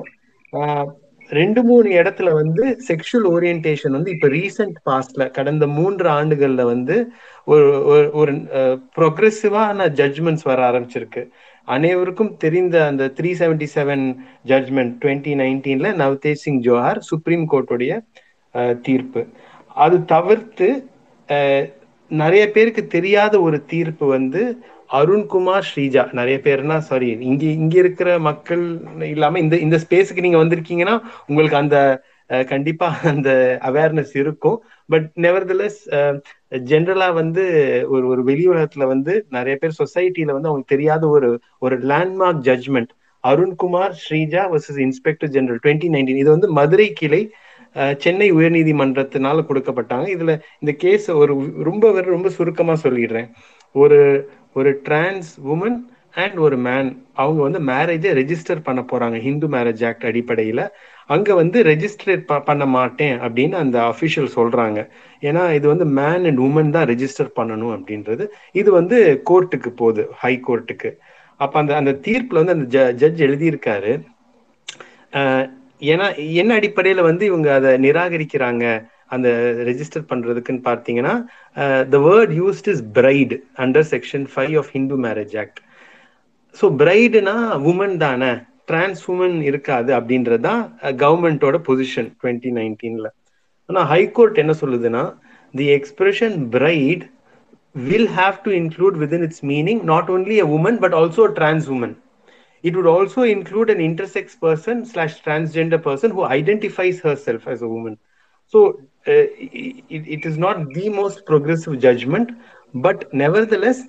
2-3 இடத்துல வந்து செக்ஷுவல் ஓரியன்டேஷன் வந்து இப்ப ரீசெண்ட் பாஸ்ட்ல கடந்த 3 ஆண்டுகள்ல வந்து ஒரு ப்ரொக்ரெசிவான ஜட்ஜ்மெண்ட்ஸ் வர ஆரம்பிச்சிருக்கு. அனைவருக்கும் தெரிந்த அந்த 377 ஜட்ஜ்மெண்ட் 2019ல நவ்தேஜ் சிங் ஜோஹார் சுப்ரீம் கோர்ட்டுடைய தீர்ப்பு. அது தவிர்த்து நிறைய பேருக்கு தெரியாத ஒரு தீர்ப்பு வந்து அருண்குமார் ஸ்ரீஜா, நிறைய பேர்னா சாரி இங்க இருக்கிற மக்கள் இல்லாம இந்த ஸ்பேஸுக்கு நீங்க வந்திருக்கீங்கன்னா உங்களுக்கு அந்த கண்டிப்பா அந்த அவேர்னஸ் இருக்கும். பட் நெவர்தலெஸ் ஜென்ரலா வந்து ஒரு வெளி உலகத்துல வந்து நிறைய பேர் சொசைட்டில வந்து அவங்களுக்கு தெரியாத ஒரு landmark judgement Arunkumar Sreeja versus inspector general 2019. இது வந்து மதுரை கிளை சென்னை உயர்நீதிமன்றத்தினால கொடுக்கப்பட்டாங்க. இதுல இந்த கேஸ் ரொம்ப சுருக்கமா சொல்லிடுறேன். ஒரு டிரான்ஸ் உமன் அண்ட் ஒரு மேன் அவங்க வந்து மேரேஜை ரெஜிஸ்டர் பண்ண போறாங்க ஹிந்து மேரேஜ் ஆக்ட் அடிப்படையில. அங்க வந்து ரெஜிஸ்டர் பண்ண மாட்டேன் அப்படின்னு அந்த அஃபிஷியல் சொல்றாங்க. ஏன்னா இது வந்து மேன் அண்ட் உமன் தான் ரெஜிஸ்டர் பண்ணணும் அப்படின்றது. இது வந்து கோர்ட்டுக்கு போகுது, ஹை கோர்ட்டுக்கு. அப்ப அந்த தீர்ப்புல வந்து அந்த ஜட்ஜ் எழுதியிருக்காரு, ஏன்னா என்ன அடிப்படையில வந்து இவங்க அதை நிராகரிக்கிறாங்க அந்த ரெஜிஸ்டர் பண்றதுக்குன்னு பார்த்தீங்கன்னா the word used is bride under section 5 of Hindu Marriage Act. So பிரைடுனா உமன் தானே, டிரான்ஸ் உமன் இருக்காது அப்படின்றது தான் கவர்மெண்டோட பொசிஷன் 2019ல. ஆனால் ஹைகோர்ட் என்ன சொல்லுதுன்னா the expression bride will have to include with in its meaning not only a woman but also trans woman. It would also include an intersex person/transgender person who identifies herself as a woman. So it is not the most progressive judgment, but nevertheless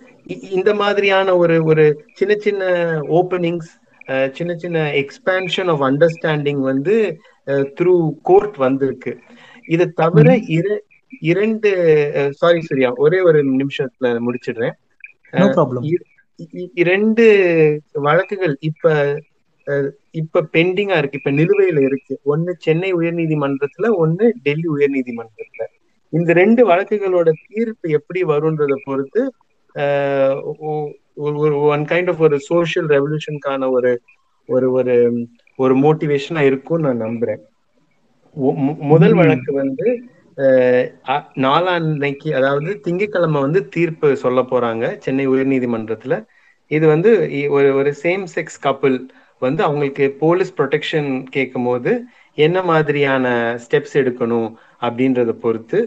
இந்த மாதிரியான ஒரு சின்ன openings, சின்ன expansion of understanding வந்து through court வந்திருக்கு. இதை தவிர இரண்டு சாரி சரியா ஒரே ஒரு நிமிஷத்துல முடிச்சிடுறேன். 2 வழக்குகள் இப்ப பெண்டிங்கா இருக்கு, இப்ப நிலுவையில இருக்கு. 1 சென்னை உயர்நீதிமன்றத்துல, 1 டெல்லி உயர்நீதிமன்றத்துல. இந்த 2 வழக்குகளோட தீர்ப்பு எப்படி வரும்ன்றத பொறுத்து ஒன் கைண்ட் ஆஃப் ஒரு சோஷியல் ரெவல்யூஷனுக்கான ஒரு ஒரு மோட்டிவேஷனா இருக்கும் நான் நம்புறேன். முதல் வழக்கு வந்து 4 அன்னைக்கு, அதாவது திங்கட்கிழமை வந்து தீர்ப்பு சொல்ல போறாங்க சென்னை உயர்நீதிமன்றத்துல. இது வந்து ஒரு சேம் செக்ஸ் கப்பிள் வந்து அவங்களுக்கு போலீஸ் ப்ரொடெக்ஷன் கேட்கும் போது என்ன மாதிரியான ஸ்டெப்ஸ் எடுக்கணும் அப்படின்றத பொறுத்து.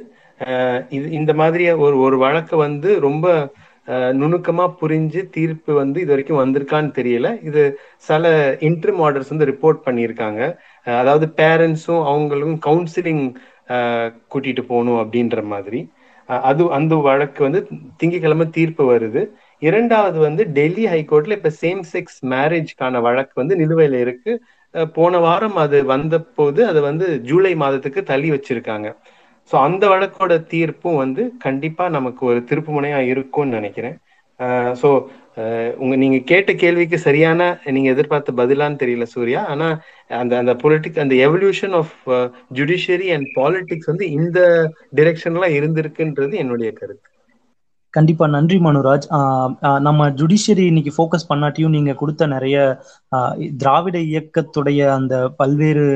இது இந்த மாதிரி ஒரு வழக்கை வந்து ரொம்ப நுணுக்கமா புரிஞ்சு தீர்ப்பு வந்து இது வரைக்கும் வந்திருக்கான்னு தெரியல. இது சில இன்ட்ரி மாடல்ஸ் வந்து ரிப்போர்ட் பண்ணியிருக்காங்க. அதாவது பேரண்ட்ஸும் அவங்களுக்கும் கவுன்சிலிங் கூட்டிட்டு போகணும் அப்படின்ற மாதிரி. அது அந்த வழக்கு வந்து திங்கட்கிழமை தீர்ப்பு வருது. இரண்டாவது வந்து டெல்லி ஹைகோர்ட்ல இப்ப சேம் செக்ஸ் மேரேஜ்க்கான வழக்கு வந்து நிலுவையில இருக்கு. போன வாரம் அது வந்த போது அது வந்து ஜூலை மாதத்துக்கு தள்ளி வச்சிருக்காங்க. ஸோ அந்த வழக்கோட தீர்ப்பும் வந்து கண்டிப்பா நமக்கு ஒரு திருப்பு முனையா இருக்கும்னு நினைக்கிறேன். ஸோ நீங்க கேட்ட கேள்விக்கு சரியான நீங்க எதிர்பார்த்த பதிலான்னு தெரியல சூர்யா, ஆனா அந்த அந்த பொலிட்டிக்ஸ் அந்த evolution of judiciary and politics வந்து இந்த டிரெக்ஷன்லாம் இருந்திருக்குன்றது என்னுடைய கருத்து. கண்டிப்பா நன்றி மனுராஜ். நம்ம ஜுடிஷியரி இன்னைக்கு ஃபோக்கஸ் பண்ணாட்டியும் நீங்க கொடுத்த நிறைய திராவிட இயக்கத்துடைய அந்த பல்வேறு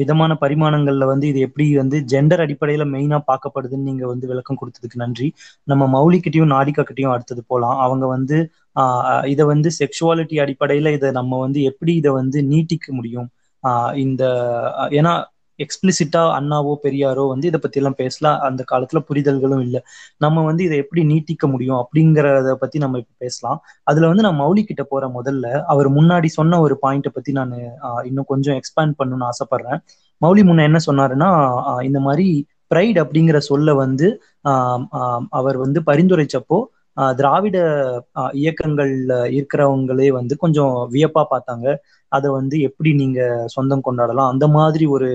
விதமான பரிமாணங்கள்ல வந்து இது எப்படி வந்து ஜெண்டர் அடிப்படையில மெயினா பார்க்கப்படுதுன்னு நீங்க வந்து விளக்கம் கொடுத்ததுக்கு நன்றி. நம்ம மௌலிக்கிட்டையும் நாடிகா கிட்டையும் அடுத்தது போலாம். அவங்க வந்து இதை வந்து செக்ஷுவாலிட்டி அடிப்படையில இதை நம்ம வந்து எப்படி இதை வந்து நீட்டிக்க முடியும், இந்த ஏன்னா எக்ஸ்பிளிசிட்டா அண்ணாவோ பெரியாரோ வந்து இதை பத்தி எல்லாம் பேசலாம், அந்த காலத்துல புரிதல்களும் இல்லை, நம்ம வந்து இதை எப்படி நீட்டிக்க முடியும் அப்படிங்கறத பத்தி நம்ம இப்ப பேசலாம். அதுல வந்து நான் மௌலிக்கிட்ட போற முதல்ல அவர் முன்னாடி சொன்ன ஒரு பாயிண்ட பத்தி நான் இன்னும் கொஞ்சம் எக்ஸ்பேண்ட் பண்ணணும்னு ஆசைப்படுறேன். மௌலி முன்ன என்ன சொன்னாருன்னா, இந்த மாதிரி பிரைட் அப்படிங்கிற சொல்ல வந்து அவர் வந்து பரிந்துரைச்சப்போ திராவிட இயக்கங்கள்ல இருக்கிறவங்களே வந்து கொஞ்சம் வியப்பா பார்த்தாங்க. அதை வந்து எப்படி நீங்க சொந்தம் கொண்டாடலாம், அந்த மாதிரி ஒரு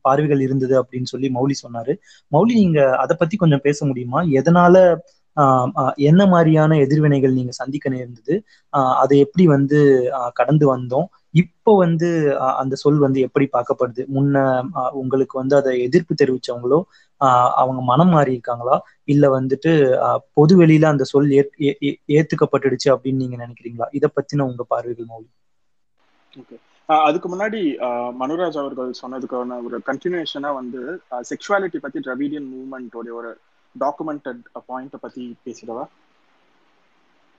பார்வைகள் இருந்தது அப்படின்னு சொல்லி மௌலி சொன்னாரு. மௌலி, நீங்க அதை பத்தி கொஞ்சம் பேச முடியுமா? எதனால என்ன மாதிரியான எதிர்வினைகள் நீங்க சந்திக்க நேர்ந்தது, அதை எப்படி வந்து கடந்து வந்தோம், இப்போ வந்து அந்த சொல் வந்து எப்படி பார்க்கப்படுது, முன்ன உங்களுக்கு வந்து அதை எதிர்ப்பு தெரிவிச்சவங்களோ அவங்க மனம் மாறி இருக்காங்களா, இல்ல வந்துட்டு பொது வெளியில அந்த சொல் ஏத்துக்கப்பட்டுடுச்சு அப்படின்னு நீங்க நினைக்கிறீங்களா? இதை பத்தின உங்க பார்வைகள் மௌலி. அதுக்கு முன்னாடி மனுராஜ் அவர்கள் சொன்னதுக்கான ஒரு கண்டினியூஷனா வந்து செக்ஷுவாலிட்டி பத்தி டிராவிடியன் மூவ்மெண்டோட ஒரு டாக்குமெண்டட் பாயிண்ட பத்தி பேசிடவா?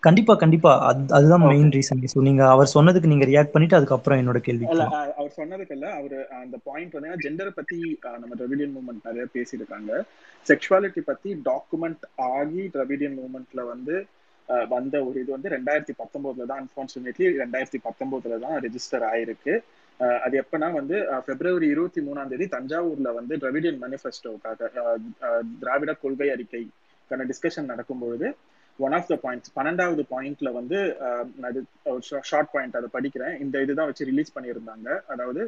கண்டிப்பா கண்டிப்பா, அதுதான் மெயின் ரீசன். நீங்க அவர் சொன்னதுக்கு நீங்க ரியாக்ட் பண்ணிட்டு அதுக்கப்புறம் என்னோட கேள்வி. அவர் சொன்னதுக்கு இல்ல, அவர் அந்த பாயிண்ட் வந்து ஜெண்டரை பத்தி நம்ம திராவிடியன் மூவ்மெண்ட் நிறைய பேசியிருக்காங்க. செக்ஷுவாலிட்டி பத்தி டாக்குமெண்ட் ஆகி திராவிடியன் மூவ்மெண்ட்ல வந்து வந்த ஒரு இது வந்து 2019 தான், அன்பார்ச்சுனேட்லி 2019 தான் ரெஜிஸ்டர் ஆயிருக்கு. அது எப்பன்னா வந்து February 23 தஞ்சாவூர்ல வந்து திராவிடியன் மேனிஃபெஸ்டோக்காக திராவிட கொள்கை அறிக்கைக்கான டிஸ்கஷன் நடக்கும்பொழுது ஒன் ஆஃப் த பாயிண்ட்ஸ் 12வது பாயிண்ட்ல வந்து ஷார்ட் பாயிண்ட் அதை படிக்கிறேன். இந்த இதுதான் வச்சு ரிலீஸ் பண்ணியிருந்தாங்க. அதாவது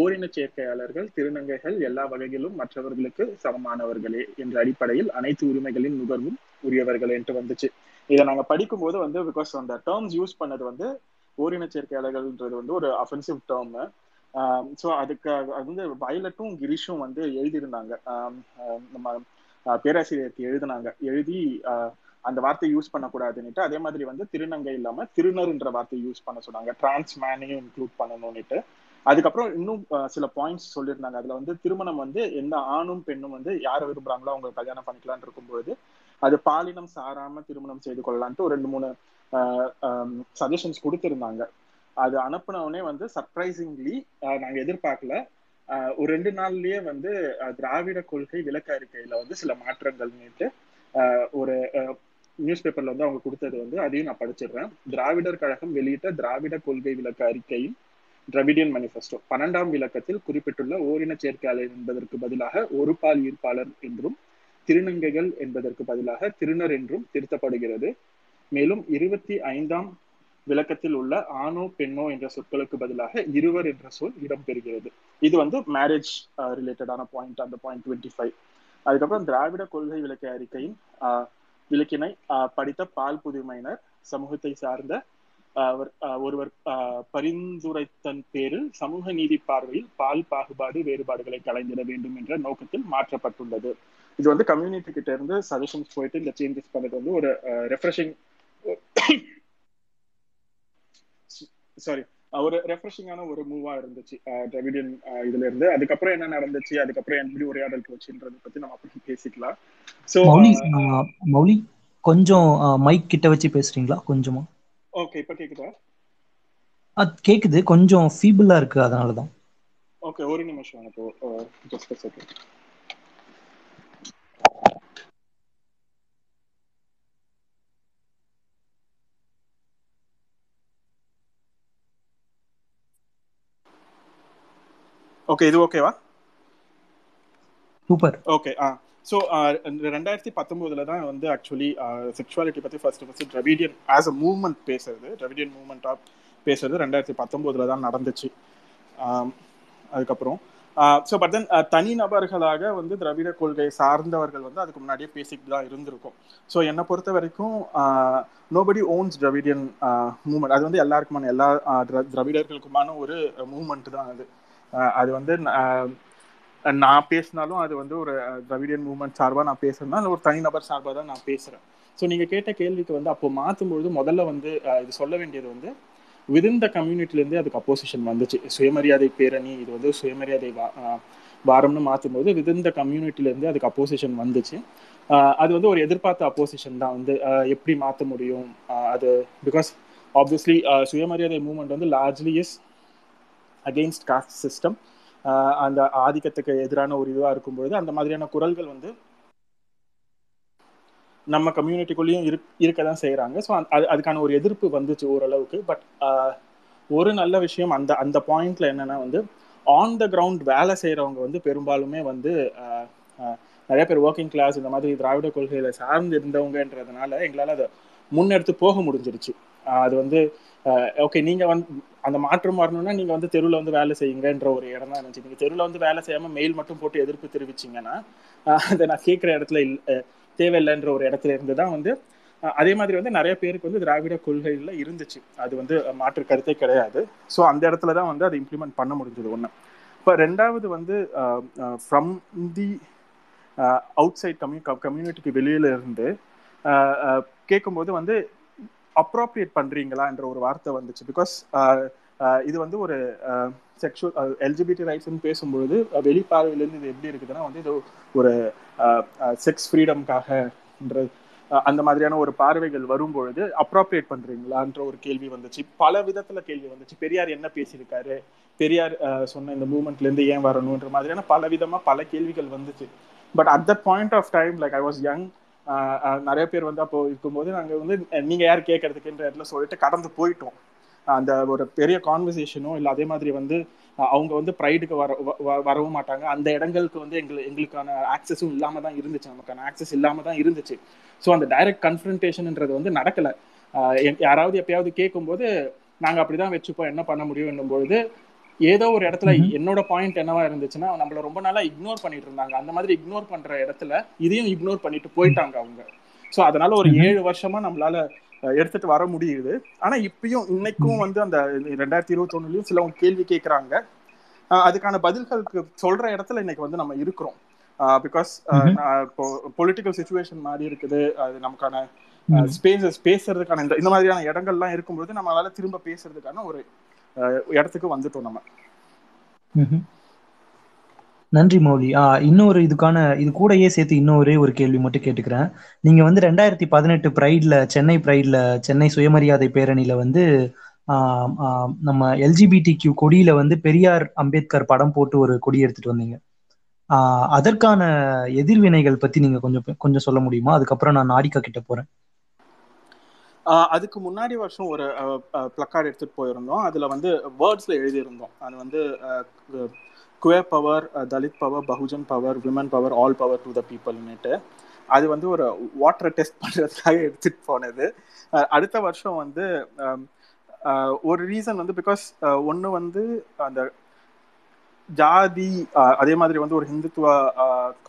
ஓரின சேர்க்கையாளர்கள் திருநங்கைகள் எல்லா வகையிலும் மற்றவர்களுக்கு சமமானவர்களே என்ற அடிப்படையில் அனைத்து உரிமைகளின் நுகர்வும் உரியவர்கள் என்று வந்துச்சு. இதை நாங்கள் படிக்கும்போது வந்து பிகாஸ் அந்த டேர்ம்ஸ் யூஸ் பண்ணது வந்து ஓரின சேர்க்கையாளர்கள்ன்றது வந்து ஒரு அஃபென்சிவ் டேர்மு. ஸோ அதுக்காக வந்து வயலட்டும் கிரிஷும் வந்து எழுதியிருந்தாங்க, நம்ம பேராசிரியருக்கு எழுதி அந்த வார்த்தை யூஸ் பண்ணக்கூடாதுன்னுட்டு. அதே மாதிரி வந்து திருநங்கை இல்லாம திருநருன்ற வார்த்தையை யூஸ் பண்ண சொன்னாங்க, டிரான்ஸ் மேனையும் இன்க்ளூட் பண்ணணும்னுட்டு. அதுக்கப்புறம் இன்னும் சில பாயிண்ட்ஸ் சொல்லியிருந்தாங்க. அதுல வந்து திருமணம் வந்து எந்த ஆணும் பெண்ணும் வந்து யாரை விரும்புறாங்களோ அவங்க கல்யாணம் பண்ணிக்கலான் இருக்கும்போது அது பாலினம் சாராம திருமணம் செய்து கொள்ளலான்ட்டு ஒரு 2-3 சஜஷன்ஸ் கொடுத்திருந்தாங்க. அது அனுப்புனவுடனே வந்து சர்ப்ரைசிங்லி நாங்க எதிர்பார்க்கல, ஒரு 2 நாள்லயே வந்து திராவிட கொள்கை விளக்க அறிக்கையில வந்து சில மாற்றங்கள்னுட்டு ஒரு நியூஸ் பேப்பர்ல வந்து அவங்க கொடுத்தது வந்து அதையும் நான் படிச்சிடுறேன். திராவிடர் கழகம் வெளியிட்ட திராவிட கொள்கை விளக்க அறிக்கையில் திராவிடியன் மேனிஃபெஸ்டோ 12ஆம் விளக்கத்தில் குறிப்பிட்டுள்ள ஓரின சேர்க்கையாளர் என்பதற்கு பதிலாக ஒரு பால் ஈர்ப்பாளர் என்றும் திருநங்கைகள் என்பதற்கு பதிலாக திருநர் என்றும் திருத்தப்படுகிறது. மேலும் 25ஆம் விளக்கத்தில் உள்ள ஆணோ பெண்ணோ என்ற சொற்களுக்கு பதிலாக இருவர் என்ற சொல் இடம்பெறுகிறது. இது வந்து மேரேஜ் ரிலேட்டடான பாயிண்ட், அந்த பாயிண்ட் 25. அதுக்கப்புறம் திராவிட கொள்கை விளக்க அறிக்கையின் விளக்கினை படித்த பால் புதுமையினர் சமூகத்தை சார்ந்த ஒருவர் பரிந்துரைத்தன் பேரில் சமூக நீதி பார்வையில் பால் பாகுபாடு வேறுபாடுகளை கலைந்திட வேண்டும் என்ற நோக்கத்தில் மாற்றப்பட்டுள்ளது. இது வந்து கம்யூனிட்டி கிட்ட இருந்து சஜஷன்ஸ் போயிட்டு இந்த சேஞ்சஸ் பண்ணது வந்து ஒரு ரெஃப்ரெஷிங் ஒரு ரெஃப்ரெஷிங்கான ஒரு மூவா இருந்துச்சு டிராவிடியன் இதுல இருந்து. அதுக்கப்புறம் என்ன நடந்துச்சு, அதுக்கப்புறம் எப்படி உரையாடல் போச்சுன்றத பத்தி நம்ம அப்புறம் பேசிக்கலாம். சோ மௌலி கொஞ்சம் மைக் கிட்ட வச்சு பேசுறீங்களா? கொஞ்சமா ஓகே, இப்ப கேக்குதா? கேக்குது, கொஞ்சம் ஃபீபிளா இருக்கு, அதனால தான். ஓகே, ஒரு நிமிஷம். இப்போ ஜஸ்ட் செகண்ட். ஓகே, இது ஓகேவா? சூப்பர். ஓகே. ஸோ 2019 தான் வந்து ஆக்சுவலி செக்ஷுவாலிட்டி பற்றி first first Dravidian as a movement பேசுறது, டிராவிடியன் மூவ்மெண்ட்டாக பேசுறது 2019 தான் நடந்துச்சு. அதுக்கப்புறம் ஸோ பட் தென் தனிநபர்களாக வந்து திராவிட கொள்கை சார்ந்தவர்கள் வந்து அதுக்கு முன்னாடியே பேசிக்கிட்டு தான் இருந்திருக்கும். ஸோ என்னை பொறுத்த வரைக்கும் நோபடி ஓன்ஸ் திராவிடியன் மூவ்மெண்ட், அது வந்து எல்லாருக்குமான எல்லா திராவிடர்களுக்குமான ஒரு மூவ்மெண்ட் தான் அது. அது வந்து நான் பேசினாலும் அது வந்து ஒரு திராவிடியன் மூவ்மெண்ட் சார்பாக நான் பேசுறேன்னா அது ஒரு தனிநபர் சார்பாக தான் நான் பேசுகிறேன். ஸோ நீங்கள் கேட்ட கேள்விக்கு வந்து அப்போ மாற்றும்பொழுது முதல்ல வந்து இது சொல்ல வேண்டியது வந்து விதின் த கம்யூனிட்டிலேருந்து அதுக்கு அப்போசிஷன் வந்துச்சு. சுயமரியாதை பேரணி இது வந்து சுயமரியாதை வாரம்னு மாற்றும்போது விதின் த கம்யூனிட்டிலேருந்து அதுக்கு அப்போசிஷன் வந்துச்சு. அது வந்து ஒரு எதிர்பார்த்த அப்போசிஷன் தான் வந்து எப்படி மாற்ற முடியும் அது, பிகாஸ் ஆப்வியஸ்லி சுயமரியாதை மூவ்மெண்ட் வந்து largely is against caste system, அந்த ஆதிக்கத்துக்கு எதிரான ஒரு இதுவாக இருக்கும்பொழுது அந்த மாதிரியான குரல்கள் வந்து நம்ம கம்யூனிட்டிக்குள்ளேயும் இருக்க தான் செய்கிறாங்க. ஸோ அதுக்கான ஒரு எதிர்ப்பு வந்துச்சு ஓரளவுக்கு. பட் ஒரு நல்ல விஷயம் அந்த அந்த பாயிண்டில் என்னென்னா வந்து ஆன் த கிரவுண்ட் வேலை செய்கிறவங்க வந்து பெரும்பாலுமே வந்து நிறைய பேர் ஒர்க்கிங் கிளாஸ் இந்த மாதிரி திராவிட கொள்கையில சார்ந்து இருந்தவங்கன்றதுனால எங்களால் அதை முன்னெடுத்து போக முடிஞ்சிடுச்சு. அது வந்து ஓகே, நீங்கள் வந்து அந்த மாற்றம் வரணும்னா நீங்கள் வந்து தெருவில் வந்து வேலை செய்யுங்கன்ற ஒரு இடம் தான் இருந்துச்சு. நீங்கள் தெருவில் வந்து வேலை செய்யாமல் மெயில் மட்டும் போட்டு எதிர்ப்பு தெரிவிச்சிங்கன்னா அதை நான் கேட்குற இடத்துல தேவையில்லைன்ற ஒரு இடத்துல இருந்து தான் வந்து அதே மாதிரி வந்து நிறைய பேருக்கு வந்து திராவிட கொள்கைகளில் இருந்துச்சு, அது வந்து மாற்று கருத்தே கிடையாது. ஸோ அந்த இடத்துல தான் வந்து அதை இம்ப்ளிமெண்ட் பண்ண முடிஞ்சது ஒன்று. இப்போ ரெண்டாவது வந்து ஃப்ரம் தி அவுட் சைட் கம்யூனிட்டிக்கு வெளியில இருந்து கேட்கும்போது வந்து அப்ரோப்ரியேட் பண்ணுறீங்களான்ற ஒரு வார்த்தை வந்துச்சு. பிகாஸ் இது வந்து ஒரு செக்ஷுவல் எல்ஜிபிடி ரைட்ஸ்ன்னு பேசும்பொழுது வெளிப்பார்வையிலேருந்து இது எப்படி இருக்குதுன்னா வந்து இது ஒரு செக்ஸ் ஃப்ரீடம்காகன்ற அந்த மாதிரியான ஒரு பார்வைகள் வரும்பொழுது அப்ரோப்ரியேட் பண்ணுறீங்களான்ற ஒரு கேள்வி வந்துச்சு. பல விதத்தில் கேள்வி வந்துச்சு. பெரியார் என்ன பேசியிருக்காரு, பெரியார் சொன்ன இந்த மூமெண்ட்லேருந்து ஏன் வரணுன்ற மாதிரியான பல விதமாக பல கேள்விகள் வந்துச்சு. But at the point of time like I was young, நிறைய பேர் வந்து அப்போ இருக்கும்போது நாங்கள் வந்து நீங்கள் யார் கேட்கறதுக்குன்ற இடத்துல சொல்லிட்டு கடந்து போயிட்டோம். அந்த ஒரு பெரிய கான்வர்சேஷனும் இல்லை. அதே மாதிரி வந்து அவங்க வந்து ப்ரைடுக்கு வரவும் மாட்டாங்க. அந்த இடங்களுக்கு வந்து எங்களுக்கான ஆக்சஸும் இல்லாமல் தான் இருந்துச்சு, நமக்கான ஆக்சஸ் இல்லாமல் தான் இருந்துச்சு. ஸோ அந்த டைரக்ட் கன்ஃபரன்டேஷன்ன்றது வந்து நடக்கலை. யாராவது எப்பயாவது கேட்கும்போது நாங்கள் அப்படி தான் வச்சுப்போம், என்ன பண்ண முடியும் என்னும்பொழுது ஏதோ ஒரு இடத்துல என்னோட பாயிண்ட் என்னவா இருந்துச்சுன்னா நம்மளை ரொம்ப நாளாக இக்னோர் பண்ணிட்டு இருந்தாங்க. அந்த மாதிரி இக்னோர் பண்ணுற இடத்துல இதையும் இக்னோர் பண்ணிட்டு போயிட்டாங்க அவங்க. ஸோ அதனால ஒரு 7 வருஷமா நம்மளால எடுத்துட்டு வர முடியுது. ஆனா இப்பயும் இன்னைக்கும் வந்து அந்த 2021லயும் சிலவங்க கேள்வி கேட்கறாங்க. அதுக்கான பதில்களுக்கு சொல்ற இடத்துல இன்னைக்கு வந்து நம்ம இருக்கிறோம். பிகாஸ் இப்போ பொலிட்டிக்கல் சுச்சுவேஷன் மாதிரி இருக்குது, அது நமக்கான ஸ்பேசஸ் பேசுறதுக்கான இந்த மாதிரியான இடங்கள்லாம் இருக்கும்போது நம்மளால திரும்ப பேசுறதுக்கான ஒரு இடத்துக்கு வந்துட்டோம் நம்ம. நன்றி மௌலி. இன்னொரு இது கூடயே சேர்த்து இன்னொரு ஒரு கேள்வி மட்டும் கேட்டுக்கிறேன். நீங்க வந்து 2018 சென்னை பிரைட்ல சென்னை சுயமரியாதை பேரணியில வந்து நம்ம எல்ஜிபிடிக்யூ கொடியில வந்து பெரியார் அம்பேத்கர் படம் போட்டு ஒரு கொடி எடுத்துட்டு வந்தீங்க. அதற்கான எதிர்வினைகள் பத்தி நீங்க கொஞ்சம் சொல்ல முடியுமா? அதுக்கப்புறம் நான் நாடிகா கிட்ட போறேன். அதுக்கு முன்னாடி வருஷம் ஒரு பிளக்கார்டு எடுத்துட்டு போயிருந்தோம். அதுல வந்து வேர்ட்ஸ்ல எழுதியிருந்தோம். அது வந்து queer power, Dalit power, Bahujan power, women power, all power to the பீப்புள்னுட்டு. அது வந்து ஒரு வாட்டரை டெஸ்ட் பண்ணுறதுக்காக எடுத்துகிட்டு போனது. அடுத்த வருஷம் வந்து ஒரு ரீசன் வந்து பிகாஸ் ஒன்று வந்து அந்த ஜாதி, அதே மாதிரி வந்து ஒரு ஹிந்துத்துவ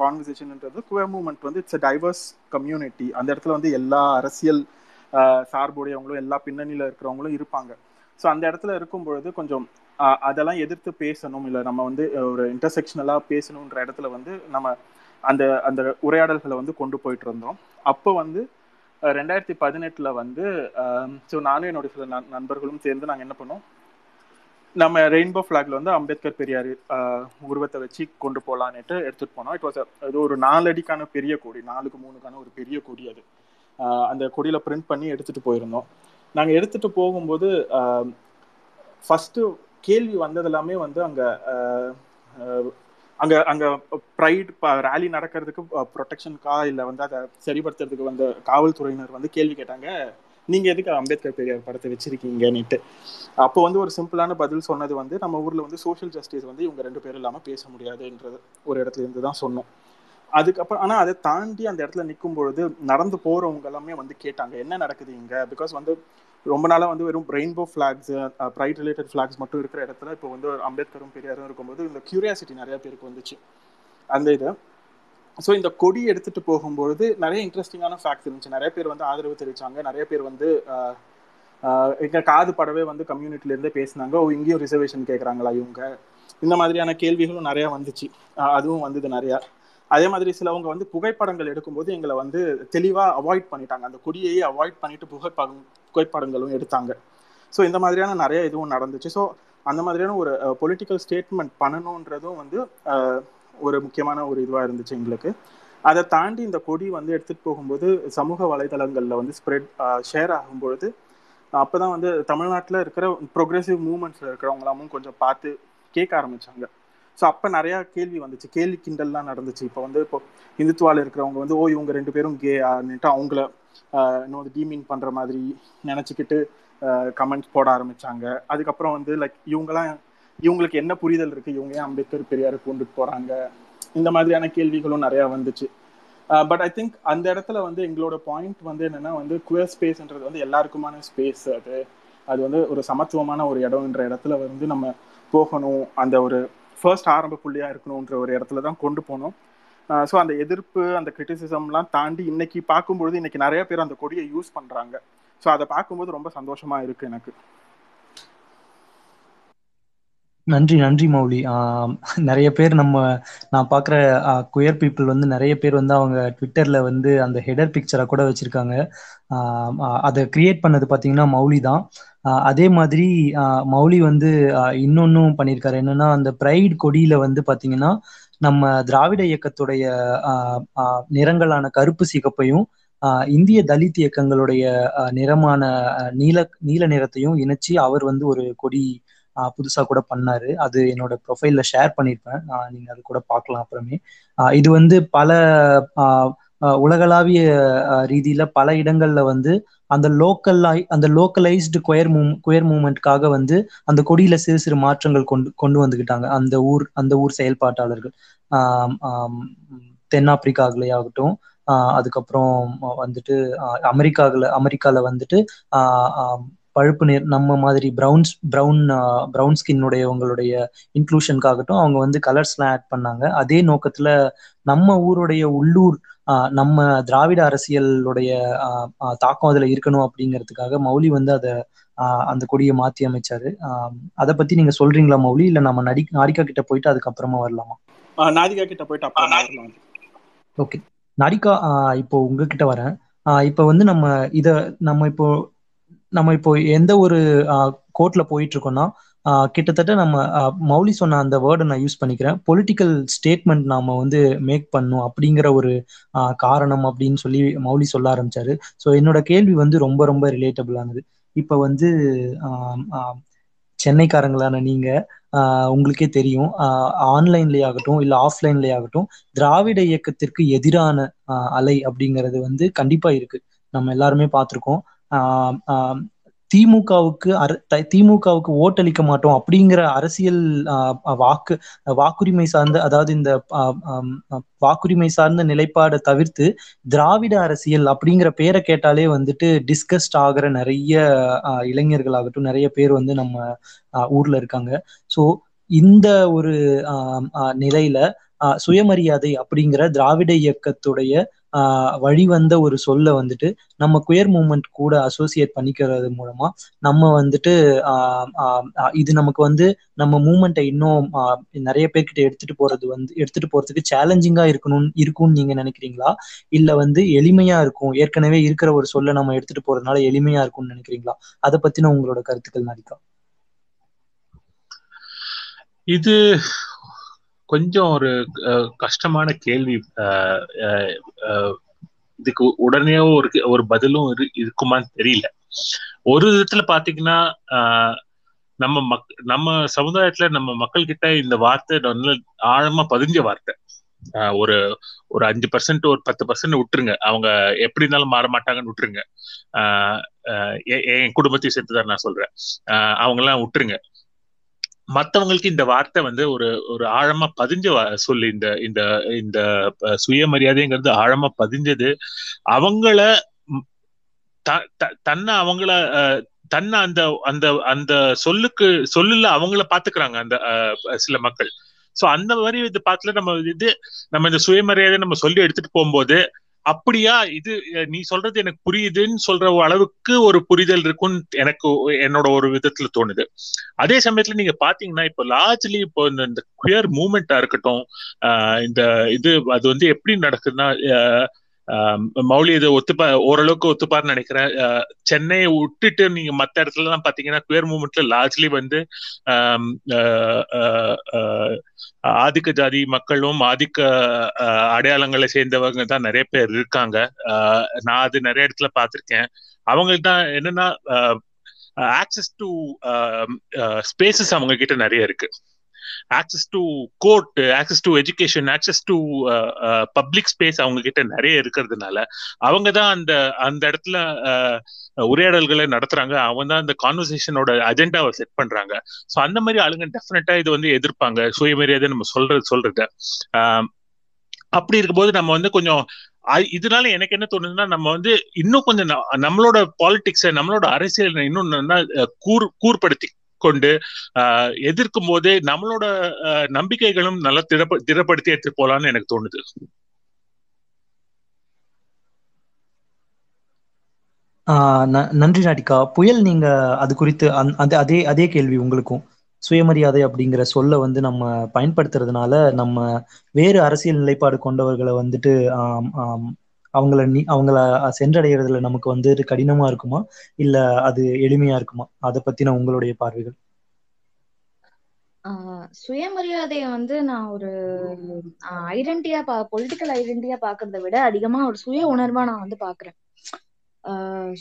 கான்வர்சேஷன்ன்றது குயர் மூவ்மெண்ட் வந்து இட்ஸ் அ டைவர்ஸ் கம்யூனிட்டி. அந்த இடத்துல வந்து எல்லா அரசியல் சார்புடையவங்களும் எல்லா பின்னணியில் இருக்கிறவங்களும் இருப்பாங்க. ஸோ அந்த இடத்துல இருக்கும்பொழுது கொஞ்சம் அதெல்லாம் எதிர்த்து பேசணும், இல்லை நம்ம வந்து ஒரு இன்டர்செக்ஷனலாக பேசணுன்ற இடத்துல வந்து நம்ம அந்த அந்த உரையாடல்களை வந்து கொண்டு போயிட்டு இருந்தோம். அப்போ வந்து 2018 வந்து ஸோ நானும் என்னுடைய சில நண்பர்களும் சேர்ந்து நாங்கள் என்ன பண்ணோம், நம்ம ரெயின்போ ஃப்ளாக்ல வந்து அம்பேத்கர் பெரியார் உருவத்தை வச்சு கொண்டு போகலான்னுட்டு எடுத்துகிட்டு போனோம். இட் வாஸ் அது ஒரு 4 அடிக்கான பெரிய கொடி, 4x3க்கான ஒரு பெரிய கொடி. அது அந்த கொடியில் பிரிண்ட் பண்ணி எடுத்துகிட்டு போயிருந்தோம். நாங்கள் எடுத்துகிட்டு போகும்போது ஃபஸ்ட்டு கேள்வி வந்தது எல்லாமே வந்து அங்கே ப்ரைட் ரேலி நடக்கிறதுக்கு ப்ரொடெக்ஷனுக்கா இல்லை வந்து அதை சரிப்படுத்துறதுக்கு வந்த காவல்துறையினர் வந்து கேள்வி கேட்டாங்க, நீங்கள் எதுக்கு அம்பேத்கர் பெரியார் படத்தை வச்சுருக்கீங்கன்னுட்டு அப்போ வந்து ஒரு சிம்பிளான பதில் சொன்னது வந்து நம்ம ஊரில் வந்து சோஷியல் ஜஸ்டிஸ் வந்து இவங்க ரெண்டு பேரும் இல்லாமல் பேச முடியாதுன்றது ஒரு இடத்துல இருந்து தான் சொன்னோம். அதுக்கப்புறம் ஆனால் அதை தாண்டி அந்த இடத்துல நிற்கும் பொழுது நடந்து போகிறவங்க எல்லாமே வந்து கேட்டாங்க என்ன நடக்குது இங்கே. பிகாஸ் வந்து ரொம்ப நாளாக வந்து வெறும் rainbow flags pride related flags மட்டும் இருக்கிற இடத்துல இப்போ வந்து அம்பேத்கரும் பெரியாரும் இருக்கும்போது இந்த கியூரியாசிட்டி நிறையா பேருக்கு வந்துச்சு அந்த இது. ஸோ இந்த கொடி எடுத்துகிட்டு போகும்பொழுது நிறைய இன்ட்ரெஸ்டிங்கான ஃபேக்ட்ஸ் இருந்துச்சு. நிறைய பேர் வந்து ஆதரவு தெரிவித்தாங்க, நிறைய பேர் வந்து எங்கள் காது படவே வந்து கம்யூனிட்டிலேருந்தே பேசினாங்க, ஓ இங்கேயும் ரிசர்வேஷன் கேட்குறாங்களா இவங்க, இந்த மாதிரியான கேள்விகளும் நிறையா வந்துச்சு. அதுவும் வந்தது நிறையா. அதே மாதிரி சிலவங்க வந்து புகைப்படங்கள் எடுக்கும்போது எங்களை வந்து தெளிவாக அவாய்ட் பண்ணிட்டாங்க, அந்த கொடியையே அவாய்ட் பண்ணிட்டு புகைப்படங்களும் எடுத்தாங்க. ஸோ இந்த மாதிரியான நிறைய இதுவும் நடந்துச்சு. ஸோ அந்த மாதிரியான ஒரு பொலிட்டிக்கல் ஸ்டேட்மெண்ட் பண்ணணுன்றதும் வந்து ஒரு முக்கியமான ஒரு இதுவாக இருந்துச்சு எங்களுக்கு. அதை தாண்டி இந்த கொடி வந்து எடுத்துகிட்டு போகும்போது சமூக வலைதளங்களில் வந்து ஷேர் ஆகும்பொழுது அப்போ தான் வந்து தமிழ்நாட்டில் இருக்கிற ப்ரொக்ரெசிவ் மூமெண்ட்ஸில் இருக்கிறவங்களாமும் கொஞ்சம் பார்த்து கேட்க ஆரம்பித்தாங்க. ஸோ அப்போ நிறையா கேள்வி வந்துச்சு, கேலி கிண்டல்லாம் நடந்துச்சு. இப்போ வந்து இப்போ இந்துத்துவாவில் இருக்கிறவங்க வந்து ஓ இவங்க ரெண்டு பேரும் கே ஆன்னுட்டு அவங்கள இன்னும் வந்து டீமீன் பண்ணுற மாதிரி நினச்சிக்கிட்டு கமெண்ட்ஸ் போட ஆரம்பித்தாங்க. அதுக்கப்புறம் வந்து லைக் இவங்களுக்கு என்ன புரிதல் இருக்குது, இவங்க ஏன் அம்பேத்கர் பெரியாரை கொண்டுட்டு போகிறாங்க, இந்த மாதிரியான கேள்விகளும் நிறையா வந்துச்சு. பட் ஐ திங்க் அந்த இடத்துல வந்து எங்களோட பாயிண்ட் வந்து என்னென்னா வந்து குயர் ஸ்பேஸ்ன்றது வந்து எல்லாருக்குமான ஸ்பேஸ், அது வந்து ஒரு சமத்துவமான ஒரு இடம்ன்ற இடத்துல வந்து நம்ம போகணும், அந்த ஒரு ஃபர்ஸ்ட் ஆரம்ப புள்ளியாக இருக்கணுன்ற ஒரு இடத்துல தான் கொண்டு போனோம். ஸோ அந்த எதிர்ப்பு அந்த கிரிட்டிசிசம்லாம் தாண்டி இன்னைக்கு பார்க்கும்பொழுது இன்னைக்கு நிறைய பேர் அந்த கொடியை யூஸ் பண்ணுறாங்க. ஸோ அதை பார்க்கும்போது ரொம்ப சந்தோஷமாக இருக்குது எனக்கு. நன்றி மௌலி. நிறைய பேர் நான் பார்க்குற குயர் பீப்புள் வந்து நிறைய பேர் வந்து அவங்க ட்விட்டரில் வந்து அந்த ஹெடர் பிக்சரை கூட வச்சுருக்காங்க. அதை கிரியேட் பண்ணது பார்த்தீங்கன்னா மௌலி தான். அதே மாதிரி மௌலி வந்து இன்னொன்றும் பண்ணியிருக்காரு. என்னென்னா அந்த ப்ரைட் கொடியில் வந்து பார்த்தீங்கன்னா நம்ம திராவிட இயக்கத்துடைய நிறங்களான கருப்பு சிகப்பையும் இந்திய தலித் இயக்கங்களுடைய நிறமான நீல நிறத்தையும் இணைச்சி அவர் வந்து ஒரு கொடி புதுசா கூட பண்ணாரு. அது என்னோட ப்ரொஃபைல்ல ஷேர் பண்ணிருப்பேன், நீங்க அது கூட பார்க்கலாம் அப்புறமே. இது வந்து பல உலகளாவிய ரீதியில பல இடங்கள்ல வந்து அந்த லோக்கலைஸ்டு குயர் மூவ்மெண்ட்காக வந்து அந்த கொடியில சிறு சிறு மாற்றங்கள் கொண்டு வந்துகிட்டாங்க அந்த ஊர் செயல்பாட்டாளர்கள். தென்னாப்பிரிக்காவிலே ஆகட்டும், அதுக்கப்புறம் வந்துட்டு அமெரிக்கால வந்துட்டு பழுப்பு நம்ம மாதிரி ப்ரௌன் ஸ்கின்னுடையவங்களுடைய இன்க்ளூஷனுக்காகட்டும் அவங்க வந்து கலர்ஸ்லாம் ஆட் பண்ணாங்க. அதே நோக்கத்துல நம்ம ஊருடைய உள்ளூர் நம்ம திராவிட அரசியலுடைய தாக்கம் அதுல இருக்கணும் அப்படிங்கிறதுக்காக மௌலி வந்து அந்த கொடியை மாற்றி அமைச்சாரு. அதை பத்தி நீங்க சொல்றீங்களா மௌலி, இல்ல நம்ம நாரிகா கிட்ட போயிட்டு அதுக்கப்புறமா வரலாமா? நாரிகா கிட்ட போயிட்டு ஓகே. நாரிகா, இப்போ உங்ககிட்ட வரேன். இப்போ வந்து நம்ம இப்போ எந்த ஒரு கோர்ட்ல போயிட்டு இருக்கோம்னா கிட்டத்தட்ட நம்ம மௌலி சொன்ன அந்த வேர்டை நான் யூஸ் பண்ணிக்கிறேன், பொலிட்டிக்கல் ஸ்டேட்மெண்ட் நாம வந்து மேக் பண்ணும் அப்படிங்கிற ஒரு காரணம் அப்படின்னு சொல்லி மௌலி சொல்ல ஆரம்பிச்சாரு. ஸோ என்னோட கேள்வி வந்து ரொம்ப ரொம்ப ரிலேட்டபிளானது. இப்போ வந்து சென்னைக்காரங்களான நீங்க உங்களுக்கே தெரியும், ஆன்லைன்லேயே ஆகட்டும் இல்லை ஆஃப்லைன்லேயே ஆகட்டும் திராவிட இயக்கத்திற்கு எதிரான அலை அப்படிங்கிறது வந்து கண்டிப்பா இருக்கு, நம்ம எல்லாருமே பார்த்துருக்கோம். திமுகவுக்கு ஓட்டளிக்க மாட்டோம் அப்படிங்கிற அரசியல் வாக்குரிமை சார்ந்த, அதாவது இந்த வாக்குரிமை சார்ந்த நிலைப்பாடை தவிர்த்து திராவிட அரசியல் அப்படிங்கிற பேரை கேட்டாலே வந்துட்டு டிஸ்கஸ்ட் ஆகிற நிறைய இளைஞர்களாகட்டும் நிறைய பேர் வந்து நம்ம ஊர்ல இருக்காங்க. ஸோ இந்த ஒரு நிலையில சுயமரியாதை அப்படிங்கிற திராவிட இயக்கத்துடைய வழிவந்த ஒரு சொல்ல வந்துட்டு நம்ம குயர் மூமெண்ட் கூட அசோசியேட் பண்ணிக்கிறது மூலமா நம்ம வந்துட்டு இது நமக்கு வந்து நம்ம மூமெண்ட்டை இன்னும் நிறைய பேர்கிட்ட எடுத்துட்டு போறதுக்கு சேலஞ்சிங்கா இருக்கும்னு நீங்க நினைக்கிறீங்களா, இல்ல வந்து எளிமையா இருக்கும், ஏற்கனவே இருக்கிற ஒரு சொல்ல நம்ம எடுத்துட்டு போறதுனால எளிமையா இருக்கும்னு நினைக்கிறீங்களா? அதை பத்தின உங்களோட கருத்துக்கள் நாரிகா. இது கொஞ்சம் ஒரு கஷ்டமான கேள்வி. இதுக்கு உடனே ஒரு பதிலும் இருக்குமான்னு தெரியல. ஒரு விதத்துல பாத்தீங்கன்னா நம்ம சமுதாயத்துல நம்ம மக்கள் கிட்ட இந்த வார்த்தை நல்ல ஆழமா பதிஞ்ச வார்த்தை. ஒரு 5% ஒரு 10% விட்டுருங்க, அவங்க எப்படி இருந்தாலும் மாற மாட்டாங்கன்னு விட்டுருங்க. என் குடும்பத்தையும் சேர்த்துதான் நான் சொல்றேன், அவங்கெல்லாம் விட்டுருங்க. மற்றவங்களுக்கு இந்த வார்த்தை வந்து ஒரு ஆழமா பதிஞ்ச சொல்லு, இந்த இந்த இந்த சுயமரியாதைங்கிறது ஆழமா பதிஞ்சது. அவங்கள தன்னை அவங்கள தன்னை அந்த அந்த அந்த சொல்லுக்கு சொல்லுல அவங்கள பாத்துக்கிறாங்க அந்த சில மக்கள். சோ அந்த மாதிரி இது பார்த்துல நம்ம இது நம்ம இந்த சுயமரியாதை நம்ம சொல்லி எடுத்துட்டு போகும்போது அப்படியா இது நீ சொல்றது எனக்கு புரியுதுன்னு சொல்ற அளவுக்கு ஒரு புரிதல் இருக்கும்னு எனக்கு என்னோட ஒரு விதத்துல தோணுது. அதே சமயத்துல நீங்க பாத்தீங்கன்னா இப்போ லார்ஜ்லி இப்போ இந்த குயர் மூவ்மெண்டா இருக்கட்டும், இந்த இது அது வந்து எப்படி நடக்குதுன்னா, மௌலி இதை ஓரளவுக்கு ஒத்துப்பாருன்னு நினைக்கிறேன். சென்னையை விட்டுட்டு நீங்க மத்த இடத்துல எல்லாம் பாத்தீங்கன்னா குயர் மூவ்மெண்ட்ல லார்ஜ்லி வந்து ஆதிக்க ஜாதி மக்களும் ஆதிக்க அடையாளங்களை சேர்ந்தவங்க தான் நிறைய பேர் இருக்காங்க. நான் அது நிறைய இடத்துல பார்த்துருக்கேன். அவங்களுக்கு தான் என்னன்னா ஆக்சஸ் டு ஸ்பேசஸ் அவங்க கிட்ட நிறைய இருக்கு, access to court, access to education, access to public space அவங்க கிட்ட நிறைய இருக்கிறதுனால அவங்க தான் அந்த இடத்துல உரையாடல்களை நடத்துறாங்க, அவங்க தான் அந்த கான்வர்சேஷனோட அஜெண்டாவை செட் பண்றாங்க. ஸோ அந்த மாதிரி ஆளுங்க டெஃபினட்டா இது வந்து எதிர்ப்பாங்க, சுயமரியாதை நம்ம சொல்றத. அப்படி இருக்கும்போது நம்ம வந்து கொஞ்சம் இதனால எனக்கு என்ன தோணுதுன்னா, நம்ம வந்து இன்னும் கொஞ்சம் நம்மளோட பாலிடிக்ஸை நம்மளோட அரசியல் இன்னும் கூர்படுத்தி கொண்டு எதிர்க்கும் போது நம்மளோட நம்பிக்கைகளும் நல்லா திடப்படுத்தி எடுத்து போலான்னு எனக்கு தோணுது. நன்றி நாட்டிகா. புயல், நீங்க அது குறித்து அதே கேள்வி உங்களுக்கும். சுயமரியாதை அப்படிங்கிற சொல்ல வந்து நம்ம பயன்படுத்துறதுனால நம்ம வேறு அரசியல் நிலைப்பாடு கொண்டவர்களை வந்துட்டு அவங்கள சென்றடைகிறதுல நமக்கு வந்து கடினமா இருக்குமா இல்ல அது எளிமையா இருக்குமா? அதை பத்தின உங்களுடைய பார்வைகள். சுயமரியாதையை வந்து நான் ஒரு ஐடென்டிட்டியா பொலிட்டிக்கல் ஐடென்டிட்டியா பாக்குறத விட அதிகமா ஒரு சுய உணர்வா நான் வந்து பாக்குறேன்.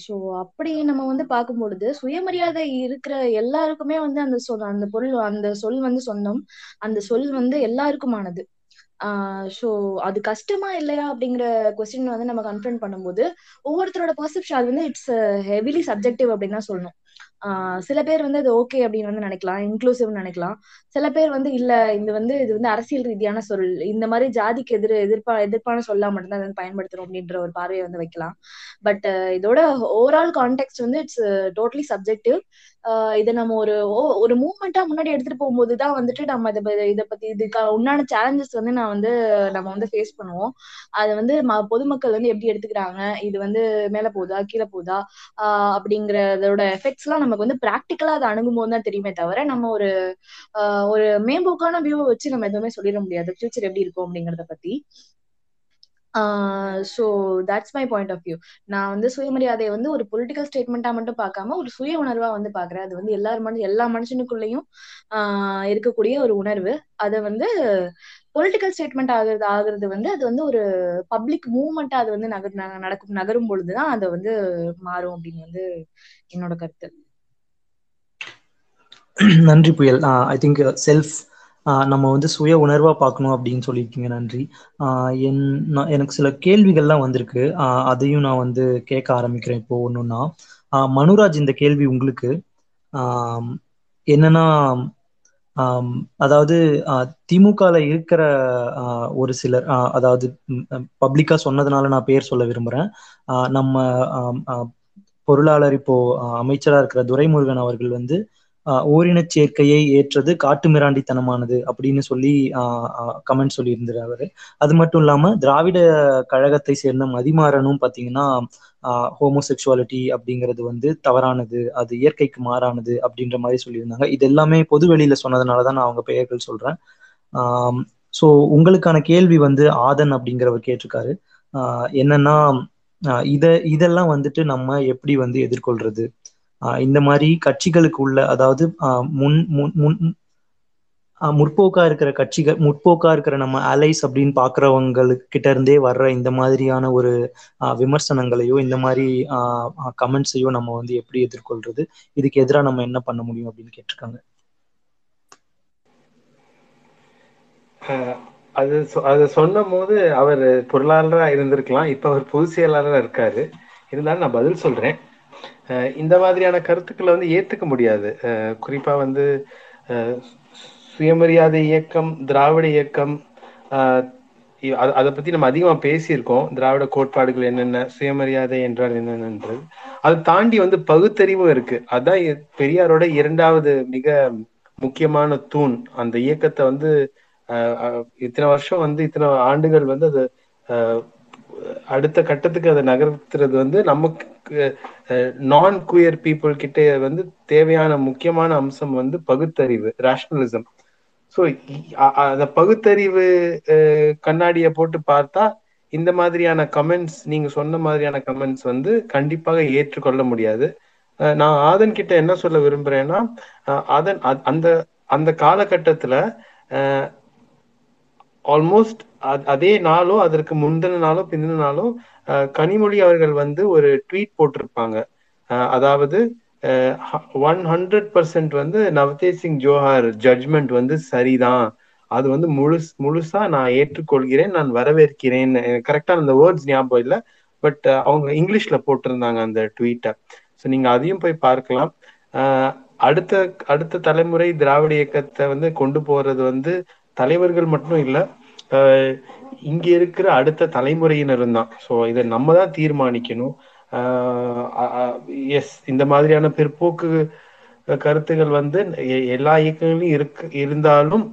ஸோ அப்படி நம்ம வந்து பார்க்கும்பொழுது சுயமரியாதை இருக்கிற எல்லாருக்குமே வந்து அந்த சொல் வந்து சொந்தம், அந்த சொல் வந்து எல்லாருக்குமானது. ஸோ அது கஷ்டமா இல்லையா அப்படிங்கிற கொஸ்டின் வந்து நம்ம கன்ஃபர்ன் பண்ணும்போது ஒவ்வொருத்தரோட பெர்செப்ஷன் அது வந்து இட்ஸ் ஹெவிலி சப்ஜெக்டிவ் அப்படின்னு தான் சொல்லணும். சில பேர் வந்து அது ஓகே அப்படின்னு வந்து நினைக்கலாம், இன்க்ளூசிவ்னு நினைக்கலாம். சில பேர் வந்து இல்ல இது வந்து அரசியல் ரீதியான சொல், இந்த மாதிரி ஜாதிக்கு எதிர்ப்பான சொல்லா மட்டும்தான் வந்து பயன்படுத்தணும் அப்படின்ற ஒரு பார்வையை வந்து வைக்கலாம். பட் இதோட ஓவரால் கான்டெக்ட் வந்து இட்ஸ் டோட்டலி சப்ஜெக்டிவ். இதை நம்ம ஒரு மூவ்மெண்டா முன்னாடி எடுத்துட்டு போகும்போதுதான் வந்துட்டு நம்ம இதை பத்தி இதுக்கான உண்டான சேலஞ்சஸ் வந்து நம்ம வந்து ஃபேஸ் பண்ணுவோம். அது வந்து பொதுமக்கள் வந்து எப்படி எடுத்துக்கிறாங்க, இது வந்து மேல போதா கீழே போதா அப்படிங்கறதோட எஃபெக்ட்ஸ் எல்லாம் நமக்கு வந்து பிராக்டிக்கலா அதை அணுகும்போது தான் தெரியுமே தவிர நம்ம ஒரு மேம்போக்கான வியூவை வச்சு நம்ம எதுவுமே சொல்லிட முடியாது ஃபியூச்சர் எப்படி இருக்கும் அப்படிங்கறத பத்தி. So that's my point of view. நான் வந்து சுயமரியாதையை வந்து ஒரு பொலிட்டிக்கல் ஸ்டேட்மெண்டா மட்டும் பார்க்காம ஒரு சுய உணர்வா வந்து பாக்குறேன். அது வந்து எல்லா மனுஷனுக்குள்ளயும் இருக்கக்கூடிய ஒரு உணர்வு. அதை வந்து பொலிட்டிக்கல் ஸ்டேட்மெண்ட் ஆகுறது வந்து அது வந்து ஒரு பப்ளிக் மூவ்மெண்டா அது வந்து நகரும் பொழுதுதான் அதை வந்து மாறும் அப்படின்னு வந்து என்னோட கருத்து. நன்றி புயல். ஐ திங்க் செல்ஃப் நம்ம வந்து சுய உணர்வா பார்க்கணும் அப்படின்னு சொல்லியிருக்கீங்க. நன்றி. எனக்கு சில கேள்விகள்லாம் வந்திருக்கு, அதையும் நான் வந்து கேட்க ஆரம்பிக்கிறேன் இப்போ ஒன்றுன்னா. மனுராஜ், இந்த கேள்வி உங்களுக்கு என்னன்னா, அதாவது திமுகல இருக்கிற ஒரு சிலர், அதாவது பப்ளிக்கா சொன்னதுனால நான் பேர் சொல்ல விரும்புறேன், நம்ம பொருளாளர் இப்போ அமைச்சரா இருக்கிற துரைமுருகன் அவர்கள் வந்து ஓரினச் சேர்க்கையை ஏற்றது காட்டுமிராண்டித்தனமானது அப்படின்னு சொல்லி கமெண்ட் சொல்லியிருந்தார் அவரு. அது மட்டும் இல்லாம திராவிட கழகத்தை சேர்ந்த மதிமாறனும் பாத்தீங்கன்னா ஹோமோசெக்சுவாலிட்டி அப்படிங்கிறது வந்து தவறானது, அது இயற்கைக்கு மாறானது அப்படின்ற மாதிரி சொல்லியிருந்தாங்க. இது எல்லாமே பொதுவெளியில சொன்னதுனாலதான் நான் அவங்க பெயர்கள் சொல்றேன். ஸோ உங்களுக்கான கேள்வி வந்து ஆதன் அப்படிங்கிறவர் கேட்டிருக்காரு, என்னன்னா இதெல்லாம் வந்துட்டு நம்ம எப்படி வந்து எதிர்கொள்றது? இந்த மாதிரி கட்சிகளுக்கு உள்ள, அதாவது முற்போக்கா இருக்கிற நம்ம அலைஸ் அப்படின்னு பாக்குறவங்ககிட்ட இருந்தே வர்ற இந்த மாதிரியான ஒரு விமர்சனங்களையோ இந்த மாதிரி கமெண்ட்ஸையோ நம்ம வந்து எப்படி எதிர்கொள்றது? இதுக்கு எதிராக நம்ம என்ன பண்ண முடியும் அப்படின்னு கேட்டிருக்காங்க. அது அதை சொன்னும் போது அவர் பொருளாளராக இருந்திருக்கலாம். இப்போ அவர் பொதுச் செயலாளராக இருக்காரு. இருந்தாலும் நான் பதில் சொல்றேன். இந்த மாதிரியான கருத்துக்களை வந்து ஏற்றுக்க முடியாது. குறிப்பா வந்து சுயமரியாதை இயக்கம், திராவிட இயக்கம், அதை பத்தி நம்ம அதிகமா பேசியிருக்கோம். திராவிட கோட்பாடுகள் என்னென்ன, சுயமரியாதை என்றால் என்னென்னன்றது, அதை தாண்டி வந்து பகுத்தறிவும் இருக்கு. அதான் பெரியாரோட இரண்டாவது மிக முக்கியமான தூண். அந்த இயக்கத்தை வந்து இத்தனை வருஷம் வந்து இத்தனை ஆண்டுகள் வந்து அது அடுத்த கட்டத்துக்கு அதை நகர்த்துறது வந்து நமக்கு நான் குயர் பீப்புள் கிட்டே வந்து தேவையான முக்கியமான அம்சம் வந்து பகுத்தறிவு, ரேஷனலிசம். ஸோ அந்த பகுத்தறிவு கண்ணாடியை போட்டு பார்த்தா இந்த மாதிரியான கமெண்ட்ஸ், நீங்க சொன்ன மாதிரியான கமெண்ட்ஸ் வந்து கண்டிப்பாக ஏற்றுக்கொள்ள முடியாது. நான் ஆதன் கிட்ட என்ன சொல்ல விரும்புறேன்னா, ஆதன் அந்த அந்த காலகட்டத்துல ஆல்மோஸ்ட் அதே நாளோ அதற்கு முந்தின நாளோ பிந்தின நாளோ கனிமொழி அவர்கள் வந்து ஒரு ட்வீட் போட்டிருப்பாங்க. அதாவது 100% வந்து நவ்தேஜ் சிங் ஜோஹார் ஜட்ஜ்மெண்ட் வந்து சரிதான், அது வந்து முழுசா நான் ஏற்றுக்கொள்கிறேன், நான் வரவேற்கிறேன். கரெக்டா அந்த வேர்ட்ஸ் ஞாபகம் இல்லை, பட் அவங்க இங்கிலீஷ்ல போட்டிருந்தாங்க அந்த ட்வீட்டை. ஸோ நீங்க அதையும் போய் பார்க்கலாம். அடுத்த தலைமுறை திராவிட இயக்கத்தை வந்து கொண்டு போறது வந்து தலைவர்கள் மட்டும் இல்லை, இங்க இருக்கிற அடுத்த தலைமுறையினரும் தான். ஸோ இதை நம்ம தான் தீர்மானிக்கணும். எஸ், இந்த மாதிரியான பிற்போக்கு கருத்துகள் வந்து எல்லா இயக்கங்களையும் இருந்தாலும்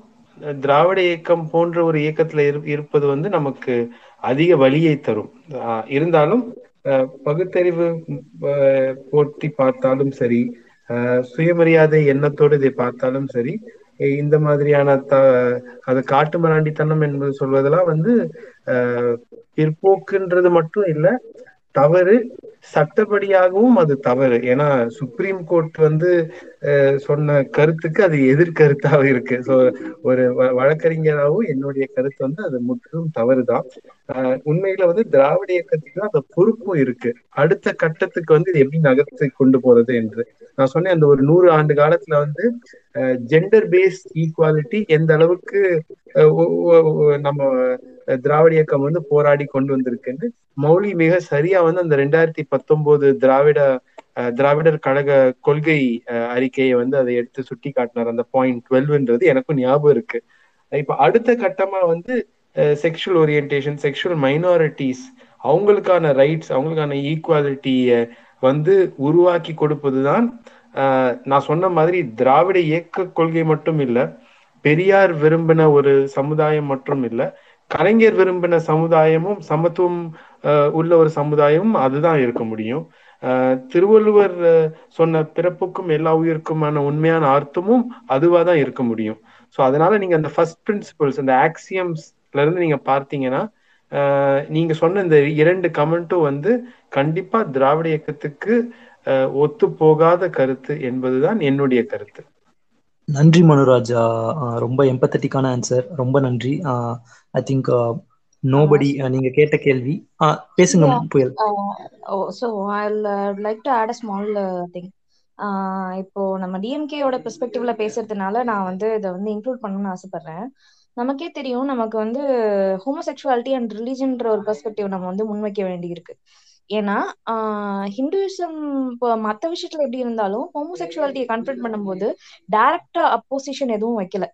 திராவிட இயக்கம் போன்ற ஒரு இயக்கத்துல இருப்பது வந்து நமக்கு அதிக வலியை தரும். இருந்தாலும் பகுத்தறிவு போட்டி பார்த்தாலும் சரி, சுயமரியாதை எண்ணத்தோடு இதை பார்த்தாலும் சரி, இந்த மாதிரியான அது காட்டு மிராண்டித்தனம் என்பது சொல்வதெல்லாம் வந்து பிற்போக்குன்றது மட்டும் இல்லை, தவறு. சட்டப்படியாகவும் அது தவறு. ஏன்னா சுப்ரீம் கோர்ட் வந்து சொன்ன கருத்துக்கு அது எதிர்கருத்தாக இருக்கு. ஸோ ஒரு வழக்கறிஞராகவும் என்னுடைய கருத்து வந்து அது முற்றிலும் தவறுதான். உண்மையில வந்து திராவிட இயக்கத்துக்கு அந்த பொறுப்பும் இருக்கு, அடுத்த கட்டத்துக்கு வந்து இது எப்படி நகர்த்து கொண்டு போறது என்று. நான் சொன்னேன், அந்த ஒரு 100 ஆண்டு காலத்துல வந்து ஜெண்டர் பேஸ்ட் ஈக்குவாலிட்டி எந்த அளவுக்கு நம்ம திராவிட இயக்கம் வந்து போராடி கொண்டு வந்திருக்குன்னு மௌலி மிக சரியா வந்து அந்த 2019 திராவிடர் கழக கொள்கை அறிக்கையை வந்து அதை எடுத்து சுட்டி காட்டினார். அந்த பாயிண்ட் 12ன்றது எனக்கும் ஞாபகம் இருக்கு. இப்ப அடுத்த கட்டமா வந்து செக்ஷுவல் ஓரியன்டேஷன், செக்ஷுவல் மைனாரிட்டிஸ், அவங்களுக்கான ரைட்ஸ், அவங்களுக்கான ஈக்குவாலிட்டியை வந்து உருவாக்கி கொடுப்பதுதான் நான் சொன்ன மாதிரி திராவிட இயக்க கொள்கை மட்டும் இல்லை, பெரியார் விரும்பின ஒரு சமுதாயம் மட்டும் இல்லை, கலைஞர் விரும்பின சமுதாயமும் சமத்துவம் உள்ள ஒரு சமுதாயமும் அதுதான் இருக்க முடியும். திருவள்ளுவர் சொன்ன பிறப்புக்கும் எல்லா உயிருக்குமான உண்மையான அர்த்தமும் அதுவா தான் இருக்க முடியும். ஸோ அதனால நீங்க அந்த ஃபர்ஸ்ட் பிரின்சிபல்ஸ், அந்த ஆக்சியம்ஸ்ல இருந்து நீங்க பார்த்தீங்கன்னா நீங்க சொன்ன இந்த 2 கமெண்ட்டும் வந்து கண்டிப்பா திராவிட இயக்கத்துக்கு ஒத்து போகாத கருத்து என்பதுதான் என்னுடைய கருத்து. நன்றி மனுராஜா, ரொம்ப எம்பத்தட்டிக்கான ஆன்சர், ரொம்ப நன்றி. ஐ திங்க் நோபடி நீங்க கேட்ட கேள்வி பேசுங்க புயல். So I would like to add a small thing. இப்போ நம்ம டிஎம்கேயோட பெர்ஸ்பெக்டிவ்ல பேசுறதுனால நான் வந்து இதை வந்து இன்க்ளூட் பண்ணணும்னு ஆசைப்படுறேன். நமக்கே தெரியும், நமக்கு வந்து ஹோமோசெக்சுவாலிட்டி அண்ட் ரிலீஜன்ற ஒரு பெர்ஸ்பெக்டிவ் நம்ம வந்து முன்வைக்க வேண்டியிருக்கு. ஏன்னா ஹிந்துவிசம் மற்ற விஷயத்துல எப்படி இருந்தாலும் ஹோமோசெக்சுவாலிட்டியை கன்ஃபர்ட் பண்ணும்போது டைரக்டா அப்போசிஷன் எதுவும் வைக்கல.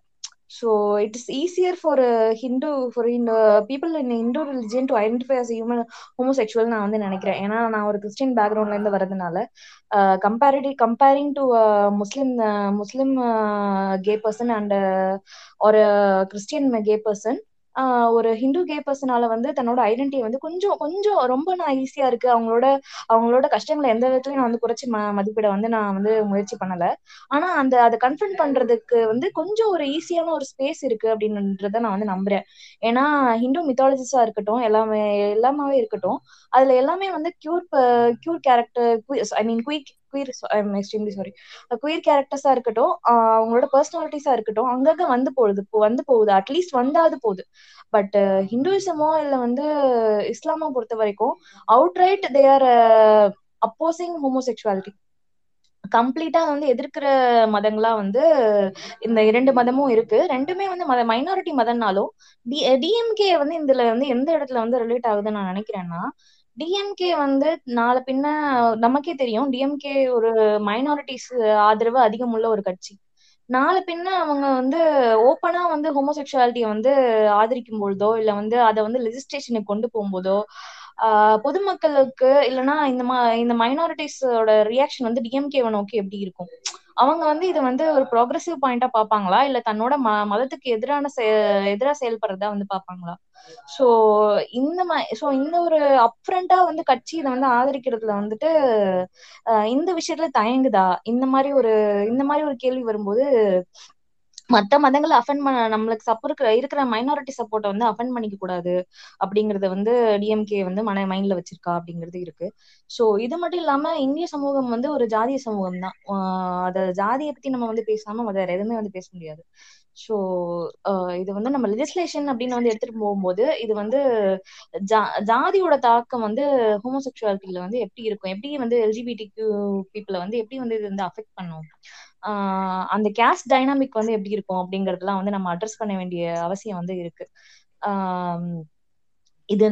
So it is easier for people in Hindu religion to identify as human homosexual நான் வந்து நினைக்கிறேன். ஏன்னா நான் ஒரு கிறிஸ்டியன் பேக்ரவுண்ட்ல இருந்து வரதுனால comparing to Muslim gay person and ஒரு கிறிஸ்டியன் கே பர்சன், ஒரு ஹிந்து கே பர்சனால வந்து தன்னோட ஐடென்டிட்டி வந்து கொஞ்சம் ரொம்ப நான் ஈஸியா இருக்கு. அவங்களோட கஷ்டங்களை எந்த விதத்துலயும் நான் வந்து குறைச்சி மதிப்பிட வந்து நான் வந்து முயற்சி பண்ணல. ஆனா அதை கன்ஃபர்ட் பண்றதுக்கு வந்து கொஞ்சம் ஒரு ஈஸியான ஒரு ஸ்பேஸ் இருக்கு அப்படின்றத நான் வந்து நம்புறேன். ஏன்னா ஹிந்து மித்தாலஜிஸ்டா இருக்கட்டும், எல்லாமே இருக்கட்டும், அதுல எல்லாமே வந்து queer character, I mean queer கேரக்டர்ஸா இருக்கட்டும், அவங்களோட பர்சனாலிட்டிஸா இருக்கட்டும், அங்கங்க வந்து போகுது அட்லீஸ்ட் வந்தாவது போகுது. பட் ஹிந்துவிசமோ இல்ல வந்து இஸ்லாமோ பொறுத்த வரைக்கும் outright they are opposing homosexuality. கம்ப்ளீட்டா வந்து எதிர்க்கிற மதங்களா வந்து இந்த இரண்டு மதமும் இருக்கு. ரெண்டுமே வந்து மைனாரிட்டி மதம்னாலும் டிஎம்கே வந்து இதுல வந்து எந்த இடத்துல வந்து ரிலேட் ஆகுதுன்னு நான் நினைக்கிறேன்னா, டிஎம்கே வந்து நாளை பின்ன நமக்கே தெரியும், டிஎம்கே ஒரு மைனாரிட்டிஸ் ஆதரவு அதிகம் உள்ள ஒரு கட்சி. நாலு பின்ன அவங்க வந்து ஓப்பனா வந்து ஹோமோசெக்சுவாலிட்டியை வந்து ஆதரிக்கும் பொழுதோ இல்ல வந்து அதை வந்து லெஜிஸ்லேஷனுக்கு கொண்டு போகும்போதோ பொதுமக்களுக்கு இல்லைன்னா இந்த மைனாரிட்டிஸோட ரியாக்ஷன் வந்து டிஎம்கேவை நோக்கி எப்படி இருக்கும்? அவங்க வந்து இதை வந்து ஒரு ப்ராக்ரெசிவ் பாயிண்டா பாப்பாங்களா இல்ல தன்னோட மதத்துக்கு எதிராக செயல்படுறதா வந்து பாப்பாங்களா? சோ இந்த ஒரு அப்ரண்டா வந்து கட்சி இதை வந்து ஆதரிக்கிறதுல வந்துட்டு இந்த விஷயத்துல தயங்குதா? இந்த மாதிரி ஒரு கேள்வி வரும்போது மற்ற மதங்களை அஃபெண்ட் பண்ண, நம்மளுக்கு இருக்கிற மைனாரிட்டி சப்போர்ட்டை வந்து அஃபெண்ட் பண்ணிக்க கூடாது அப்படிங்கறத வந்து டிஎம்கே வந்து மைண்ட்ல வச்சிருக்கா அப்படிங்கிறது இருக்கு. ஸோ இது மட்டும் இல்லாம இந்திய சமூகம் வந்து ஒரு ஜாதிய சமூகம் தான். அதை ஜாதியை பத்தி நம்ம வந்து பேசாம வேற எதுவுமே வந்து பேச முடியாது. ஸோ இது வந்து நம்ம லெஜிஸ்லேஷன் அப்படின்னு வந்து எடுத்துட்டு போகும்போது இது வந்து ஜாதியோட தாக்கம் வந்து ஹோமோசெக்சுவாலிட்டியில வந்து எப்படி இருக்கும், எப்படி வந்து எல்ஜிபிடிக்யூ பீப்புளை வந்து எப்படி வந்து இது வந்து அஃபெக்ட் பண்ணும், அந்த கேஸ்ட் டைனாமிக் வந்து எப்படி இருக்கும் அப்படிங்கறதுலாம் வந்து நம்ம அட்ரஸ் பண்ண வேண்டிய அவசியம் வந்து இருக்கு. இது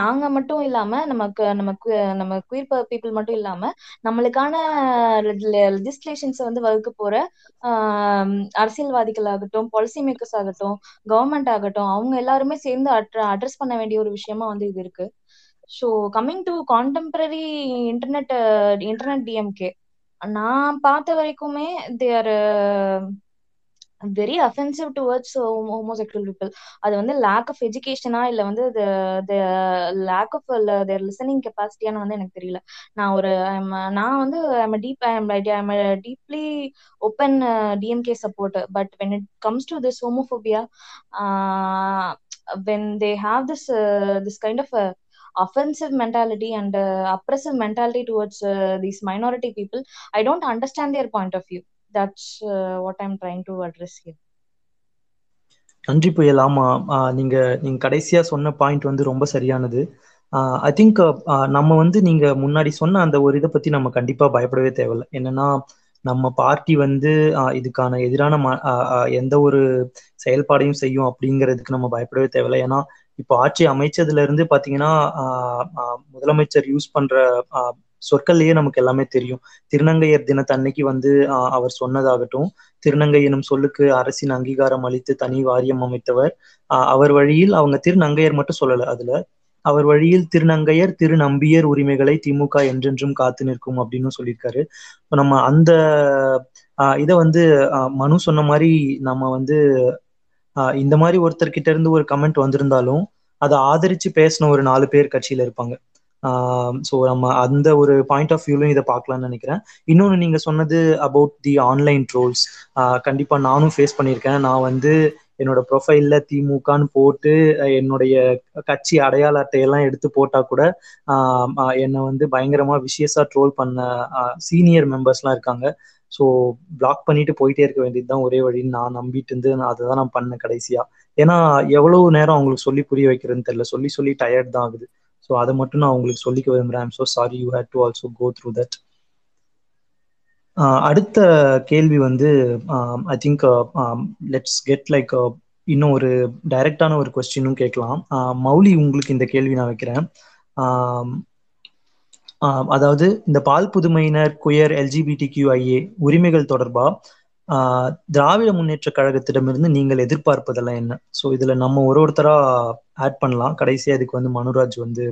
நாங்க மட்டும் இல்லாம நம்ம குயர் பீப்புள் மட்டும் இல்லாம நம்மளுக்கான லெஜிஸ்லேஷன்ஸ் வந்து வகுக்க போற அரசியல்வாதிகள் ஆகட்டும், பாலிசி மேக்கர்ஸ் ஆகட்டும், கவர்மெண்ட் ஆகட்டும், அவங்க எல்லாருமே சேர்ந்து அட்ரஸ் பண்ண வேண்டிய ஒரு விஷயமா வந்து இது இருக்கு. So coming to contemporary internet DMK, நான் பார்த்த வரைக்குமே they are very offensive towards homosexual people. அது வந்து lack of education-ஆ இல்ல வந்து the lack of their listening capacity-ஆன்னு வந்து எனக்கு தெரியல. நான் வந்து I'm a deeply open DMK supporter, but when it comes to this homophobia, when they have this kind of offensive mentality and oppressive mentality towards these minority people, I don't understand their point of view. That's what I'm trying to address here. நன்றி புயல். ஆமாம், நீங்கள் கடைசியாக சொன்ன point வந்து ரொம்ப சரியானது. ஐ think நம்ம வந்து நீங்கள் முன்னாடி சொன்ன அந்த ஒரு இதை பற்றி நம்ம கண்டிப்பாக பயப்படவே தேவையில்லை. என்னென்னா நம்ம பார்ட்டி வந்து இதுக்கான எதிரான எந்த ஒரு செயல்பாடையும் செய்யும் அப்படிங்கிறதுக்கு நம்ம பயப்படவே தேவையில்லை. ஏன்னா இப்போ ஆட்சி அமைச்சதுல இருந்து பாத்தீங்கன்னா முதலமைச்சர் யூஸ் பண்ற சொற்கள்லயே நமக்கு எல்லாமே தெரியும். திருநங்கையர் தினத்தன்னைக்கு வந்து அவர் சொன்னதாகட்டும், திருநங்கை எனும் சொல்லுக்கு அரசின் அங்கீகாரம் அளித்து தனி வாரியம் அமைத்தவர், அவர் வழியில் அவங்க திருநங்கையர் மட்டும் சொல்லல, அதுல அவர் வழியில் திருநங்கையர் திருநம்பியர் உரிமைகளை திமுக என்றென்றும் காத்து நிற்கும் அப்படின்னு சொல்லியிருக்காரு. நம்ம அந்த இதை வந்து மனு சொன்ன மாதிரி நம்ம வந்து இந்த மாதிரி ஒருத்தர்கிட்ட இருந்து ஒரு கமெண்ட் வந்திருந்தாலும் அதை ஆதரிச்சு பேசின ஒரு 4 பேர் கட்சியில இருப்பாங்க. ஸோ நம்ம அந்த ஒரு பாயிண்ட் ஆஃப் வியூலையும் இதை பார்க்கலாம்னு நினைக்கிறேன். இன்னொன்று நீங்கள் சொன்னது அபவுட் தி ஆன்லைன் ட்ரோல்ஸ், கண்டிப்பாக நானும் ஃபேஸ் பண்ணியிருக்கேன். நான் வந்து என்னோட ப்ரொஃபைலில் திமுகன்னு போட்டு என்னுடைய கட்சி அடையாள அட்டையெல்லாம் எடுத்து போட்டால் கூட என்னை வந்து பயங்கரமாக விஷயஸாக ட்ரோல் பண்ண சீனியர் மெம்பர்ஸ்லாம் இருக்காங்க. ஸோ பிளாக் பண்ணிட்டு போயிட்டே இருக்க வேண்டியது தான் ஒரே வழின்னு நான் நம்பிட்டு இருந்து அதை தான் நான் பண்ணேன் கடைசியாக. ஏன்னா எவ்வளோ நேரம் அவங்களுக்கு சொல்லி புரிய வைக்கிறதுன்னு தெரியல, சொல்லி டயர்ட் தான் ஆகுது. ஸோ அதை மட்டும் நான் உங்களுக்கு சொல்லிக்க விரும்புகிறேன். I'm so sorry you had to also go through that. அடுத்த கேள்வி வந்து I think let's get like இன்னும் ஒரு டைரக்டான ஒரு கொஸ்டினும் கேட்கலாம். மௌலி, உங்களுக்கு இந்த கேள்வி நான் வைக்கிறேன். அதாவது இந்த பால் புதுமையினர் குயர் எல்ஜிபிடிக்யூஐஏ உரிமைகள் தொடர்பா திராவிட முன்னேற்ற கழகத்திடமிருந்து நீங்கள் எதிர்பார்ப்பதெல்லாம் என்ன? ஸோ இதுல நம்ம ஒருத்தரா ஆட் பண்ணலாம். கடைசியா இதுக்கு வந்து மனுராஜ் வந்து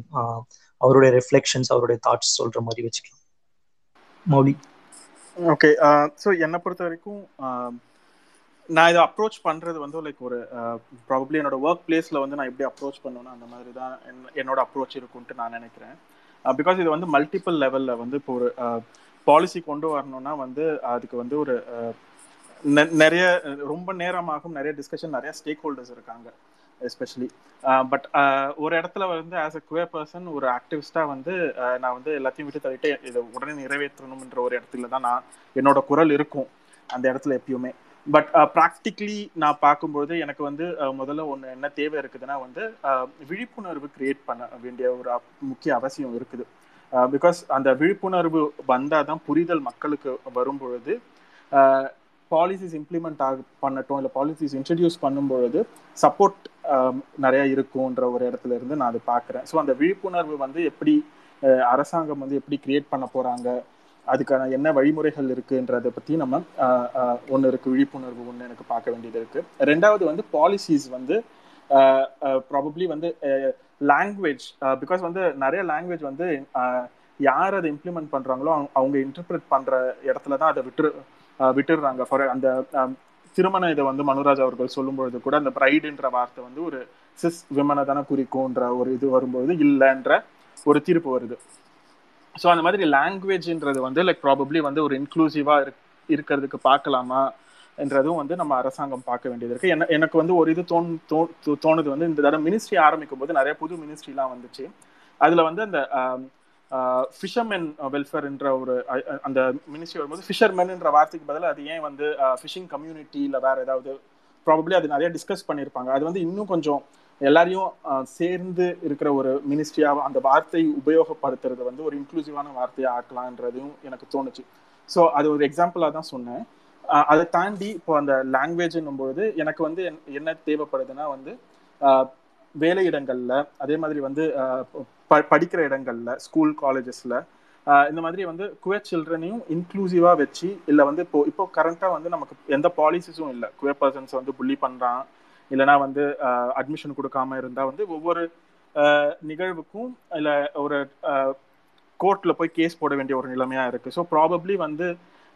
அவருடைய ரெஃப்ளெக்ஷன்ஸ், அவருடைய தாட்ஸ் சொல்ற மாதிரி வச்சுக்கலாம். மௌலி. ஓகே, ஸோ என்னை பொறுத்த வரைக்கும் நான் இதை அப்ரோச் பண்ணுறது வந்து லைக் ஒரு ப்ராபப்ளி என்னோட ஒர்க் பிளேஸில் வந்து நான் எப்படி அப்ரோச் பண்ணணும்னா அந்த மாதிரி தான் என்னோட அப்ரோச் இருக்குன்ட்டு நான் நினைக்கிறேன். பிகாஸ் இது வந்து மல்டிபிள் லெவலில் வந்து இப்போ ஒரு பாலிசி கொண்டு வரணும்னா வந்து அதுக்கு வந்து ஒரு நிறைய ரொம்ப நேரமாகும், நிறைய டிஸ்கஷன், நிறைய ஸ்டேக் ஹோல்டர்ஸ் இருக்காங்க எஸ்பெஷலி. பட் ஒரு இடத்துல வந்து ஆஸ் அ குயர் பர்சன், ஒரு ஆக்டிவிஸ்டாக வந்து நான் வந்து எல்லாத்தையும் விட்டு தள்ளிட்டு இதை உடனே நிறைவேற்றணும்ன்ற ஒரு இடத்துல தான் நான் என்னோட குரல் இருக்கும் அந்த இடத்துல எப்பயுமே. பட் ப்ராக்டிக்கலி நான் பார்க்கும்போது எனக்கு வந்து முதல்ல ஒன்று என்ன தேவை இருக்குதுன்னா வந்து விழிப்புணர்வு கிரியேட் பண்ண வேண்டிய ஒரு முக்கிய அவசியம் இருக்குது. பிகாஸ் அந்த விழிப்புணர்வு வந்தால் தான் புரிதல் மக்களுக்கு வரும்பொழுது பாலிசிஸ் இம்ப்ளிமெண்ட் பண்ணட்டும் இல்லை பாலிசிஸ் இன்ட்ரடியூஸ் பண்ணும்பொழுது சப்போர்ட் நிறையா இருக்குன்ற ஒரு இடத்துல இருந்து நான் அதை பார்க்குறேன். ஸோ அந்த விழிப்புணர்வு வந்து எப்படி அரசாங்கம் வந்து எப்படி கிரியேட் பண்ண போகிறாங்க, அதுக்கான என்ன வழிமுறைகள் இருக்குன்றதை பற்றி நம்ம ஒன்று இருக்குது, விழிப்புணர்வு ஒன்று எனக்கு பார்க்க வேண்டியது இருக்குது. ரெண்டாவது வந்து பாலிசிஸ் வந்து ப்ராபப்ளி வந்து லாங்குவேஜ், பிகாஸ் வந்து நிறைய லாங்குவேஜ் வந்து யார் அதை இம்ப்ளிமெண்ட் பண்ணுறாங்களோ அவங்க இன்டர்பிரட் பண்ணுற இடத்துல தான் அதை விட்டுடுறாங்க. ஃபார் அந்த திருமண இதை வந்து மனுராஜ் அவர்கள் சொல்லும்பொழுது கூட அந்த பிரைடுன்ற வார்த்தை வந்து ஒரு சிஸ் விமனை தானே குறிக்கும்ன்ற ஒரு இது வரும்பொழுது இல்லைன்ற ஒரு தீர்ப்பு வருது. ஸோ அந்த மாதிரி லாங்குவேஜ்ன்றது வந்து லைக் ப்ராபப்ளி வந்து ஒரு இன்க்ளூசிவாக இருக்கிறதுக்கு பார்க்கலாமா என்றதும் வந்து நம்ம அரசாங்கம் பார்க்க வேண்டியது இருக்குது. எனக்கு வந்து ஒரு இது தோணுது வந்து இந்த தடவை மினிஸ்ட்ரி ஆரம்பிக்கும் போது நிறைய புது மினிஸ்ட்ரிலாம் வந்துச்சு. அதில் வந்து அந்த ஃபிஷர்மென் வெல்ஃபேர்ன்ற ஒரு அந்த மினிஸ்ட்ரி வரும்போது ஃபிஷர்மென்ன்ற வார்த்தைக்கு பதில் அது ஏன் வந்து ஃபிஷிங் கம்யூனிட்டி இல்லை வேறு ஏதாவது ப்ராபப்ளி அது நிறையா டிஸ்கஸ் பண்ணியிருப்பாங்க. அது வந்து இன்னும் கொஞ்சம் எல்லாரையும் சேர்ந்து இருக்கிற ஒரு மினிஸ்ட்ரியாக அந்த வார்த்தையை உபயோகப்படுத்துறது வந்து ஒரு இன்க்ளூசிவான வார்த்தையாக ஆக்கலாம்ன்றதும் எனக்கு தோணுச்சு. ஸோ அது ஒரு எக்ஸாம்பிளாக தான் சொன்னேன். அதை தாண்டி இப்போ அந்த லாங்குவேஜ்னும்போது எனக்கு வந்து என்ன தேவைப்படுதுன்னா வந்து வேலை இடங்களில், அதே மாதிரி வந்து படிக்கிற இடங்களில், ஸ்கூல் காலேஜஸில் இந்த மாதிரி வந்து குயர் சில்ட்ரனையும் இன்க்ளூசிவாக வச்சு இல்லை வந்து இப்போ கரண்ட்டாக வந்து நமக்கு எந்த பாலிசிஸும் இல்லை. குயர் பர்சன்ஸ் வந்து புள்ளி பண்ணுறான் இல்லைனா வந்து அட்மிஷன் கொடுக்காம இருந்தால் வந்து ஒவ்வொரு நிகழ்வுக்கும் இல்லை ஒரு கோர்ட்டில் போய் கேஸ் போட வேண்டிய ஒரு நிலைமையாக இருக்குது. ஸோ ப்ராபப்ளி வந்து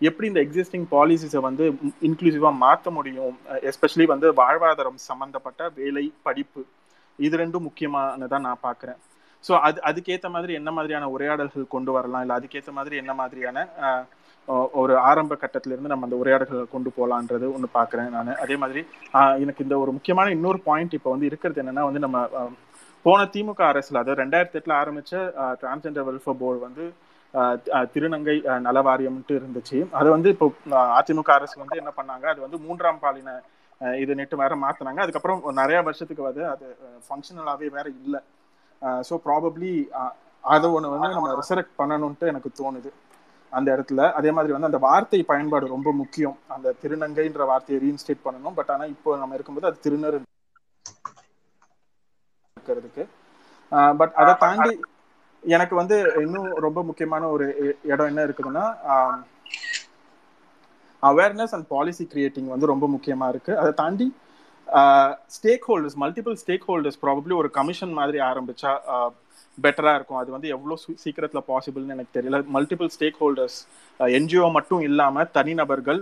எப்படி இந்த எக்ஸிஸ்டிங் பாலிசிஸை வந்து இன்க்ளூசிவாக மாற்ற முடியும், எஸ்பெஷலி வந்து வாழ்வாதாரம் சம்மந்தப்பட்ட வேலை, படிப்பு, இது ரெண்டும் முக்கியமானதாக நான் பார்க்குறேன். ஸோ அதுக்கேற்ற மாதிரி என்ன மாதிரியான உரையாடல்கள் கொண்டு வரலாம், இல்லை அதுக்கேற்ற மாதிரி என்ன மாதிரியான ஒரு ஆரம்ப கட்டத்திலேருந்து நம்ம அந்த உரையாடல்களை கொண்டு போகலான்றது ஒன்று பார்க்குறேன் நான். அதே மாதிரி எனக்கு இந்த ஒரு முக்கியமான இன்னொரு பாயிண்ட் இப்போ வந்து இருக்கிறது என்னென்னா வந்து நம்ம போன திமுக அரசில் அதாவது 2008 ஆரம்பித்த டிரான்ஸ்ஜெண்டர் வெல்ஃபேர் போர்டு வந்து திருநங்கை நல வாரியம்ட்டு இருந்துச்சு. அது வந்து இப்போ அதிமுக அரசு வந்து என்ன பண்ணாங்க, அது வந்து 3ஆம் பாலின இது நெட்டு வேற மாற்றினாங்க. அதுக்கப்புறம் நிறையா வருஷத்துக்கு வந்து அது ஃபங்க்ஷனலாகவே வேற இல்லை. ஸோ ப்ராபப்ளி அதை ஒன்று வந்து நம்ம ரெசரெக்ட் பண்ணணும்ட்டு எனக்கு தோணுது அந்த இடத்துல. அதே மாதிரி வந்து அந்த வார்த்தை பயன்பாடு ரொம்ப முக்கியம். அந்த திருநங்கைன்ற வார்த்தையை ரீஇன்ஸ்டேட் பண்ணணும். பட் ஆனால் இப்போ நம்ம இருக்கும்போது அது திருநர் இருக்கிறதுக்கு. பட் அதை தாண்டி எனக்கு வந்து இன்னும் ரொம்ப முக்கியமான ஒரு இடம் என்ன இருக்குதுன்னா அவேர்னஸ் அண்ட் பாலிசி கிரியேட்டிங் வந்து ரொம்ப முக்கியமாக இருக்குது. அதை தாண்டி stakeholders, multiple stakeholders probably ஒரு கமிஷன் மாதிரி ஆரம்பித்தா பெட்டராக இருக்கும். அது வந்து எவ்வளோ சீக்கிரத்தில் பாசிபிள்னு எனக்கு தெரியல. மல்டிபிள் ஸ்டேக் ஹோல்டர்ஸ், என்ஜிஓ மட்டும் இல்லாமல் தனிநபர்கள்,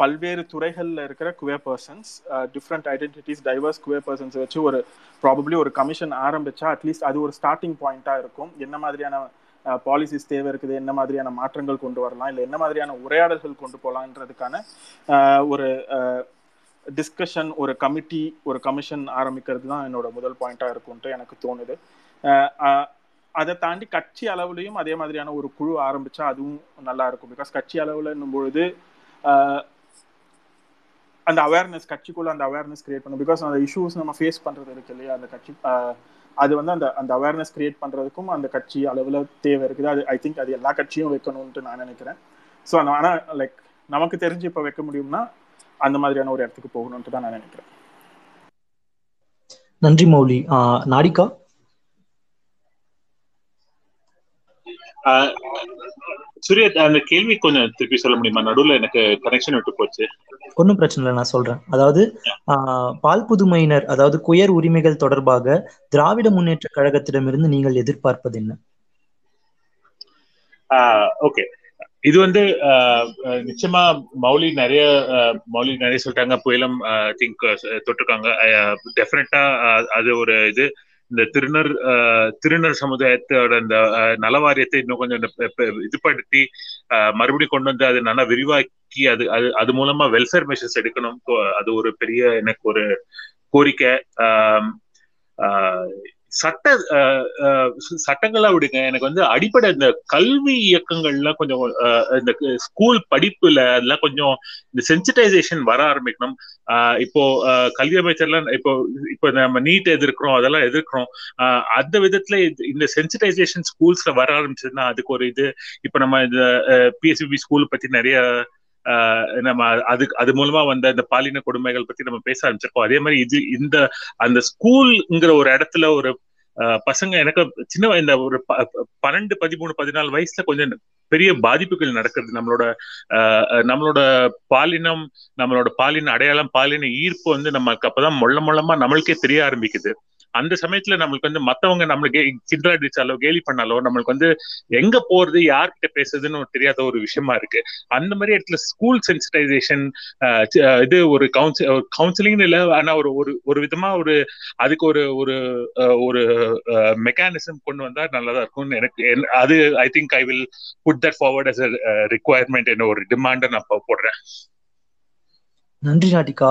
பல்வேறு துறைகளில் இருக்கிற queer persons, different identities, diverse queer persons வச்சு ஒரு ப்ராபப்ளி ஒரு கமிஷன் ஆரம்பித்தா அட்லீஸ்ட் அது ஒரு ஸ்டார்டிங் பாயிண்ட்டாக இருக்கும். என்ன மாதிரியான பாலிசிஸ் தேவை இருக்குது, என்ன மாதிரியான மாற்றங்கள் கொண்டு வரலாம், இல்லை என்ன மாதிரியான உரையாடல்கள் கொண்டு போகலான்றதுக்கான ஒரு டிஸ்கஷன், ஒரு கமிட்டி, ஒரு கமிஷன் ஆரம்பிக்கிறது தான் என்னோட முதல் பாயிண்ட்டாக இருக்கும்ன்ட்டு எனக்கு தோணுது. அதை தாண்டி கட்சி அளவுலேயும் அதே மாதிரியான ஒரு குழு ஆரம்பித்தா அதுவும் நல்லா இருக்கும். பிகாஸ் கட்சி அளவில் என்னும்பொழுது அந்த அவேர்னஸ், கட்சிக்குள்ள அந்த அவேர்னஸ் கிரியேட் பண்ணும். பிகாஸ் அந்த இஷ்யூஸ் நம்ம ஃபேஸ் பண்ணுறது இருக்கு இல்லையா, அந்த கட்சி அது வந்து அந்த அந்த அவேர்னஸ் கிரியேட் பண்ணுறதுக்கும் அந்த கட்சி அளவில் தேவை இருக்குது. அது ஐ திங்க் அது எல்லா கட்சியும் வைக்கணும்ட்டு நான் நினைக்கிறேன். ஸோ அந்த ஆனால் லைக் நமக்கு தெரிஞ்சு இப்போ வைக்க முடியும்னா அந்த மாதிரியான ஒரு இடத்துக்கு போகணும்ட்டு தான் நான் நினைக்கிறேன். நன்றி மௌலி. நாடிகா, சூர்யா அந்த கேள்வி கொஞ்சம் திருப்பி சொல்ல முடியுமா? நடுவில் எனக்கு கனெக்ஷன் விட்டு போச்சு. ஒன்றும் பிரச்சனை இல்லை, நான் சொல்றேன். அதாவது பால் புதுமையினர், அதாவது குயர் உரிமைகள் தொடர்பாக திராவிட முன்னேற்ற கழகத்திடமிருந்து நீங்கள் எதிர்பார்ப்பது என்ன? ஓகே, இது வந்து நிச்சயமா மௌலி நிறைய சொல்லிட்டாங்க, புயலம் ஐ திங்க் தொட்டிருக்காங்க. டெஃபினட்டா அது ஒரு இது, இந்த திருநர் சமுதாயத்தோட இந்த நலவாரியத்தை இன்னும் கொஞ்சம் இதுபடுத்தி மறுபடியும் கொண்டு வந்து அது நல்லா விரிவாக்கி அது மூலமா வெல்ஃபேர் மெஷர்ஸ் எடுக்கணும். அது ஒரு பெரிய எனக்கு ஒரு கோரிக்கை. சட்டங்களா விடுங்க, எனக்கு வந்து அடிப்படை இந்த கல்வி இயக்கங்கள்லாம் கொஞ்சம் இந்த ஸ்கூல் படிப்புல அதெல்லாம் கொஞ்சம் இந்த சென்சிட்டைசேஷன் வர ஆரம்பிக்கணும். இப்போ கல்வி அமைச்சர்லாம் இப்போ இப்போ நம்ம நீட் எதிர்க்கிறோம், அதெல்லாம் எதிர்க்கிறோம். அந்த விதத்துல இந்த சென்சிட்டைசேஷன் ஸ்கூல்ஸ்ல வர ஆரம்பிச்சதுன்னா அதுக்கு ஒரு இது. இப்போ நம்ம இந்த பிஎஸ்பிபி ஸ்கூல் பத்தி நிறைய நம்ம அது மூலமா வந்த இந்த பாலின கொடுமைகள் பத்தி நம்ம பேச ஆரம்பிச்சிருக்கோம். அதே மாதிரி இது இந்த அந்த ஸ்கூல்ங்கிற ஒரு இடத்துல ஒரு பசங்க எனக்கு சின்ன இந்த ஒரு 12, 13, 14 வயசுல கொஞ்சம் பெரிய பாதிப்புகள் நடக்கிறது. நம்மளோட பாலினம், நம்மளோட பாலின அடையாளம், பாலின ஈர்ப்பு வந்து நமக்கு அப்பதான் மொல்லமா நம்மளுக்கே தெரிய ஆரம்பிக்குது. அந்த சமயத்துல நம்மளுக்கு வந்து மத்தவங்க நம்மளுக்கு கிண்டல் அடிச்சாலோ கேலி பண்ணாலோ நம்மளுக்கு வந்து எங்க போறது, யார்கிட்ட பேசுறதுன்னு தெரியாத ஒரு விஷயமா இருக்கு. அந்த மாதிரி இடத்துல ஸ்கூல் சென்சிட்டைசேஷன் இது ஒரு கவுன்சிலிங்னு இல்லை, ஆனா ஒரு விதமா ஒரு அதுக்கு ஒரு மெக்கானிசம் கொண்டு வந்தா நல்லதா இருக்கும்னு எனக்கு அது I think I will put that forward as a requirement என்ற ஒரு டிமாண்டை நான் போடுறேன். நன்றி நாட்டிகா.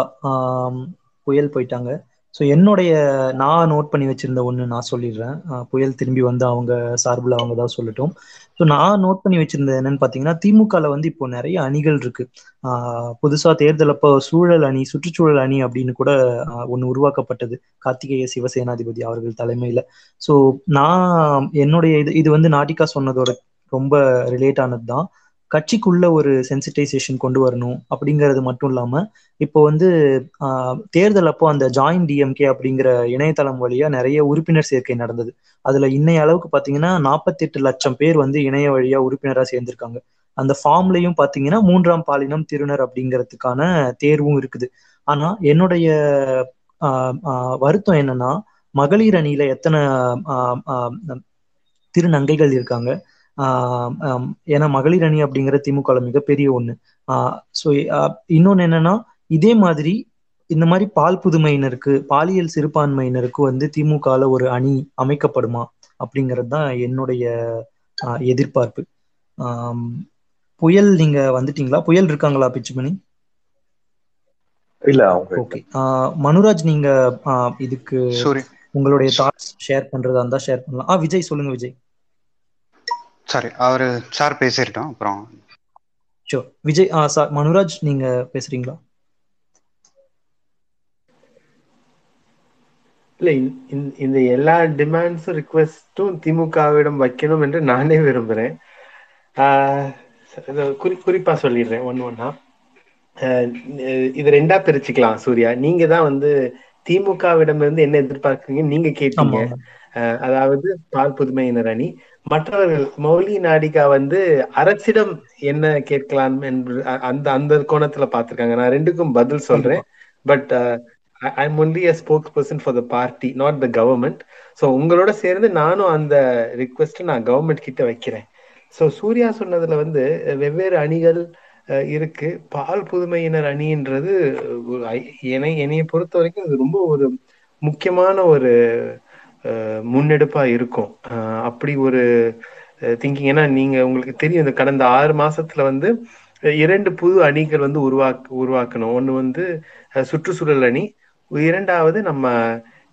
புயல் போயிட்டாங்க. ஸோ என்னுடைய நான் நோட் பண்ணி வச்சுருந்த ஒன்று நான் சொல்லிடுறேன். புயல் திரும்பி வந்து அவங்க சார்பில் அவங்க தான் சொல்லட்டும். ஸோ நான் நோட் பண்ணி வச்சுருந்தது என்னென்னு பார்த்தீங்கன்னா, திமுகவில் வந்து இப்போ நிறைய அணிகள் இருக்குது. புதுசாக தேர்தலப்போ சூழல் அணி, சுற்றுச்சூழல் அணி அப்படின்னு கூட ஒன்று உருவாக்கப்பட்டது கார்த்திகேய சிவசேனாதிபதி அவர்கள் தலைமையில். ஸோ நான் என்னுடைய இது வந்து நாட்டிகா சொன்னதோட ரொம்ப ரிலேட் ஆனது தான். கட்சிக்குள்ள ஒரு சென்சிட்டைசேஷன் கொண்டு வரணும் அப்படிங்கிறது மட்டும் இல்லாமல், இப்போ வந்து தேர்தல் அப்போ அந்த ஜாயின் டிஎம்கே அப்படிங்கிற இணையதளம் வழியா நிறைய உறுப்பினர் சேர்க்கை நடந்தது. அதுல இன்னைய அளவுக்கு பார்த்தீங்கன்னா 48 லட்சம் பேர் வந்து இணைய வழியா உறுப்பினராக சேர்ந்திருக்காங்க. அந்த ஃபார்ம்லையும் பார்த்தீங்கன்னா 3ஆம் பாலினம் திருநர் அப்படிங்கிறதுக்கான தேர்வும் இருக்குது. ஆனா என்னுடைய வருத்தம் என்னன்னா, மகளிர் அணியில எத்தனை திருநங்கைகள் இருக்காங்க? ஏன்னா மகளிர் அணி அப்படிங்கிற திமுக மிகப்பெரிய ஒண்ணு. ஸோ இன்னொன்னு என்னன்னா, இதே மாதிரி இந்த மாதிரி பால் புதுமையினருக்கு, பாலியல் சிறுபான்மையினருக்கு வந்து திமுகல ஒரு அணி அமைக்கப்படுமா அப்படிங்கிறது தான் என்னுடைய எதிர்பார்ப்பு. புயல் நீங்க வந்துட்டீங்களா? புயல் இருக்காங்களா? பிச்சுமணி இல்ல? ஓகே. மனுராஜ், நீங்க இதுக்கு உங்களுடைய தாட்ஸ் ஷேர் பண்றதா இருந்தா ஷேர் பண்ணலாம். விஜய் சொல்லுங்க. விஜய் சாரி, அவரு சார் பேசிட்டோம். அப்புறம் ஷூர் விஜய். சார் மனுராஜ் நீங்க பேசுறீங்களா? இல்லை, இந்த எல்லா டிமாண்ட்ஸும் ரிக்வெஸ்டும் திமுகவிடம் வைக்கணும் என்று நானே விரும்புகிறேன். குறிப்பா சொல்லிடுறேன் ஒன்னா. இது ரெண்டா பிரிச்சுக்கலாம். சூர்யா, நீங்க தான் வந்து திமுகவிடம் இருந்து என்ன எதிர்பார்க்குறீங்க நீங்க கேட்டீங்க. அதாவது பால் புதுமையினர் அணி. மற்றவர்கள் மௌலி நாடிகா வந்து அரசிடம் என்ன கேட்கலாம் என்று அந்த அந்த கோணத்துல பாத்துருக்காங்க. நான் ரெண்டுக்கும் பதில் சொல்றேன். But I am only a spokesperson for the party, not the government. So உங்களோட சேர்ந்து நானும் அந்த ரிக்வெஸ்ட் நான் கவர்மெண்ட் கிட்ட வைக்கிறேன். ஸோ சூர்யா சொன்னதுல வந்து வெவ்வேறு அணிகள் இருக்கு. பால் புதுமையினர் அணின்றது என்னைய பொறுத்த வரைக்கும் இது ரொம்ப ஒரு முக்கியமான ஒரு முன்னெடுப்பா இருக்கும். அப்படி ஒரு திங்கிங். ஏன்னா நீங்க உங்களுக்கு தெரியும், இந்த கடந்த 6 மாசத்துல வந்து 2 புது அணிகள் வந்து உருவாக்கணும். ஒண்ணு வந்து சுற்றுச்சூழல் அணி, 2வது நம்ம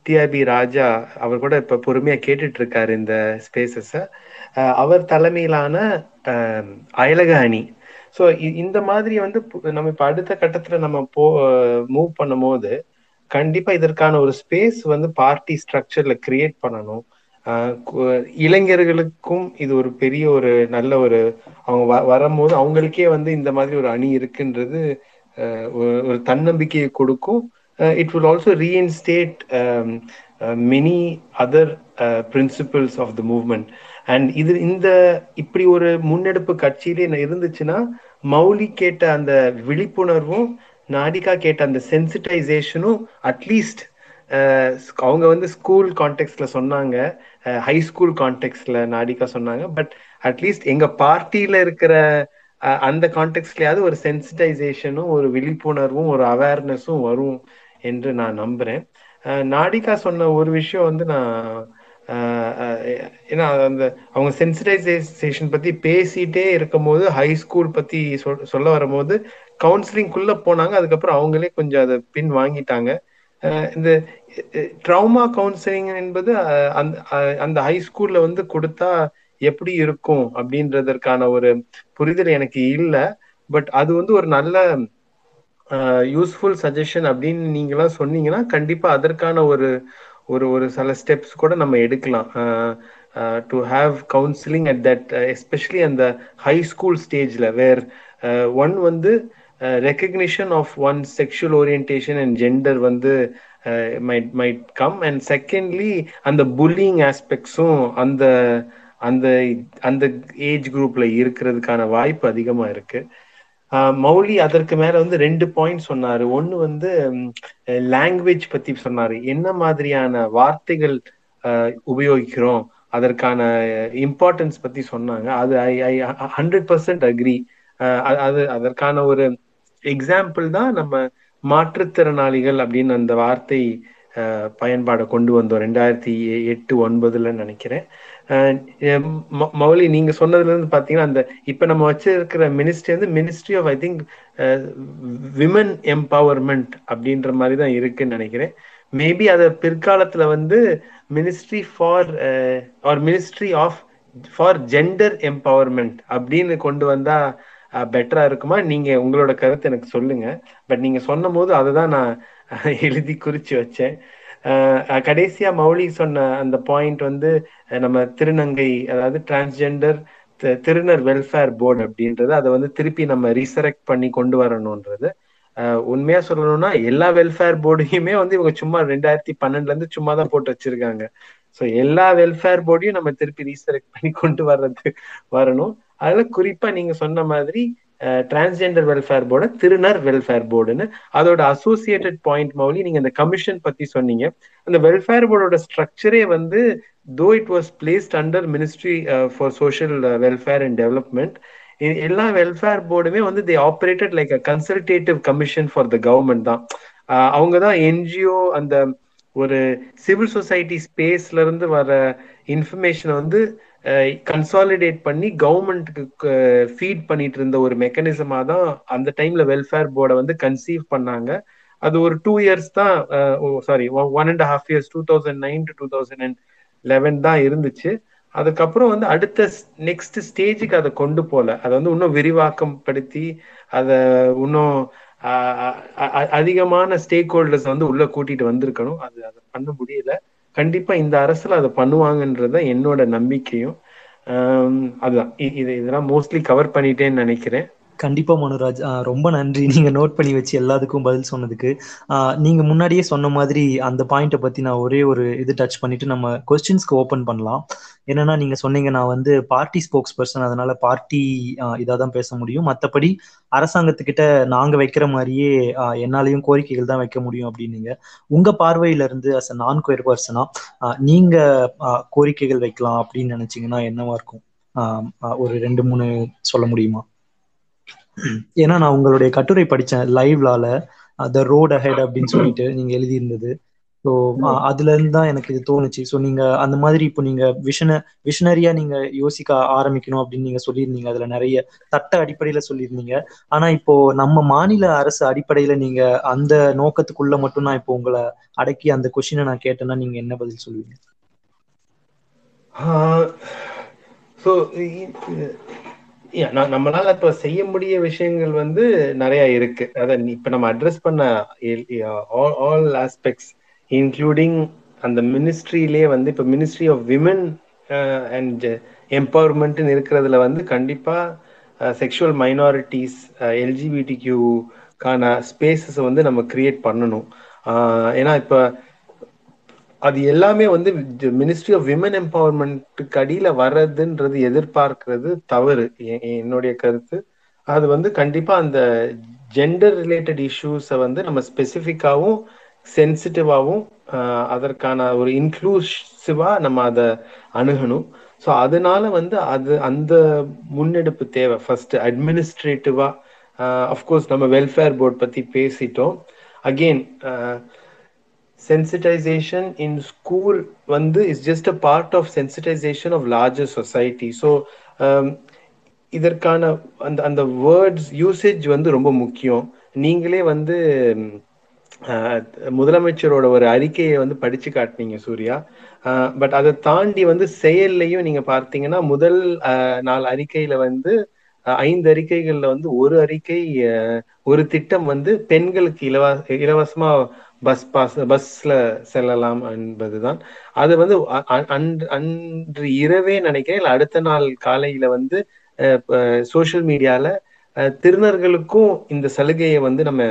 டிஆர்பி ராஜா அவர் கூட இப்ப பொறுமையா கேட்டுட்டு இருக்காரு இந்த ஸ்பேசஸ, அவர் தலைமையிலான அயலக அணி. ஸோ இந்த மாதிரி வந்து நம்ம இப்ப அடுத்த கட்டத்துல நம்ம மூவ் பண்ணும் போது கண்டிப்பா இதற்கான ஒரு ஸ்பேஸ் வந்து பார்ட்டி ஸ்ட்ரக்சர்ல கிரியேட் பண்ணணும். இளைஞர்களுக்கும் இது ஒரு பெரிய ஒரு நல்ல ஒரு அவங்க வரும்போது அவங்களுக்கே வந்து இந்த மாதிரி ஒரு அணி இருக்குன்றது ஒரு தன்னம்பிக்கையை கொடுக்கும். It will also reinstate many other principles of the movement. And இது இந்த இப்படி ஒரு முன்னெடுப்பு கட்சியிலே இருந்துச்சுன்னா மௌலி கேட்ட அந்த விழிப்புணர்வும் நாடிகா கேட்ட அந்த சென்சிட்டைசேஷனும் அட்லீஸ்ட் அவங்க வந்து ஸ்கூல் கான்டெக்ட்ல சொன்னாங்க, ஹைஸ்கூல் கான்டெக்ட்ல நாடிகா சொன்னாங்க. பட் அட்லீஸ்ட் எங்க பார்ட்டியில இருக்கிற அந்த கான்டெக்ட்லயாவது ஒரு சென்சிட்டைசேஷனும் ஒரு விழிப்புணர்வும் ஒரு அவேர்னஸும் வரும் என்று நான் நம்புறேன். நாடிகா சொன்ன ஒரு விஷயம் வந்து நான் ஏன்னா அந்த அவங்க சென்சிட்டைசேஷன் பத்தி பேசிட்டே இருக்கும் போது ஹைஸ்கூல் பத்தி சொல்ல வரும்போது கவுன்சிலிங்குள்ள போனாங்க. அதுக்கப்புறம் அவங்களே கொஞ்சம் அதை பின் வாங்கிட்டாங்க. இந்த ட்ராமா கவுன்சிலிங் என்பது அந்த ஹைஸ்கூல்ல வந்து கொடுத்தா எப்படி இருக்கும் அப்படின்றதற்கான ஒரு புரிதல் எனக்கு இல்லை. பட் அது வந்து ஒரு நல்ல யூஸ்ஃபுல் சஜஷன் அப்படின்னு நீங்களாம் சொன்னீங்கன்னா கண்டிப்பா அதற்கான ஒரு ஒரு ஒரு சில ஸ்டெப்ஸ் கூட நம்ம எடுக்கலாம். To have counseling at that, especially at the high school stage, where one vandu recognition of one's sexual orientation and gender vandu might come, and secondly and the bullying aspects and the age group la irukiradukana vaayip adhigama irukku. Mouli அதற்கு மேல வந்து 2 point சொன்னாரு. ஒன்னு வந்து language பத்தி சொன்னாரு, என்ன மாதிரியான வார்த்தைகள் உபயோகிக்கிறோம் அதற்கான இம்பார்ட்டன்ஸ் பத்தி சொன்னாங்க. அது ஐ 100% அக்ரி. அது அதற்கான ஒரு எக்ஸாம்பிள் தான் நம்ம மாற்றுத்திறனாளிகள் அப்படின்னு அந்த வார்த்தை பயன்பாடை கொண்டு வந்தோம் 2008-09 நினைக்கிறேன். மௌலி நீங்க சொன்னதுல இருந்து பாத்தீங்கன்னா அந்த இப்ப நம்ம வச்சிருக்கிற மினிஸ்ட்ரி வந்து ministry of I think women empowerment அப்படின்ற மாதிரி தான் இருக்குன்னு நினைக்கிறேன். மேபி அத பிற்காலத்துல வந்து ministry for or ministry of for gender empowerment அப்படின்னு கொண்டு வந்தா பெட்டரா இருக்குமா? நீங்க உங்களோட கருத்து எனக்கு சொல்லுங்க. பட் நீங்க சொன்னும் போது அதுதான் நான் எழுதி குறிச்சு வச்சேன். கடைசியா மௌலி சொன்ன அந்த பாயிண்ட் வந்து நம்ம திருநங்கை, அதாவது டிரான்ஸ்ஜெண்டர் திருநர் வெல்ஃபேர் போர்டு அப்படின்றது அதை வந்து திருப்பி நம்ம ரீசரெக்ட் பண்ணி கொண்டு வரணும்ன்றது. உண்மையா சொல்லணும்னா எல்லா வெல்ஃபேர் போர்டையுமே வந்து இவங்க சும்மா 2012 இருந்து சும்மா தான் போட்டு வச்சிருக்காங்க. ஸோ எல்லா வெல்ஃபேர் போர்டையும் நம்ம திருப்பி ரீசரெக்ட் பண்ணி கொண்டு வரணும். அதுல குறிப்பா நீங்க சொன்ன மாதிரி டிரான்ஸ்ஜெண்டர் வெல்ஃபேர் போர்டு திருநர் வெல்ஃபேர் போர்டுன்னு அதோட அசோசியேட்டட் பாயிண்ட். மௌலி நீங்க இந்த கமிஷன் பத்தி சொன்னீங்க. அந்த வெல்ஃபேர் போர்டோட ஸ்ட்ரக்சரே வந்து though it was placed under ministry for social welfare and development, எல்லா வெல்ஃபேர் போர்டுமே வந்து they operated like a consultative commission for the government தான். அவங்கதான் என்ஜிஓ அந்த ஒரு சிவில் சொசைட்டி ஸ்பேஸ்ல இருந்து வர இன்ஃபர்மேஷனை வந்து கன்சாலிடேட் பண்ணி கவர்மெண்ட்டுக்கு ஃபீட் பண்ணிட்டு இருந்த ஒரு மெக்கானிசமா தான் அந்த டைம்ல வெல்ஃபேர் போர்டை வந்து கன்சீவ் பண்ணாங்க. அது ஒரு 2 இயர்ஸ் தான், சாரி 1.5 இயர்ஸ், 2009 to 2011 தான் இருந்துச்சு. அதுக்கப்புறம் வந்து அடுத்த நெக்ஸ்ட் ஸ்டேஜுக்கு அதை கொண்டு போல, அதை வந்து இன்னும் விரிவாக்கம் படுத்தி அதை இன்னும் அதிகமான ஸ்டேக் ஹோல்டர்ஸ் வந்து உள்ள கூட்டிட்டு வந்திருக்கணும். அது அதை பண்ண முடியல. கண்டிப்பா இந்த அரசுல அதை பண்ணுவாங்கன்றத என்னோட நம்பிக்கையும். அதுதான் இதெல்லாம் மோஸ்ட்லி கவர் பண்ணிட்டேன்னு நினைக்கிறேன். கண்டிப்பா மனுராஜ், ரொம்ப நன்றி. நீங்க நோட் பண்ணி வச்சு எல்லாத்துக்கும் பதில் சொன்னதுக்கு. நீங்க முன்னாடியே சொன்ன மாதிரி அந்த பாயிண்ட்டை பத்தி நான் ஒரே ஒரு இது டச் பண்ணிட்டு நம்ம கொஸ்டின்ஸ்க்கு ஓப்பன் பண்ணலாம். என்னன்னா நீங்க சொன்னீங்க நான் வந்து பார்ட்டி ஸ்போக்ஸ் பர்சன், அதனால பார்ட்டி இதான் பேச முடியும், மற்றபடி அரசாங்கத்துக்கிட்ட நாங்க வைக்கிற மாதிரியே என்னாலையும் கோரிக்கைகள் தான் வைக்க முடியும் அப்படின்னீங்க. உங்க பார்வையில இருந்து அஸ் அ நான் குயர் பர்சனா நீங்க கோரிக்கைகள் வைக்கலாம் அப்படின்னு நினைச்சீங்கன்னா என்னவா இருக்கும்? ஒரு 2-3 சொல்ல முடியுமா? ஏன்னா நான் உங்களுடைய கட்டுரை படிச்சேன் லைவ்லால, த ரோட் அஹெட் அப்படின்னு சொல்லிட்டு நீங்க எழுதி இருந்தது. ஸோ அதுல இருந்து தான் எனக்கு இது தோணுச்சு. ஸோ நீங்க அந்த மாதிரி இப்போ நீங்க விஷனரியா நீங்க யோசிக்க ஆரம்பிக்கணும் அப்படின்னு நீங்க சொல்லியிருந்தீங்க. அதுல நிறைய சட்ட அடிப்படையில சொல்லியிருந்தீங்க. ஆனா இப்போ நம்ம மாநில அரசு அடிப்படையில நீங்க அந்த நோக்கத்துக்குள்ள மட்டும் நான் இப்போ உங்களை அடக்கி அந்த கொஸ்டினை நான் கேட்டேன்னா நீங்க என்ன பதில் சொல்லுவீங்க? நம்மளால இப்ப செய்ய முடிய விஷயங்கள் வந்து நிறைய இருக்கு. அத இப்ப நம்ம அட்ரஸ் பண்ண ஆல் ஆஸ்பெக்ட்ஸ் இன்க்ளூடிங் அந்த மினிஸ்ட்ரியிலே வந்து இப்ப மினிஸ்ட்ரி ஆஃப் விமன் அண்ட் எம்பவர்மெண்ட்னு இருக்கிறதுல வந்து கண்டிப்பா செக்ஷுவல் மைனாரிட்டிஸ் LGBTQ-க்கான ஸ்பேசஸ் வந்து நம்ம கிரியேட் பண்ணணும். ஏன்னா இப்ப அது எல்லாமே வந்து மினிஸ்ட்ரி ஆஃப் விமன் எம்பவர்மெண்ட்டுக்கு அடியில வர்றதுன்றது எதிர்பார்க்கறது தவறு என்னுடைய கருத்து. அது வந்து கண்டிப்பா அந்த ஜெண்டர் ரிலேட்டட் இஷ்யூஸை வந்து நம்ம ஸ்பெசிஃபிக்காகவும் சென்சிட்டிவாகவும் அதற்கான ஒரு இன்க்ளூசிவா நம்ம அதை அணுகணும். ஸோ அதனால வந்து அது அந்த முன்னெடுப்பு தேவை. ஃபர்ஸ்ட் அட்மினிஸ்ட்ரேட்டிவா அஃப்கோர்ஸ் நம்ம வெல்ஃபேர் போர்ட் பத்தி பேசிட்டோம். Again sensitization in school vandu is just a part of sensitization of larger society. So idarkana and the words usage vandu romba mukkiyam. Neengale vandu முதலமைச்சரோட ஒரு அறிக்கையை வந்து படிச்சு காட்டினீங்க சூர்யா. பட் அதை தாண்டி வந்து செயல்லையும் நீங்க பார்த்தீங்கன்னா முதல் 4 அறிக்கையில வந்து 5 அறிக்கைகள்ல வந்து ஒரு அறிக்கை ஒரு திட்டம் வந்து பெண்களுக்கு இலவசமா பஸ்ல செல்லலாம் என்பதுதான். அது வந்து அன்று இரவே நினைக்கிறேன், இல்லை அடுத்த நாள் காலையில வந்து சோசியல் மீடியால திருநர்களுக்கும் இந்த சலுகையை வந்து நம்ம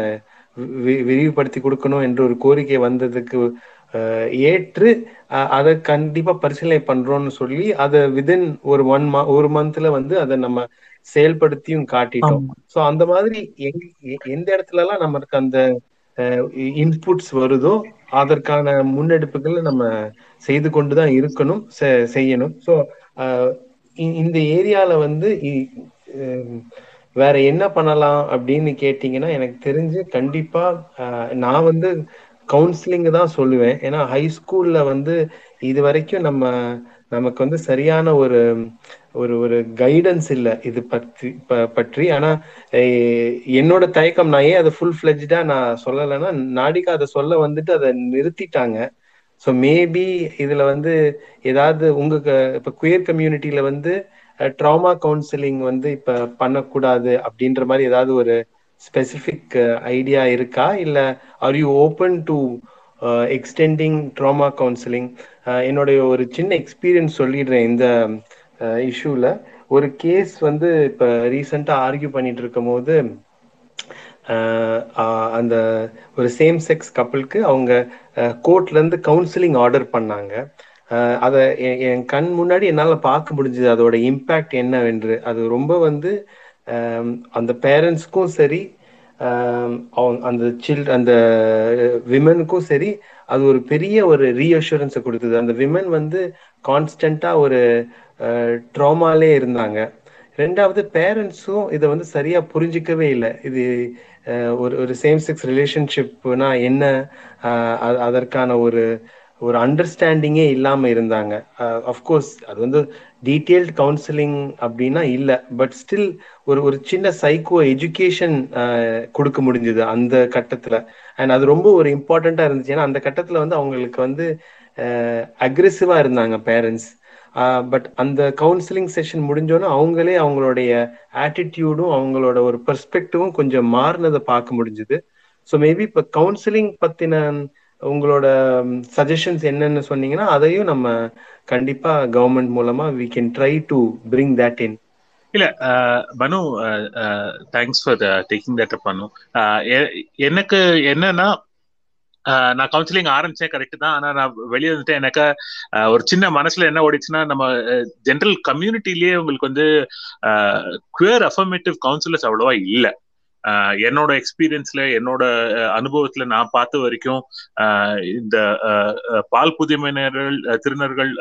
விரிவுபடுத்தி கொடுக்கணும் என்ற ஒரு கோரிக்கை வந்ததுக்கு ஏற்று அதை கண்டிப்பா பரிசீலனை பண்றோம்னு சொல்லி அதை விதின் ஒரு மந்த்ல வந்து அதை நம்ம செயல்படுத்தியும் காட்டிட்டோம். சோ அந்த மாதிரி எந்த இடத்துல எல்லாம் நமக்கு அந்த இன்புட்ஸ் வருதோ அதற்கான முன்னெடுப்புகளை நம்ம செய்து கொண்டுதான் இருக்கணும், செய்யணும். ஸோ இந்த ஏரியால வந்து வேற என்ன பண்ணலாம் அப்படின்னு கேட்டீங்கன்னா எனக்கு தெரிஞ்சு கண்டிப்பா நான் வந்து கவுன்சிலிங் தான் சொல்லுவேன். ஏன்னா ஹைஸ்கூல்ல வந்து இது வரைக்கும் நமக்கு வந்து சரியான ஒரு ஒரு ஒரு கைடன்ஸ் இல்லை இது பற்றி. ஆனா என்னோட தயக்கம், நான் ஏன் அதை ஃபுல் ஃபிளெஜ்டா நான் சொல்லலைன்னா நாடிக்கா அதை சொல்ல வந்துட்டு அதை நிறுத்திட்டாங்க. ஸோ மேபி இதுல வந்து ஏதாவது இப்ப குயர் கம்யூனிட்டியில வந்து ட்ராமா கவுன்சிலிங் வந்து இப்ப பண்ணக்கூடாது அப்படின்ற மாதிரி ஏதாவது ஒரு ஸ்பெசிபிக் ஐடியா இருக்கா? இல்ல R you open to extending trauma counselling? என்னுடைய ஒரு சின்ன எக்ஸ்பீரியன்ஸ் சொல்லிடுறேன் இந்த இஷ்யூல. ஒரு கேஸ் வந்து இப்ப ரீசெண்டா ஆர்கியூ பண்ணிட்டு இருக்கும் போது அந்த ஒரு சேம் செக்ஸ் கப்பிளுக்கு அவங்க கோர்ட்ல இருந்து கவுன்சிலிங் ஆர்டர் பண்ணாங்க. அதை என் கண் முன்னாடி என்னால பார்க்க முடிஞ்சது அதோட இம்பேக்ட் என்னவென்று. அது ரொம்ப வந்து அந்த பேரண்ட்ஸ்க்கும் சரி, அந்த விமனுக்கும் சரி, அது ஒரு பெரிய ஒரு ரீஅஷூரன்ஸை கொடுத்தது. அந்த விமன் வந்து கான்ஸ்டண்டா ஒரு ட்ராமாலே இருந்தாங்க. ரெண்டாவது பேரண்ட்ஸும் இதை வந்து சரியா புரிஞ்சிக்கவே இல்லை. இது ஒரு சேம் செக்ஸ் ரிலேஷன்ஷிப்னா என்ன, அதற்கான ஒரு அண்டர்ஸ்டாண்டிங்கே இல்லாம இருந்தாங்க. அஃப்கோர்ஸ் அது வந்து டீட்டெயில்டு கவுன்சிலிங் அப்படின்னா இல்லை, பட் ஸ்டில் ஒரு சின்ன சைக்கோ எஜுகேஷன் கொடுக்க முடிஞ்சது அந்த கட்டத்துல. அண்ட் அது ரொம்ப ஒரு இம்பார்ட்டண்டா இருந்துச்சு. ஏன்னா அந்த கட்டத்துல வந்து அவங்களுக்கு வந்து அக்ரெசிவா இருந்தாங்க பேரண்ட்ஸ். பட் அந்த கவுன்சிலிங் செஷன் முடிஞ்சோன்னா அவங்களே அவங்களுடைய ஆட்டிடியூடும் அவங்களோட ஒரு பெர்ஸ்பெக்டிவும் கொஞ்சம் மாறினதை பார்க்க முடிஞ்சுது. ஸோ மேபி இப்போ கவுன்சிலிங் பத்தின உங்களோட சஜஷன்ஸ் என்னன்னு சொன்னீங்கன்னா அதையும் நம்ம கண்டிப்பா கவர்மெண்ட் மூலமா we can try to bring that in. இல்ல Banu, thanks for taking that up. Banu, எனக்கு என்னன்னா நான் கவுன்சிலிங் ஆரம்பிச்சேன் கரெக்ட் தான். ஆனா நான் வெளியே வந்துட்டேன். எனக்கு ஒரு சின்ன மனசுல என்ன ஓடிச்சுன்னா, நம்ம ஜென்ரல் கம்யூனிட்டிலேயே உங்களுக்கு வந்து குயர் அஃபர்மேட்டிவ் கவுன்சிலர்ஸ் அவ்வளவா இல்லை. என்னோட எக்ஸ்பீரியன்ஸ்ல, என்னோட அனுபவத்துல நான் பார்த்த வரைக்கும் இந்த பால் புதுமையினர்கள், திருநர்கள்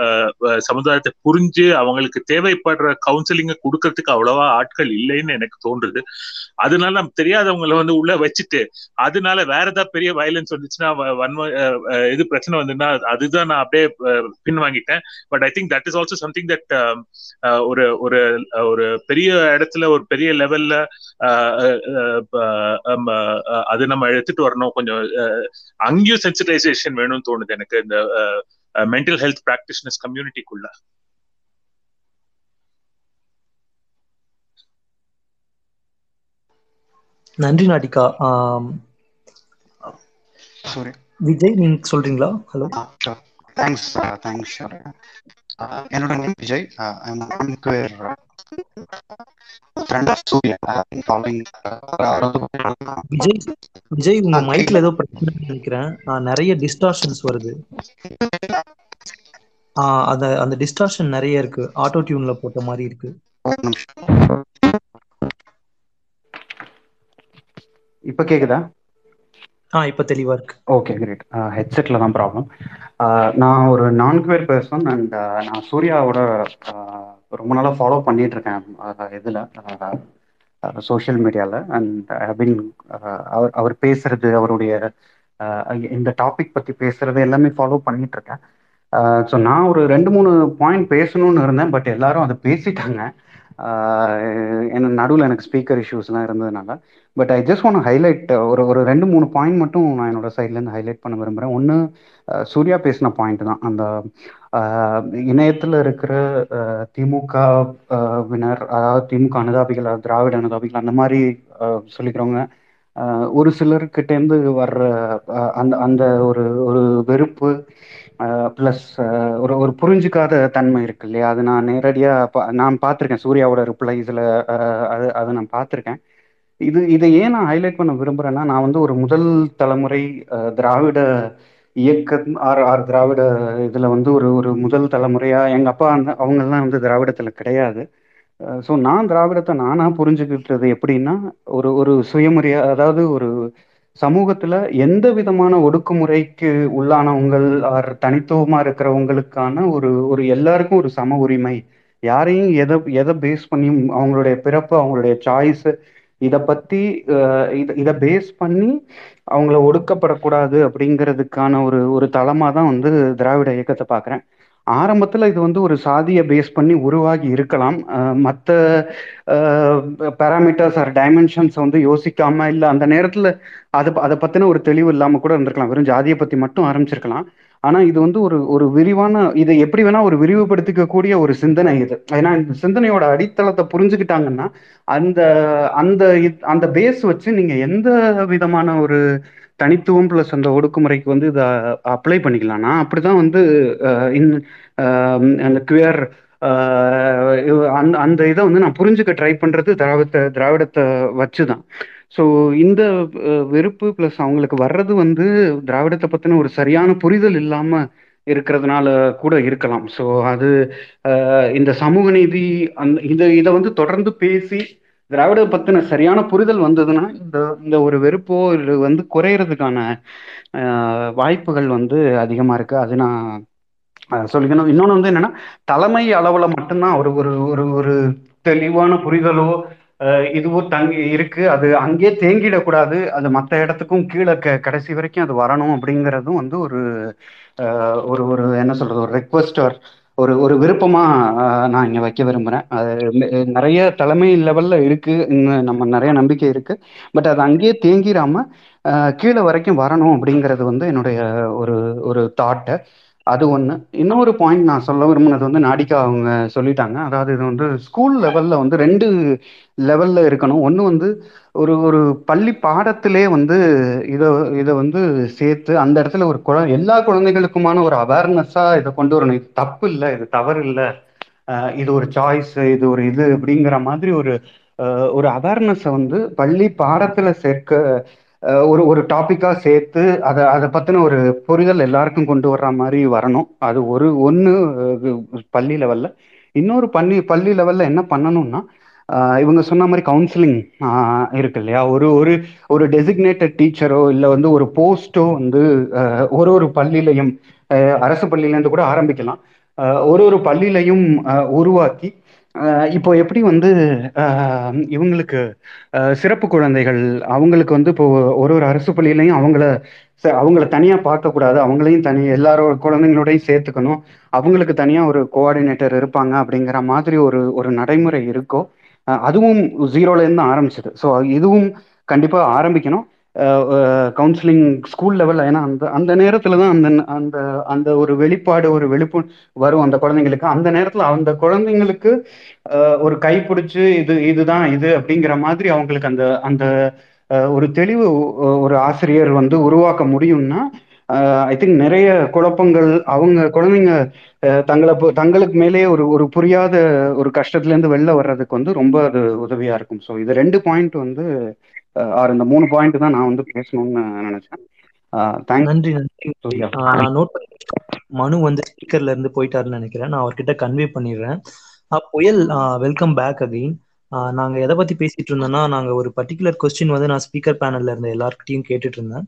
சமுதாயத்தை புரிஞ்சு அவங்களுக்கு தேவைப்படுற கவுன்சிலிங்கை கொடுக்கறதுக்கு அவ்வளவா ஆட்கள் இல்லைன்னு எனக்கு தோன்றுது. அதனால நம்ம தெரியாதவங்களை வந்து உள்ள வச்சுட்டு அதனால வேற ஏதாவது பெரிய வயலன்ஸ் வந்துச்சுன்னா, இது பிரச்சனை வந்துன்னா, அதுதான் நான் அப்படியே பின் வாங்கிட்டேன். But I think that is also something that ஒரு ஒரு பெரிய இடத்துல, ஒரு பெரிய லெவல்ல அது நம்ம எடுத்துட்டு வரணும். கொஞ்சம் அங்கேயும் சென்சிடைசேஷன் வேணும்னு தோணுது எனக்கு இந்த மென்டல் ஹெல்த் பிராக்டிஷனர்ஸ் கம்யூனிட்டிக்குள்ள. நன்றி நாடிகா. விஜய், நீங்க சொல்றீங்களா? Hello, thanks. என்னோட நேம் விஜய். விஜய், உங்க மைக்ல ஏதோ பிரச்சனை நினைக்கிறேன். நிறைய டிஸ்டார்ஷன்ஸ் வருது. அந்த டிஸ்டார்ஷன் நிறைய இருக்கு, ஆட்டோ டியூன்ல போட்ட மாதிரி இருக்கு. இப்ப கேக்குதா? இப்ப தெளிவா இருக்கு. Okay, great. ஹெட்செட்ல தான் ப்ராப்ளம். நான் ஒரு non-queer person அண்ட் நான் சூர்யாவோட ரொம்ப நாளா ஃபாலோ பண்ணிட்டு இருக்கேன் இதுல, சோஷியல் மீடியால. அண்ட் அவர் பேசுறது, அவருடைய இந்த டாபிக் பத்தி பேசுறது எல்லாமே ஃபாலோ பண்ணிட்டு இருக்கேன். ஸோ நான் ஒரு 2-3 பாயிண்ட் பேசணும்னு இருந்தேன், பட் எல்லாரும் அதை பேசிட்டாங்க. என்ன நடுவில் எனக்கு ஸ்பீக்கர் இஷ்யூஸ்லாம் இருந்ததுனால. But I just want highlight ஒரு ஒரு 2-3 பாயிண்ட் மட்டும் நான் என்னோட சைட்லேருந்து ஹைலைட் பண்ண விரும்புகிறேன். ஒன்று சூர்யா பேசின பாயிண்ட் தான், அந்த இணையத்தில் இருக்கிற திமுகவினர், அதாவது திமுக அனுதாபிகள், திராவிட அனுதாபிகள் அந்த மாதிரி சொல்லிக்கிறவங்க ஒரு சிலர்கிட்டேருந்து வர்ற அந்த அந்த ஒரு ஒரு வெறுப்பு ப்ளஸ் ஒரு ஒரு புரிஞ்சிக்காத தன்மை இருக்கு இல்லையா, அது நான் நேரடியாக நான் பார்த்துருக்கேன். சூர்யாவோட ரிப்ளைஸில் அது நான் பார்த்துருக்கேன். இதை ஏன் நான் ஹைலைட் பண்ண விரும்புகிறேன்னா, நான் வந்து ஒரு முதல் தலைமுறை திராவிட இயக்கம் ஆர் திராவிட இதில் வந்து ஒரு ஒரு முதல் தலைமுறையாக எங்கள் அப்பா அவங்கெல்லாம் வந்து திராவிடத்தில் கிடையாது. ஸோ நான் திராவிடத்தை நானாக புரிஞ்சுக்கிட்டது எப்படின்னா, ஒரு ஒரு சுயமரியா, அதாவது ஒரு சமூகத்தில் எந்த விதமான ஒடுக்குமுறைக்கு உள்ளானவங்கள் ஆர் தனித்துவமாக இருக்கிறவங்களுக்கான ஒரு ஒரு எல்லாருக்கும் ஒரு சம உரிமை, யாரையும் எதை பேஸ் பண்ணி அவங்களுடைய பிறப்பு, அவங்களுடைய சாய்ஸு, இதை பற்றி இதை பேஸ் பண்ணி அவங்கள ஒடுக்கப்படக்கூடாது அப்படிங்கிறதுக்கான ஒரு ஒரு தளமாக தான் வந்து திராவிட இயக்கத்தை பார்க்குறேன். ஆரம்பத்தில் இது வந்து ஒரு சாதியை பேஸ் பண்ணி உருவாகி இருக்கலாம், மற்ற பேராமீட்டர்ஸ் ஆர் டைமென்ஷன்ஸை வந்து யோசிக்காமல், இல்லை அந்த நேரத்தில் அதை பற்றின ஒரு தெளிவு இல்லாமல் கூட இருந்திருக்கலாம், வெறும் ஜாதியை பற்றி மட்டும் ஆரம்பிச்சிருக்கலாம். ஆனால் இது வந்து ஒரு ஒரு விரிவான, இதை எப்படி வேணால் ஒரு விரிவுபடுத்திக்கக்கூடிய ஒரு சிந்தனை இது. ஏன்னா இந்த சிந்தனையோட அடித்தளத்தை புரிஞ்சுக்கிட்டாங்கன்னா அந்த அந்த அந்த பேஸ் வச்சு நீங்கள் எந்த விதமான ஒரு தனித்துவம் ப்ளஸ் அந்த ஒடுக்குமுறைக்கு வந்து இதை அப்ளை பண்ணிக்கலாம். நான் அப்படி தான் வந்து அந்த குயர் அந்த இதை வந்து நான் புரிஞ்சுக்க ட்ரை பண்ணுறது திராவிடத்தை வச்சு தான். ஸோ இந்த வெறுப்பு ப்ளஸ் அவங்களுக்கு வர்றது வந்து திராவிடத்தை பற்றின ஒரு சரியான புரிதல் இல்லாமல் இருக்கிறதுனால கூட இருக்கலாம். ஸோ அது இந்த சமூக நீதி அந்த இதை வந்து தொடர்ந்து பேசி திராவிட பற்றின சரியான புரிதல் வந்ததுன்னா இந்த இந்த ஒரு வெறுப்போ இது வந்து குறையிறதுக்கான வாய்ப்புகள் வந்து அதிகமாக இருக்குது. அது நான் சொல்லிக்கணும். இன்னொன்று வந்து என்னென்னா, தலைமை அளவில் மட்டும்தான் ஒரு ஒரு ஒரு தெளிவான புரிதலோ இதுவோ தங்கி இருக்குது, அது அங்கேயே தேங்கிடக்கூடாது, அது மற்ற இடத்துக்கும் கீழே கடைசி வரைக்கும் அது வரணும் அப்படிங்கிறதும் வந்து ஒரு ஒரு ஒரு என்ன சொல்கிறது, ஒரு ரெக்வெஸ்டர், ஒரு ஒரு விருப்பமாக நான் இங்கே வைக்க விரும்புகிறேன். அது நிறைய தலைமை லெவலில் இருக்குது, இன்னும் நம்ம நிறைய நம்பிக்கை இருக்குது, பட் அது அங்கேயே தேங்கிடாமல் கீழே வரைக்கும் வரணும் அப்படிங்கிறது வந்து என்னுடைய ஒரு ஒரு தாட்டை. அது ஒன்று. இன்னொரு பாயிண்ட் நான் சொல்ல விரும்புனது வந்து நாடிகா அவங்க சொல்லிட்டாங்க, அதாவது இது வந்து ஸ்கூல் லெவலில் வந்து 2 லெவலில் இருக்கணும். ஒன்று வந்து ஒரு ஒரு பள்ளி பாடத்திலே வந்து இதை வந்து சேர்த்து அந்த இடத்துல ஒரு எல்லா குழந்தைகளுக்குமான ஒரு அவேர்னஸ்ஸாக இதை கொண்டு வரணும். இது தப்பு இல்லை, இது தவறு இல்லை, இது ஒரு சாய்ஸ், இது ஒரு இது அப்படிங்கிற மாதிரி ஒரு ஒரு அவேர்னஸை வந்து பள்ளி பாடத்தில் சேர்க்க ஒரு ஒரு டாப்பிக்காக சேர்த்து அதை பற்றின ஒரு புரிதல் எல்லாருக்கும் கொண்டு வர்ற மாதிரி வரணும். அது ஒன்று பள்ளி லெவலில். இன்னொரு பள்ளி லெவலில் என்ன பண்ணணும்னா, இவங்க சொன்ன மாதிரி கவுன்சிலிங் இருக்கு இல்லையா, ஒரு ஒரு ஒரு டெசிக்னேட்டட் டீச்சரோ இல்லை வந்து ஒரு போஸ்ட்டோ வந்து ஒரு ஒரு பள்ளியிலையும், அரசு பள்ளியிலேருந்து கூட ஆரம்பிக்கலாம், ஒரு ஒரு பள்ளியிலையும் உருவாக்கி இப்போ எப்படி வந்து இவங்களுக்கு சிறப்பு குழந்தைகள் அவங்களுக்கு வந்து இப்போ ஒரு அரசு பள்ளியிலையும் அவங்கள தனியாக பார்க்கக்கூடாது, அவங்களையும் எல்லாரோட குழந்தைங்களோடையும் சேர்த்துக்கணும், அவங்களுக்கு தனியாக ஒரு கோஆர்டினேட்டர் இருப்பாங்க அப்படிங்கிற மாதிரி ஒரு ஒரு நடைமுறை இருக்கோ, அதுவும் 0லேருந்து ஆரம்பிச்சது. ஸோ இதுவும் கண்டிப்பாக ஆரம்பிக்கணும், கவுன்சிலிங் ஸ்கூல் லெவலில். ஏன்னா அந்த அந்த நேரத்தில் தான் அந்த அந்த அந்த ஒரு வெளிப்பாடு ஒரு வெளிப்பு வரும் அந்த குழந்தைங்களுக்கு. அந்த நேரத்தில் அந்த குழந்தைங்களுக்கு ஒரு கை பிடிச்சி இதுதான் இது அப்படிங்கிற மாதிரி அவங்களுக்கு அந்த அந்த ஒரு தெளிவு ஒரு ஆசிரியர் வந்து உருவாக்க முடியும்னா, ஐ திங்க் நிறைய குழப்பங்கள் அவங்க குழந்தைங்க தங்களுக்கு மேலேயே ஒரு ஒரு புரியாத ஒரு கஷ்டத்துலேருந்து வெளில வர்றதுக்கு வந்து ரொம்ப அது உதவியாக இருக்கும். ஸோ இது 2 பாயிண்ட் வந்து இந்த 3 பாயிண்ட் தான் நான் வந்து பேசணும்னு நினைச்சேன். நன்றி நன்றி. மனு வந்து ஸ்பீக்கர்ல இருந்து போயிட்டாருன்னு நினைக்கிறேன், நான் அவர்கிட்ட கன்வே பண்ணிடுறேன். புயல், வெல்கம் பேக் அகெயின். நாங்கள் எதை பற்றி பேசிட்டு இருந்தோம்னா, நாங்கள் ஒரு பர்டிகுலர் கொஸ்டின் வந்து நான் ஸ்பீக்கர் பேனல்ல இருந்த எல்லார்கிட்டையும் கேட்டுட்டு இருந்தேன்.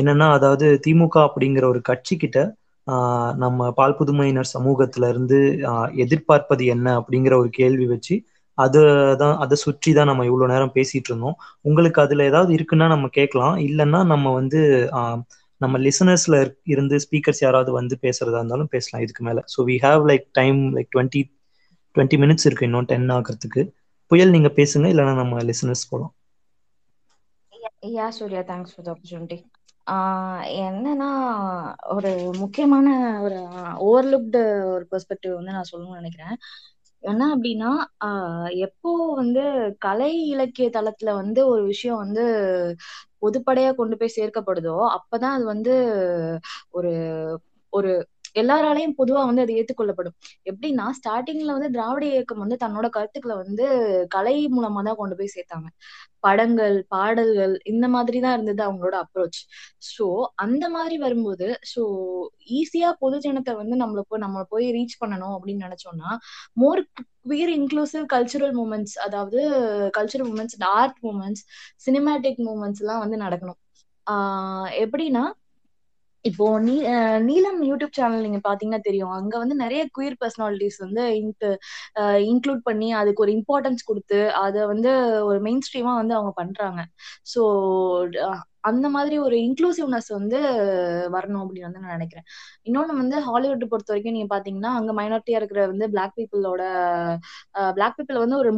என்னன்னா, அதாவது திமுக அப்படிங்கிற ஒரு கட்சி கிட்ட நம்ம பால்புதுமையினர் சமூகத்துல இருந்து எதிர்பார்ப்பது என்ன அப்படிங்கிற ஒரு கேள்வி வச்சு அதை சுற்றி தான் நம்ம இவ்வளோ நேரம் பேசிட்டு இருந்தோம். உங்களுக்கு அதுல ஏதாவது இருக்குன்னா நம்ம கேட்கலாம், இல்லைன்னா நம்ம வந்து நம்ம லிசனர்ஸ்ல இருந்து ஸ்பீக்கர்ஸ் யாராவது வந்து பேசுறதா இருந்தாலும் பேசலாம் இதுக்கு மேல. So we have like time like 20 20 minutes இருக்கு இன்னும் 10 ஆகிறதுக்கு. புயல் நீங்க பேசுங்க, இல்லனா நம்ம லிசனர்ஸ் போலாம். Yeah Surya, thanks for the opportunity. என்னன்னா ஒரு முக்கியமான ஒரு ஓவர்லுக்டு ஒரு பெர்ஸ்பெக்டிவ் வந்து நான் சொல்லணும்னு நினைக்கிறேன். என்ன அப்படின்னா, எப்போ வந்து கலை இலக்கிய தளத்துல வந்து ஒரு விஷயம் வந்து பொதுப்படையா கொண்டு போய் சேர்க்கப்படுதோ அப்பதான் அது வந்து ஒரு ஒரு எல்லாராலையும் பொதுவா வந்து அது ஏற்றுக்கொள்ளப்படும். எப்படின்னா, ஸ்டார்டிங்ல வந்து திராவிட இயக்கம் வந்து தன்னோட கருத்துக்களை வந்து கலை மூலமா தான் கொண்டு போய் சேர்த்தாங்க. படங்கள், பாடல்கள் இந்த மாதிரி தான் இருந்தது அவங்களோட அப்ரோச். ஸோ அந்த மாதிரி வரும்போது ஈஸியா பொதுஜனத்தை வந்து நம்ம போய் ரீச் பண்ணணும் அப்படின்னு நினைச்சோம்னா, more queer inclusive cultural moments, அதாவது cultural moments, art moments, cinematic moments எல்லாம் வந்து நடக்கணும். எப்படின்னா, இப்போ நீலம் யூடியூப் சேனல் நீங்க பாத்தீங்கன்னா தெரியும், அங்க வந்து நிறைய குயர் பர்சனாலிட்டிஸ் வந்து இன்க்ளூட் பண்ணி அதுக்கு ஒரு இம்பார்ட்டன்ஸ் கொடுத்து அதை வந்து ஒரு மெயின் ஸ்ட்ரீமா வந்து அவங்க பண்றாங்க. ஸோ அந்த மாதிரி ஒரு இன்க்ளூசிவ்னஸ் வந்து வரணும் அப்படின்னு வந்து நான் நினைக்கிறேன். இன்னொன்னு வந்து ஹாலிவுட் பொறுத்த வரைக்கும் நீங்க பாத்தீங்கன்னா, அங்க மைனாரிட்டியா இருக்கிற வந்து பிளாக் பீப்புள் வந்து ஒரு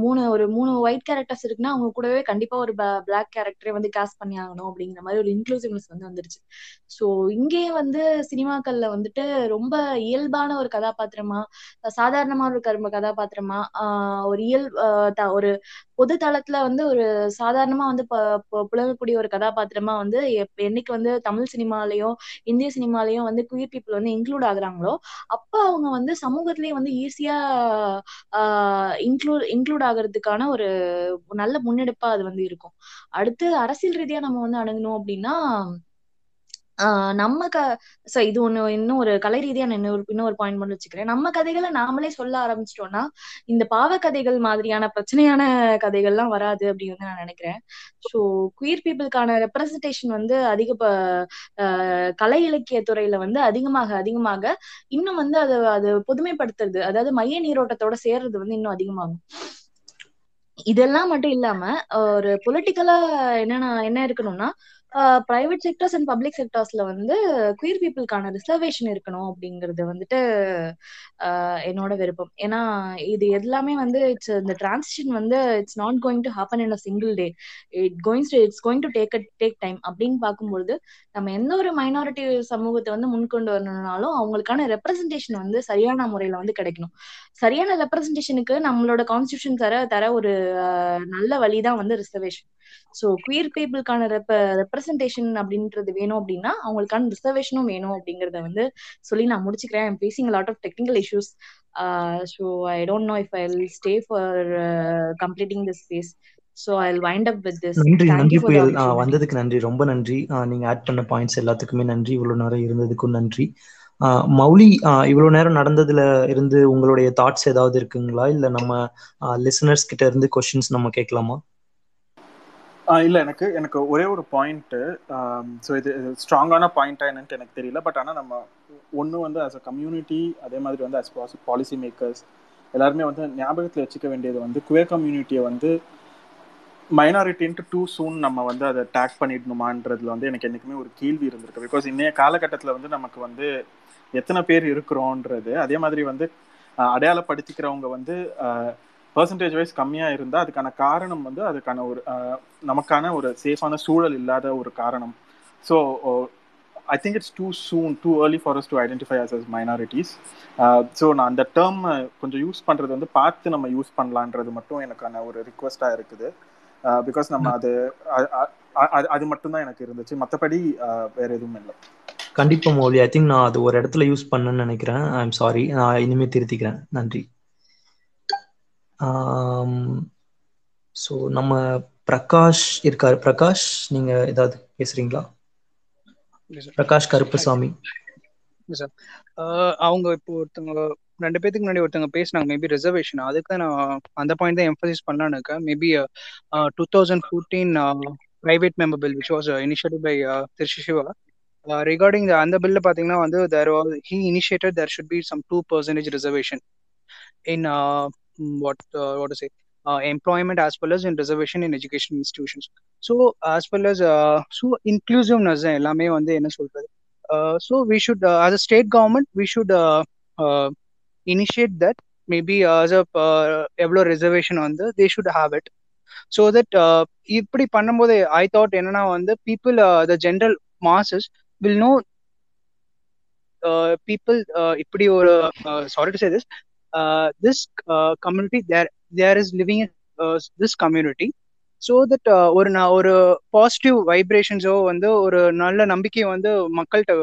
மூணு ஒயிட் கேரக்டர்ஸ் இருக்குன்னா அவங்க கூடவே கண்டிப்பா ஒரு பிளாக் கேரக்டரை வந்து காஸ்ட் பண்ணி ஆகணும் அப்படிங்கிற மாதிரி ஒரு இன்க்ளூசிவ்னஸ் வந்து வந்துருச்சு. ஸோ இங்கேயே வந்து சினிமாக்கள்ல வந்துட்டு ரொம்ப இயல்பான ஒரு கதாபாத்திரமா, சாதாரணமான ஒரு கதாபாத்திரமா, ஒரு ஒரு பொது தளத்துல வந்து ஒரு சாதாரணமா வந்து புலவக்கூடிய ஒரு கதாபாத்திரமா வந்து என்னைக்கு வந்து தமிழ் சினிமாலயும் இந்திய சினிமாலயும் வந்து குயர் பீப்புள் வந்து இன்க்ளூட் ஆகுறாங்களோ அப்ப அவங்க வந்து சமூகத்திலேயே வந்து ஈஸியா இன்க்ளூட் ஆகுறதுக்கான ஒரு நல்ல முன்னெடுப்பா அது வந்து இருக்கும். அடுத்து அரசியல் ரீதியா நம்ம வந்து அணுகணும் அப்படின்னா, நம்ம இது ஒண்ணு, இன்னும் ஒரு கலை ரீதியா நான் இன்னொரு பாயிண்ட் பண்ணி வச்சுக்கிறேன். நம்ம கதைகளை நாமளே சொல்ல ஆரம்பிச்சிட்டோம்னா இந்த பாவ கதைகள் மாதிரியான பிரச்சனையான கதைகள்லாம் வராது அப்படின்னு வந்து நான் நினைக்கிறேன். ஸோ குயர் பீப்புளுக்கான ரெப்ரசன்டேஷன் வந்து கலை இலக்கிய துறையில வந்து அதிகமாக அதிகமாக இன்னும் வந்து அது பொதுமைப்படுத்துறது, அதாவது மைய நீரோட்டத்தோட சேர்றது வந்து இன்னும் அதிகமாகும். இதெல்லாம் மட்டும் இல்லாம ஒரு பொலிட்டிக்கலா என்ன இருக்கணும்னா, பிரைவேட் செக்டர்ஸ் அண்ட் பப்ளிக் செக்டர்ஸ்ல வந்து குயர் பீப்புளுக்கான ரிசர்வேஷன் இருக்கணும் அப்படிங்கிறது வந்துட்டு என்னோட விருப்பம். ஏன்னா இது எல்லாமே வந்து இந்த டிரான்சிஷன் வந்து it's not going to happen in a single day, it's going to take time அப்படின்னு பார்க்கும்போது, நம்ம எந்த ஒரு மைனாரிட்டி சமூகத்தை வந்து முன்கொண்டு வரணும்னாலும் அவங்களுக்கான ரெப்ரசன்டேஷன் வந்து சரியான முறையில வந்து கிடைக்கணும். சரியான ரெப்ரசன்டேஷனுக்கு நம்மளோட கான்ஸ்டியூஷன் தர ஒரு நல்ல வழிதான் வந்து ரிசர்வேஷன். ஸோ குயர் பீப்புளுக்கான ரெப்ரசன்டேஷன் அப்படின்றது வேணும் அப்படின்னா அவங்களுக்கான ரிசர்வேஷனும் வேணும் அப்படிங்கறத வந்து சொல்லி நான் முடிச்சுக்கிறேன். I am facing lot of technical issues. So I don't know if I will stay for completing this space. So I will wind up with this. நன்றி நன்றி புயல், வந்ததுக்கு நன்றி, ரொம்ப நன்றி. நீங்க ஆட் பண்ண பாயிண்ட்ஸ் எல்லாத்துக்குமே நன்றி, இவ்வளவு நேரம் இருந்ததுக்கும் நன்றி. மௌலி, இவ்வளவு நேரம் நடந்ததுல இருந்து உங்களுடைய தாட்ஸ் ஏதாவது இருக்குங்களா, இல்ல நம்ம லிசனர்ஸ் கிட்ட இருந்து கொஸ்டின்ஸ் நம்ம கேட்கலாமா? இல்லை, எனக்கு ஒரே ஒரு பாயிண்ட்டு, ஸோ இது ஸ்ட்ராங்கான பாயிண்டா என்னன்ட்டு எனக்கு தெரியல. பட் ஆனால் நம்ம ஒன்று வந்து ஆஸ் அ கம்யூனிட்டி, அதே மாதிரி வந்து ஆஸ் பாலிசி மேக்கர்ஸ் எல்லாருமே வந்து ஞாபகத்தில் வச்சுக்க வேண்டியது வந்து, குயர் கம்யூனிட்டியை வந்து மைனாரிட்டின்ட்டு டூ சூன் நம்ம வந்து அதை டேக் பண்ணிடணுமான்றதுல வந்து எனக்கு என்றைக்குமே ஒரு கேள்வி இருந்திருக்கு. பிகாஸ் இன்னைய காலகட்டத்தில் வந்து நமக்கு வந்து எத்தனை பேர் இருக்கிறோன்றது, அதே மாதிரி வந்து அடையாளப்படுத்திக்கிறவங்க வந்து பர்சன்டேஜ் வைஸ் கம்மியாக இருந்தால் அதுக்கான காரணம் வந்து அதுக்கான ஒரு நமக்கான ஒரு சேஃபான சூழல் இல்லாத ஒரு காரணம். So I think it's too early for us to identify us as minorities. So நான் அந்த டேர்ம் கொஞ்சம் யூஸ் பண்ணுறது வந்து பார்த்து நம்ம யூஸ் பண்ணலான்றது மட்டும் எனக்கான ஒரு ரிக்வெஸ்டாக இருக்குது. பிகாஸ் நம்ம அது மட்டும்தான் எனக்கு இருந்துச்சு, மற்றபடி வேறு எதுவும் இல்லை. கண்டிப்பாக மௌலி, ஐ திங்க் நான் அது ஒரு இடத்துல யூஸ் பண்ணேன்னு நினைக்கிறேன். ஐ எம் சாரி, நான் இனிமேல் திருத்திக்கிறேன். நன்றி. ஸோ நம்ம பிரகாஷ் இருக்காரு. பிரகாஷ், நீங்க ஏதாவது பேசுறீங்களா? பிரகாஷ் கருப்புசாமி சார், அவங்க இப்போ ஒருத்தவங்க 2 பேருக்கு முன்னாடி ஒருத்தவங்க பேசினாங்க, மேபி ரிசர்வேஷன். அதுக்கு தான் நான் அந்த பாயிண்ட் தான் எம்பசிஸ் பண்ணலான்னு இருக்கேன். Maybe 2014 private member bill which was initiated by Trichy Siva regarding அந்த பில்ல பாத்தீங்கன்னா வந்து he initiated there should be some 2% reservation in what to say employment as well as in reservation in education institutions. So as well as so inclusiveness ellame vande enna solradhu. So we should as a state government we should initiate that maybe as a எவ்வளோ reservation வந்து they should have it. So that இப்படி பண்ணும்போது I thought என்னன்னா வந்து people the general masses will know people இப்படி ஒரு sorry to say this this community there is living in this community so that ஒரு positive வைப்ரேஷன்ஸோ வந்து ஒரு நல்ல நம்பிக்கை வந்து மக்கள்கிட்ட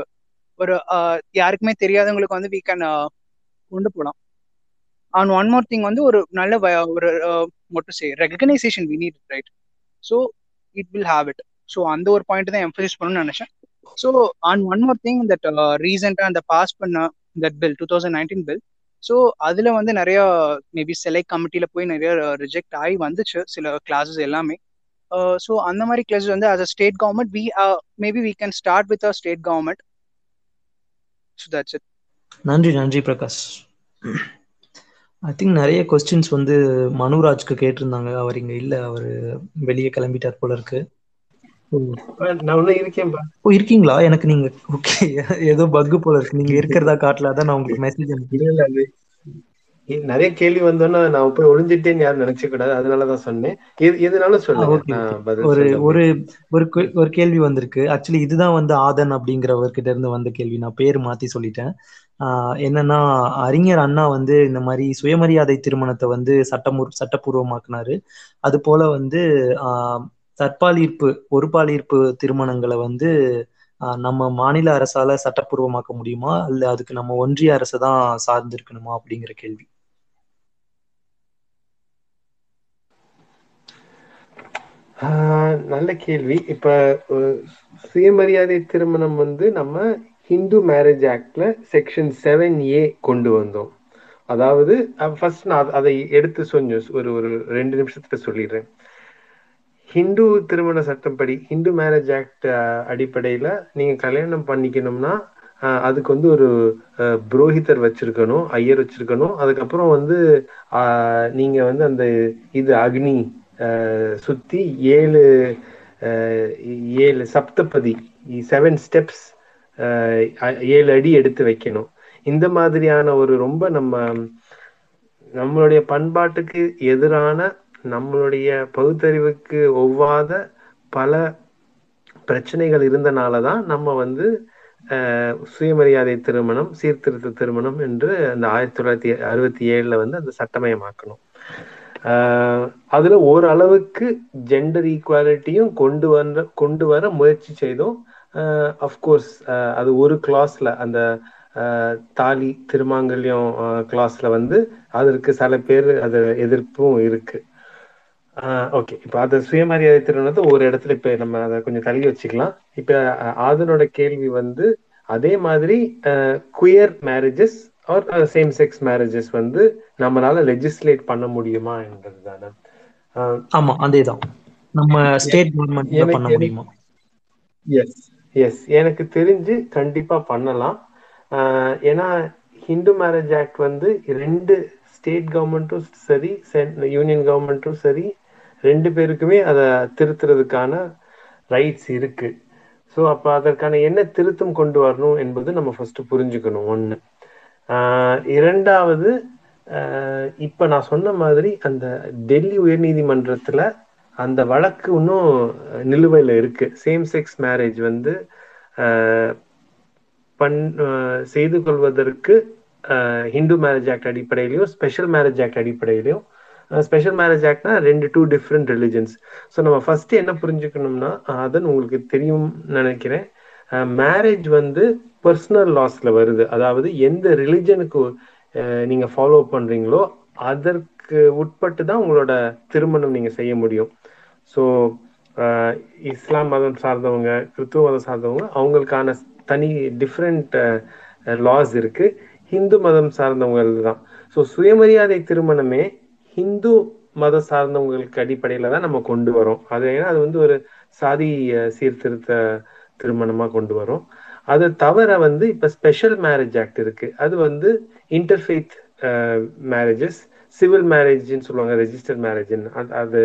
ஒரு யாருக்குமே தெரியாதவங்களுக்கு வந்து we can கொண்டு போலாம். And one more thing வந்து ஒரு நல்ல ஒரு what to say recognition we need it, right? So it will have it. So அந்த ஒரு பாயிண்ட் தான் எம்ஃபசைஸ் பண்ணணும்னு நினைச்சேன். So on one more thing that recent and the past panna that bill 2019 bill so adula vande nariya maybe select committee la poi nariya reject aayi vanduchu sila classes ellame so andha mari classes vande as a state government we maybe we can start with a state government. So that's it. Nandri Prakash. I think nariya questions vande Manuraj ku ketirundanga avar inga illa avar veliye kalambitar pola irukku. இருக்கீங்களா? எனக்கு நீங்க okay ஏதோ பக்கு போல இருக்கு. நீங்க இருக்கிறதா காட்டல தான் நான் உங்களுக்கு மெசேஜ் அனுப்பிடுறேன். நிறைய கேள்வி வந்தோன்னா நான் போய் ஒளிஞ்சிட்டேன்னு யாரும் நினைச்ச கூடாது, அதனாலதான் சொன்னேன். எதுனாலும் சொல்லுங்க. ஒரு ஒரு கேள்வி வந்திருக்கு. ஆக்சுவலி இதுதான் வந்து ஆதன் அப்படிங்கிறவர்கிட்ட இருந்து வந்த கேள்வி. நான் பேர் மாத்தி சொல்லிட்டேன். என்னன்னா அறிஞர் அண்ணா வந்து இந்த மாதிரி சுயமரியாதை திருமணத்தை வந்து சட்டப்பூர்வமாக்குனாரு. அது போல வந்து தற்பாலிர்ப்பு ஒரு பாலிர்ப்பு திருமணங்களை வந்து நம்ம மாநில அரசால சட்டப்பூர்வமாக்க முடியுமா இல்ல அதுக்கு நம்ம ஒன்றிய அரசு தான் சார்ந்திருக்கணுமா அப்படிங்கிற கேள்வி. நல்ல கேள்வி. இப்ப சுயமரியாதை திருமணம் வந்து நம்ம ஹிந்து மேரேஜ் ஆக்ட்ல செக்ஷன் 7A கொண்டு வந்தோம். அதாவது ஃபர்ஸ்ட் நான் அதை எடுத்து சொன்னேன், ஒரு ஒரு 2 நிமிஷத்துல சொல்லிடுறேன். ஹிந்து திருமண சட்டம் படி ஹிந்து மேரேஜ் ஆக்ட் அடிப்படையில் நீங்கள் கல்யாணம் பண்ணிக்கணும்னா அதுக்கு வந்து ஒரு புரோஹிதர் வச்சுருக்கணும், ஐயர் வச்சுருக்கணும். அதுக்கப்புறம் வந்து நீங்கள் வந்து அந்த இது அக்னி சுற்றி 7 சப்தபதி 7 ஸ்டெப்ஸ் 7 அடி எடுத்து வைக்கணும். இந்த மாதிரியான ஒரு ரொம்ப நம்மளுடைய பண்பாட்டுக்கு எதிரான நம்மளுடைய பகுத்தறிவுக்கு ஒவ்வாத பல பிரச்சனைகள் இருந்தனாலதான் நம்ம வந்து சுயமரியாதை திருமணம் சீர்திருத்த திருமணம் என்று அந்த 1967 வந்து அந்த சட்டமயமாக்கணும். அதுல ஓரளவுக்கு ஜெண்டர் ஈக்குவாலிட்டியும் கொண்டு வர முயற்சி செய்தோம். அஃப்கோர்ஸ் அது ஒரு கிளாஸ்ல அந்த தாலி திருமாங்கல்யம் கிளாஸ்ல வந்து அதற்கு சில பேர் அது எதிர்ப்பும் இருக்கு. ஓகே, இப்போ அது சுயமரியாதை திருமணத்தை ஒரு இடத்துல இப்போ நம்ம அதை கொஞ்சம் தள்ளி வச்சுக்கலாம். இப்போ அதனோட கேள்வி வந்து அதே மாதிரி queer marriages R same sex marriages வந்து நம்மளால லெஜிஸ்லேட் பண்ண முடியுமா என்பது தானே. ஆமா, அதேதான். நம்ம ஸ்டேட் கவர்மெண்ட் பண்ண முடியுமா? எஸ் எஸ், எனக்கு தெரிஞ்சு கண்டிப்பா பண்ணலாம். ஏன்னா ஹிந்து மேரேஜ் ஆக்ட் வந்து 2 ஸ்டேட் கவர்மெண்ட்டும் சரி யூனியன் கவர்மெண்ட்டும் சரி 2 பேருக்குமே அதை திருத்துறதுக்கான ரைட்ஸ் இருக்கு. ஸோ அப்போ அதற்கான என்ன திருத்தம் கொண்டு வரணும் என்பது நம்ம ஃபர்ஸ்ட் புரிஞ்சுக்கணும். 1. 2வது, இப்போ நான் சொன்ன மாதிரி அந்த டெல்லி உயர்நீதிமன்றத்தில் அந்த வழக்கு இன்னும் நிலுவையில் இருக்கு. சேம் செக்ஸ் மேரேஜ் வந்து செய்து கொள்வதற்கு ஹிந்து மேரேஜ் ஆக்ட் அடிப்படையிலையும் ஸ்பெஷல் மேரேஜ் ஆக்ட் அடிப்படையிலையும், ஸ்பெஷல் மேரேஜ் ஆக்ட்னா 2 டிஃப்ரெண்ட் ரிலிஜன்ஸ். ஸோ நம்ம ஃபர்ஸ்ட் என்ன புரிஞ்சுக்கணும்னா, அதுன்னு உங்களுக்கு தெரியும் நினைக்கிறேன், மேரேஜ் வந்து பர்சனல் லாஸ்ல வருது. அதாவது எந்த ரிலிஜனுக்கு நீங்க ஃபாலோ பண்றீங்களோ அதற்கு உட்பட்டு தான் உங்களோட திருமணம் நீங்க செய்ய முடியும். ஸோ இஸ்லாம் மதம் சார்ந்தவங்க, கிறித்துவ மதம் சார்ந்தவங்க, அவங்களுக்கான தனி டிஃப்ரெண்ட் லாஸ் இருக்கு. ஹிந்து மதம் சார்ந்தவங்களுக்கு தான். ஸோ சுயமரியாதை திருமணமே ஹிந்து மதம் சார்ந்தவங்களுக்கு அடிப்படையில தான் நம்ம கொண்டு வரோம். அது ஏன்னா அது வந்து ஒரு சாதி சீர்திருத்த திருமணமா கொண்டு வரோம். அதை தவிர வந்து இப்ப ஸ்பெஷல் மேரேஜ் ஆக்ட் இருக்கு. அது வந்து இன்டர்ஃபெய்த் மேரேஜஸ், சிவில் மேரேஜ்ன்னு சொல்லுவாங்க, ரெஜிஸ்டர் மேரேஜ்ன்னு அது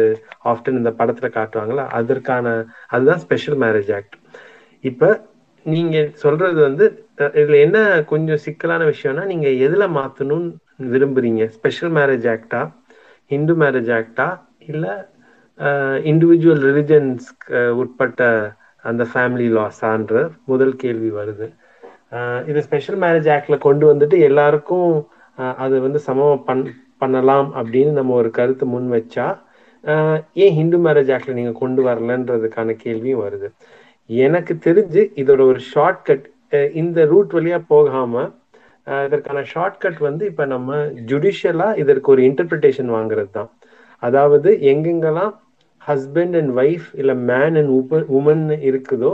ஆஃப்டன் இந்த படத்துல காட்டுவாங்களா, அதற்கான அதுதான் ஸ்பெஷல் மேரேஜ் ஆக்ட். இப்ப நீங்க சொல்றது வந்து இதுல என்ன கொஞ்சம் சிக்கலான விஷயம்னா, நீங்க எதுல மாத்தணும்னு விரும்புறீங்க? ஸ்பெஷல் மேரேஜ் ஆக்டா, ஹிந்து மேரேஜ் ஆக்டா, இல்லை இண்டிவிஜுவல் ரிலிஜன்ஸ்க்கு உட்பட்ட அந்த ஃபேமிலி லாஸான்ற முதல் கேள்வி வருது. இது ஸ்பெஷல் மேரேஜ் ஆக்ட்ல கொண்டு வந்துட்டு எல்லாருக்கும் அது வந்து சமமாக பண்ணலாம் அப்படின்னு நம்ம ஒரு கருத்து முன் வச்சா, ஏன் ஹிந்து மேரேஜ் ஆக்ட்ல நீங்க கொண்டு வரலன்றதுக்கான கேள்வியும் வருது. எனக்கு தெரிஞ்சு இதோட ஒரு ஷார்ட்கட், இந்த ரூட் வழியா போகாம இதற்கான ஷார்ட்கட் வந்து இப்ப நம்ம ஜுடிஷியலா இதற்கு ஒரு இன்டர்பிரிட்டேஷன் வாங்குறது தான். அதாவது எங்கெங்கெல்லாம் ஹஸ்பண்ட் அண்ட் ஒய்ஃப் இல்ல மேன் அண்ட் உமன் இருக்குதோ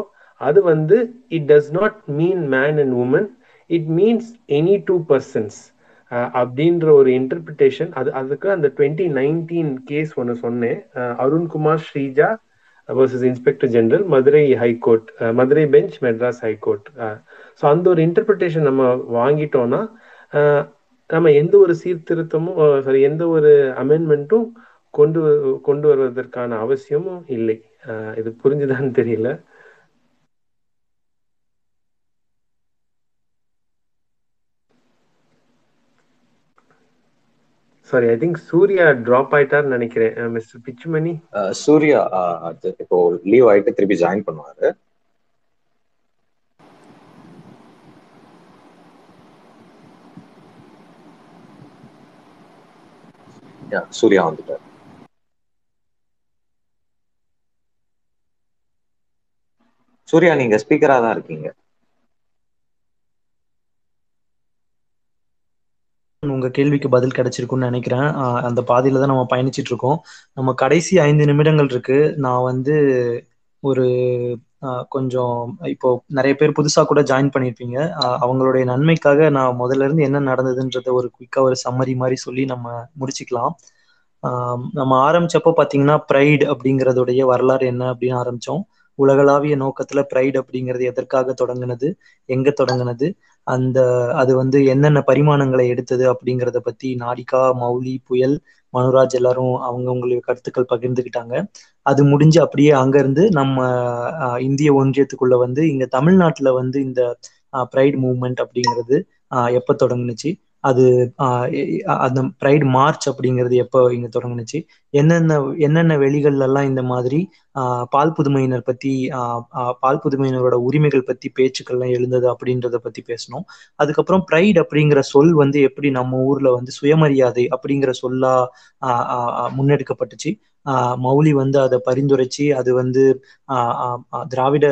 அது வந்து it does not mean man and woman, it means any two persons அப்படின்ற ஒரு இன்டர்பிரிட்டேஷன். அதுக்கு அந்த 2019 கேஸ் ஒன்று சொன்னேன், Arunkumar Sreeja versus inspector general, Madurai high court, Madurai bench, Madras high court. So அந்த ஒரு இன்டர்பிரிட்டேஷன் நம்ம வாங்கிட்டோம்னா நம்ம எந்த ஒரு சீர்திருத்தமும் எந்த ஒரு அமெண்ட்மெண்ட்டும் கொண்டு வருவதற்கான அவசியமும் இல்லை. இது புரிஞ்சுதான்னு தெரியல. Sorry, I think Surya drop ஆயிட்டாருன்னு நினைக்கிறேன். மிஸ்டர் பிச்சுமணி, சூர்யா இப்போ லீவ் ஆயிட்டு திருப்பி ஜாயின் பண்ணுவாரு. சூர்யா வந்துட்டார். சூர்யா, நீங்க ஸ்பீக்கரா தான் இருக்கீங்க. உங்க கேள்விக்கு பதில் கிடைச்சிருக்குன்னு நினைக்கிறேன். அந்த பாதையில தான் நம்ம பயணிச்சிட்டு இருக்கோம். நம்ம கடைசி 5 நிமிடங்கள் இருக்கு. நான் வந்து ஒரு கொஞ்சம் இப்போ நிறைய பேர் புதுசா கூட ஜாயின் பண்ணியிருப்பீங்க. அவங்களுடைய நன்மைக்காக நான் முதல்ல இருந்து என்ன நடந்ததுன்றத ஒரு குயிக்கா ஒரு சம்மரி மாதிரி சொல்லி நம்ம முடிச்சுக்கலாம். நம்ம ஆரம்பிச்சப்போ பாத்தீங்கன்னா ப்ரைட் அப்படிங்கிறதுடைய வரலாறு என்ன அப்படின்னு ஆரம்பிச்சோம். உலகளாவிய நோக்கத்துல ப்ரைட் அப்படிங்கிறது எதற்காக தொடங்கினது, எங்க தொடங்கினது, அந்த அது வந்து என்னென்ன பரிமாணங்களை எடுத்தது அப்படிங்கிறத பத்தி நாடிகா, மௌலி, புயல், மனுராஜ் எல்லாரும் அவங்கவுங்களுடைய கருத்துக்கள் பகிர்ந்துக்கிட்டாங்க. அது முடிஞ்சு அப்படியே அங்கிருந்து நம்ம இந்திய ஒன்றியத்துக்குள்ள வந்து இங்க தமிழ்நாட்டுல வந்து இந்த ப்ரைட் மூவ்மெண்ட் அப்படிங்கிறது எப்ப தொடங்குனுச்சு, அது அந்த ப்ரைட் மார்ச் அப்படிங்கிறது எப்போ இங்க தொடங்குனுச்சு, என்னென்ன வெளிகள்லாம் இந்த மாதிரி பால் புதுமையினர் பத்தி, பால் புதுமையினரோட உரிமைகள் பத்தி பேச்சுக்கள்லாம் எழுந்தது அப்படின்றத பத்தி பேசணும். அதுக்கப்புறம் ப்ரைட் அப்படிங்கிற சொல் வந்து எப்படி நம்ம ஊர்ல வந்து சுயமரியாதை அப்படிங்கிற சொல்லா முன்னெடுக்கப்பட்டுச்சு. மௌலி வந்து அதை பரிந்துரைச்சு அது வந்து திராவிட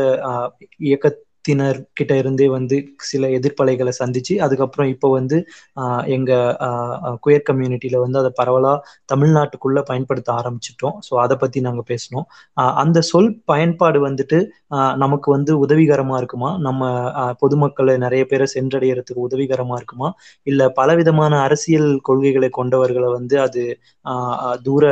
இயக்க கிட்ட இருந்தே வந்து சில எதிர்ப்பலைகளை சந்திச்சு, அதுக்கப்புறம் இப்போ வந்து எங்க குயர் கம்யூனிட்டியில வந்து அதை பரவலா தமிழ்நாட்டுக்குள்ள பயன்படுத்த ஆரம்பிச்சிட்டோம். ஸோ அதை பத்தி நாங்க பேசணும். அந்த சொல் பயன்பாடு வந்துட்டு நமக்கு வந்து உதவிகரமா இருக்குமா, நம்ம பொதுமக்களை நிறைய பேரை சென்றடையறதுக்கு உதவிகரமா இருக்குமா, இல்ல பலவிதமான அரசியல் கொள்கைகளை கொண்டவர்களை வந்து அது தூர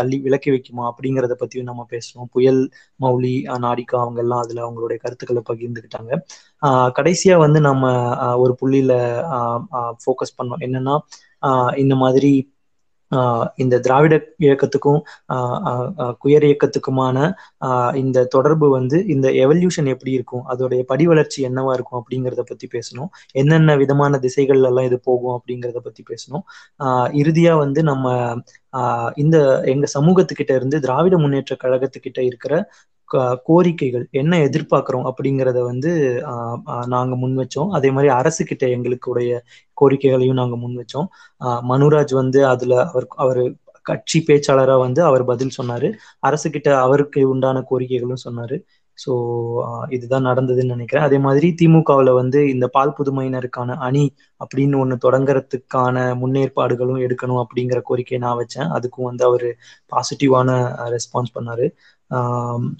தள்ளி விலக்கி வைக்குமா அப்படிங்கிறத பத்தியும் நம்ம பேசணும். புயல், மௌலி, நாடிகா அவங்க எல்லாம் அதுல அவங்களுடைய கருத்துக்களை பகிர்ந்து கடைசியா வந்து நம்ம ஒரு புள்ளியில ஃபோக்கஸ் பண்ணோம். என்னன்னா இந்த மாதிரி இந்த திராவிட இயக்கத்துக்கும் குயர் இயக்கத்துக்குமான இந்த தொடர்பு வந்து இந்த எவல்யூஷன் எப்படி இருக்கும், அதோடைய படி வளர்ச்சி என்னவா இருக்கும் அப்படிங்கிறத பத்தி பேசணும். என்னென்ன விதமான திசைகள்ல எல்லாம் இது போகும் அப்படிங்கிறத பத்தி பேசணும். இறுதியா வந்து நம்ம இந்த எங்க சமூகத்துக்கிட்ட இருந்து திராவிட முன்னேற்ற கழகத்துக்கிட்ட இருக்கிற கோரிக்கைகள் என்ன எதிர்பார்க்கிறோம் அப்படிங்கிறத வந்து நாங்க முன் வச்சோம். அதே மாதிரி அரசு கிட்ட எங்களுக்குடைய கோரிக்கைகளையும் நாங்க முன் வச்சோம். மனுராஜ் வந்து அதுல அவர் கட்சி பேச்சாளரா வந்து அவர் பதில் சொன்னாரு, அரசு கிட்ட அவருக்கு உண்டான கோரிக்கைகளும் சொன்னாரு. ஸோ இதுதான் நடந்ததுன்னு நினைக்கிறேன். அதே மாதிரி திமுகவில் வந்து இந்த பால் புதுமையினருக்கான அணி அப்படின்னு ஒன்று தொடங்குறதுக்கான முன்னேற்பாடுகளும் எடுக்கணும் அப்படிங்கிற கோரிக்கையை நான் வச்சேன். அதுக்கும் வந்து அவர் பாசிட்டிவான ரெஸ்பான்ஸ் பண்ணாரு.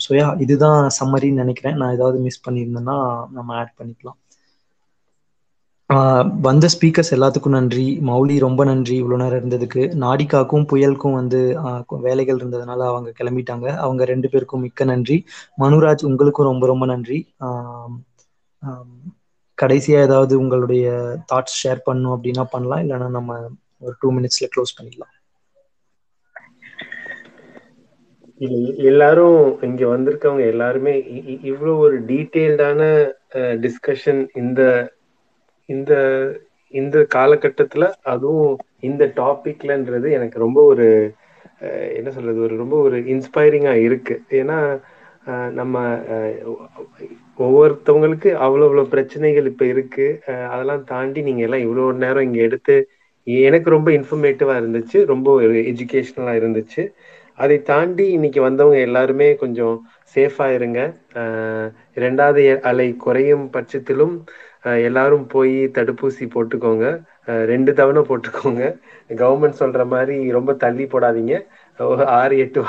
ஸோ இதுதான் சம்மரின்னு நினைக்கிறேன். நான் ஏதாவது மிஸ் பண்ணியிருந்தேன்னா நம்ம ஆட் பண்ணிக்கலாம். வந்த ஸ்பீக்கர்ஸ் எல்லாத்துக்கும் நன்றி. மௌலி ரொம்ப நன்றி இவ்வளோ நேரம் இருந்ததுக்கு. நாடிகாக்கும் புயலுக்கும் வந்து வேலைகள் இருந்ததுனால அவங்க கிளம்பிட்டாங்க. அவங்க 2 பேருக்கும் மிக்க நன்றி. மனுராஜ் உங்களுக்கும் ரொம்ப ரொம்ப நன்றி. கடைசியா ஏதாவது உங்களுடைய தாட்ஸ் ஷேர் பண்ணும் அப்படின்னா பண்ணலாம், இல்லைன்னா நம்ம ஒரு 2 மினிட்ஸ்ல க்ளோஸ் பண்ணிக்கலாம். எல்லாரும் இங்க வந்திருக்கவங்க எல்லாருமே இவ்வளோ ஒரு டீட்டெயில்டான டிஸ்கஷன் இந்த இந்த இந்த காலகட்டத்துல அதுவும் இந்த டாபிக்லன்றது எனக்கு ரொம்ப ஒரு என்ன சொல்றது, ஒரு ரொம்ப ஒரு இன்ஸ்பைரிங்கா இருக்கு. ஏன்னா நம்ம ஒவ்வொருத்தவங்களுக்கு அவ்வளோ அவ்வளோ பிரச்சனைகள் இப்ப இருக்கு. அதெல்லாம் தாண்டி நீங்க எல்லாம் இவ்வளோ நேரம் இங்க எடுத்து எனக்கு ரொம்ப இன்ஃபர்மேட்டிவா இருந்துச்சு, ரொம்ப ஒரு எஜுகேஷனலா இருந்துச்சு. அதை தாண்டி இன்னைக்கு வந்தவங்க எல்லாருமே கொஞ்சம் சேஃபா இருங்க. இரண்டாவது அலை குறையும் பட்சத்திலும் எல்லாரும் போய் தடுப்பூசி போட்டுக்கோங்க, 2 தவணை போட்டுக்கோங்க. கவர்மெண்ட் சொல்ற மாதிரி ரொம்ப தள்ளி போடாதீங்க, 6-8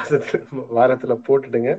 வாரத்துல போட்டுடுங்க.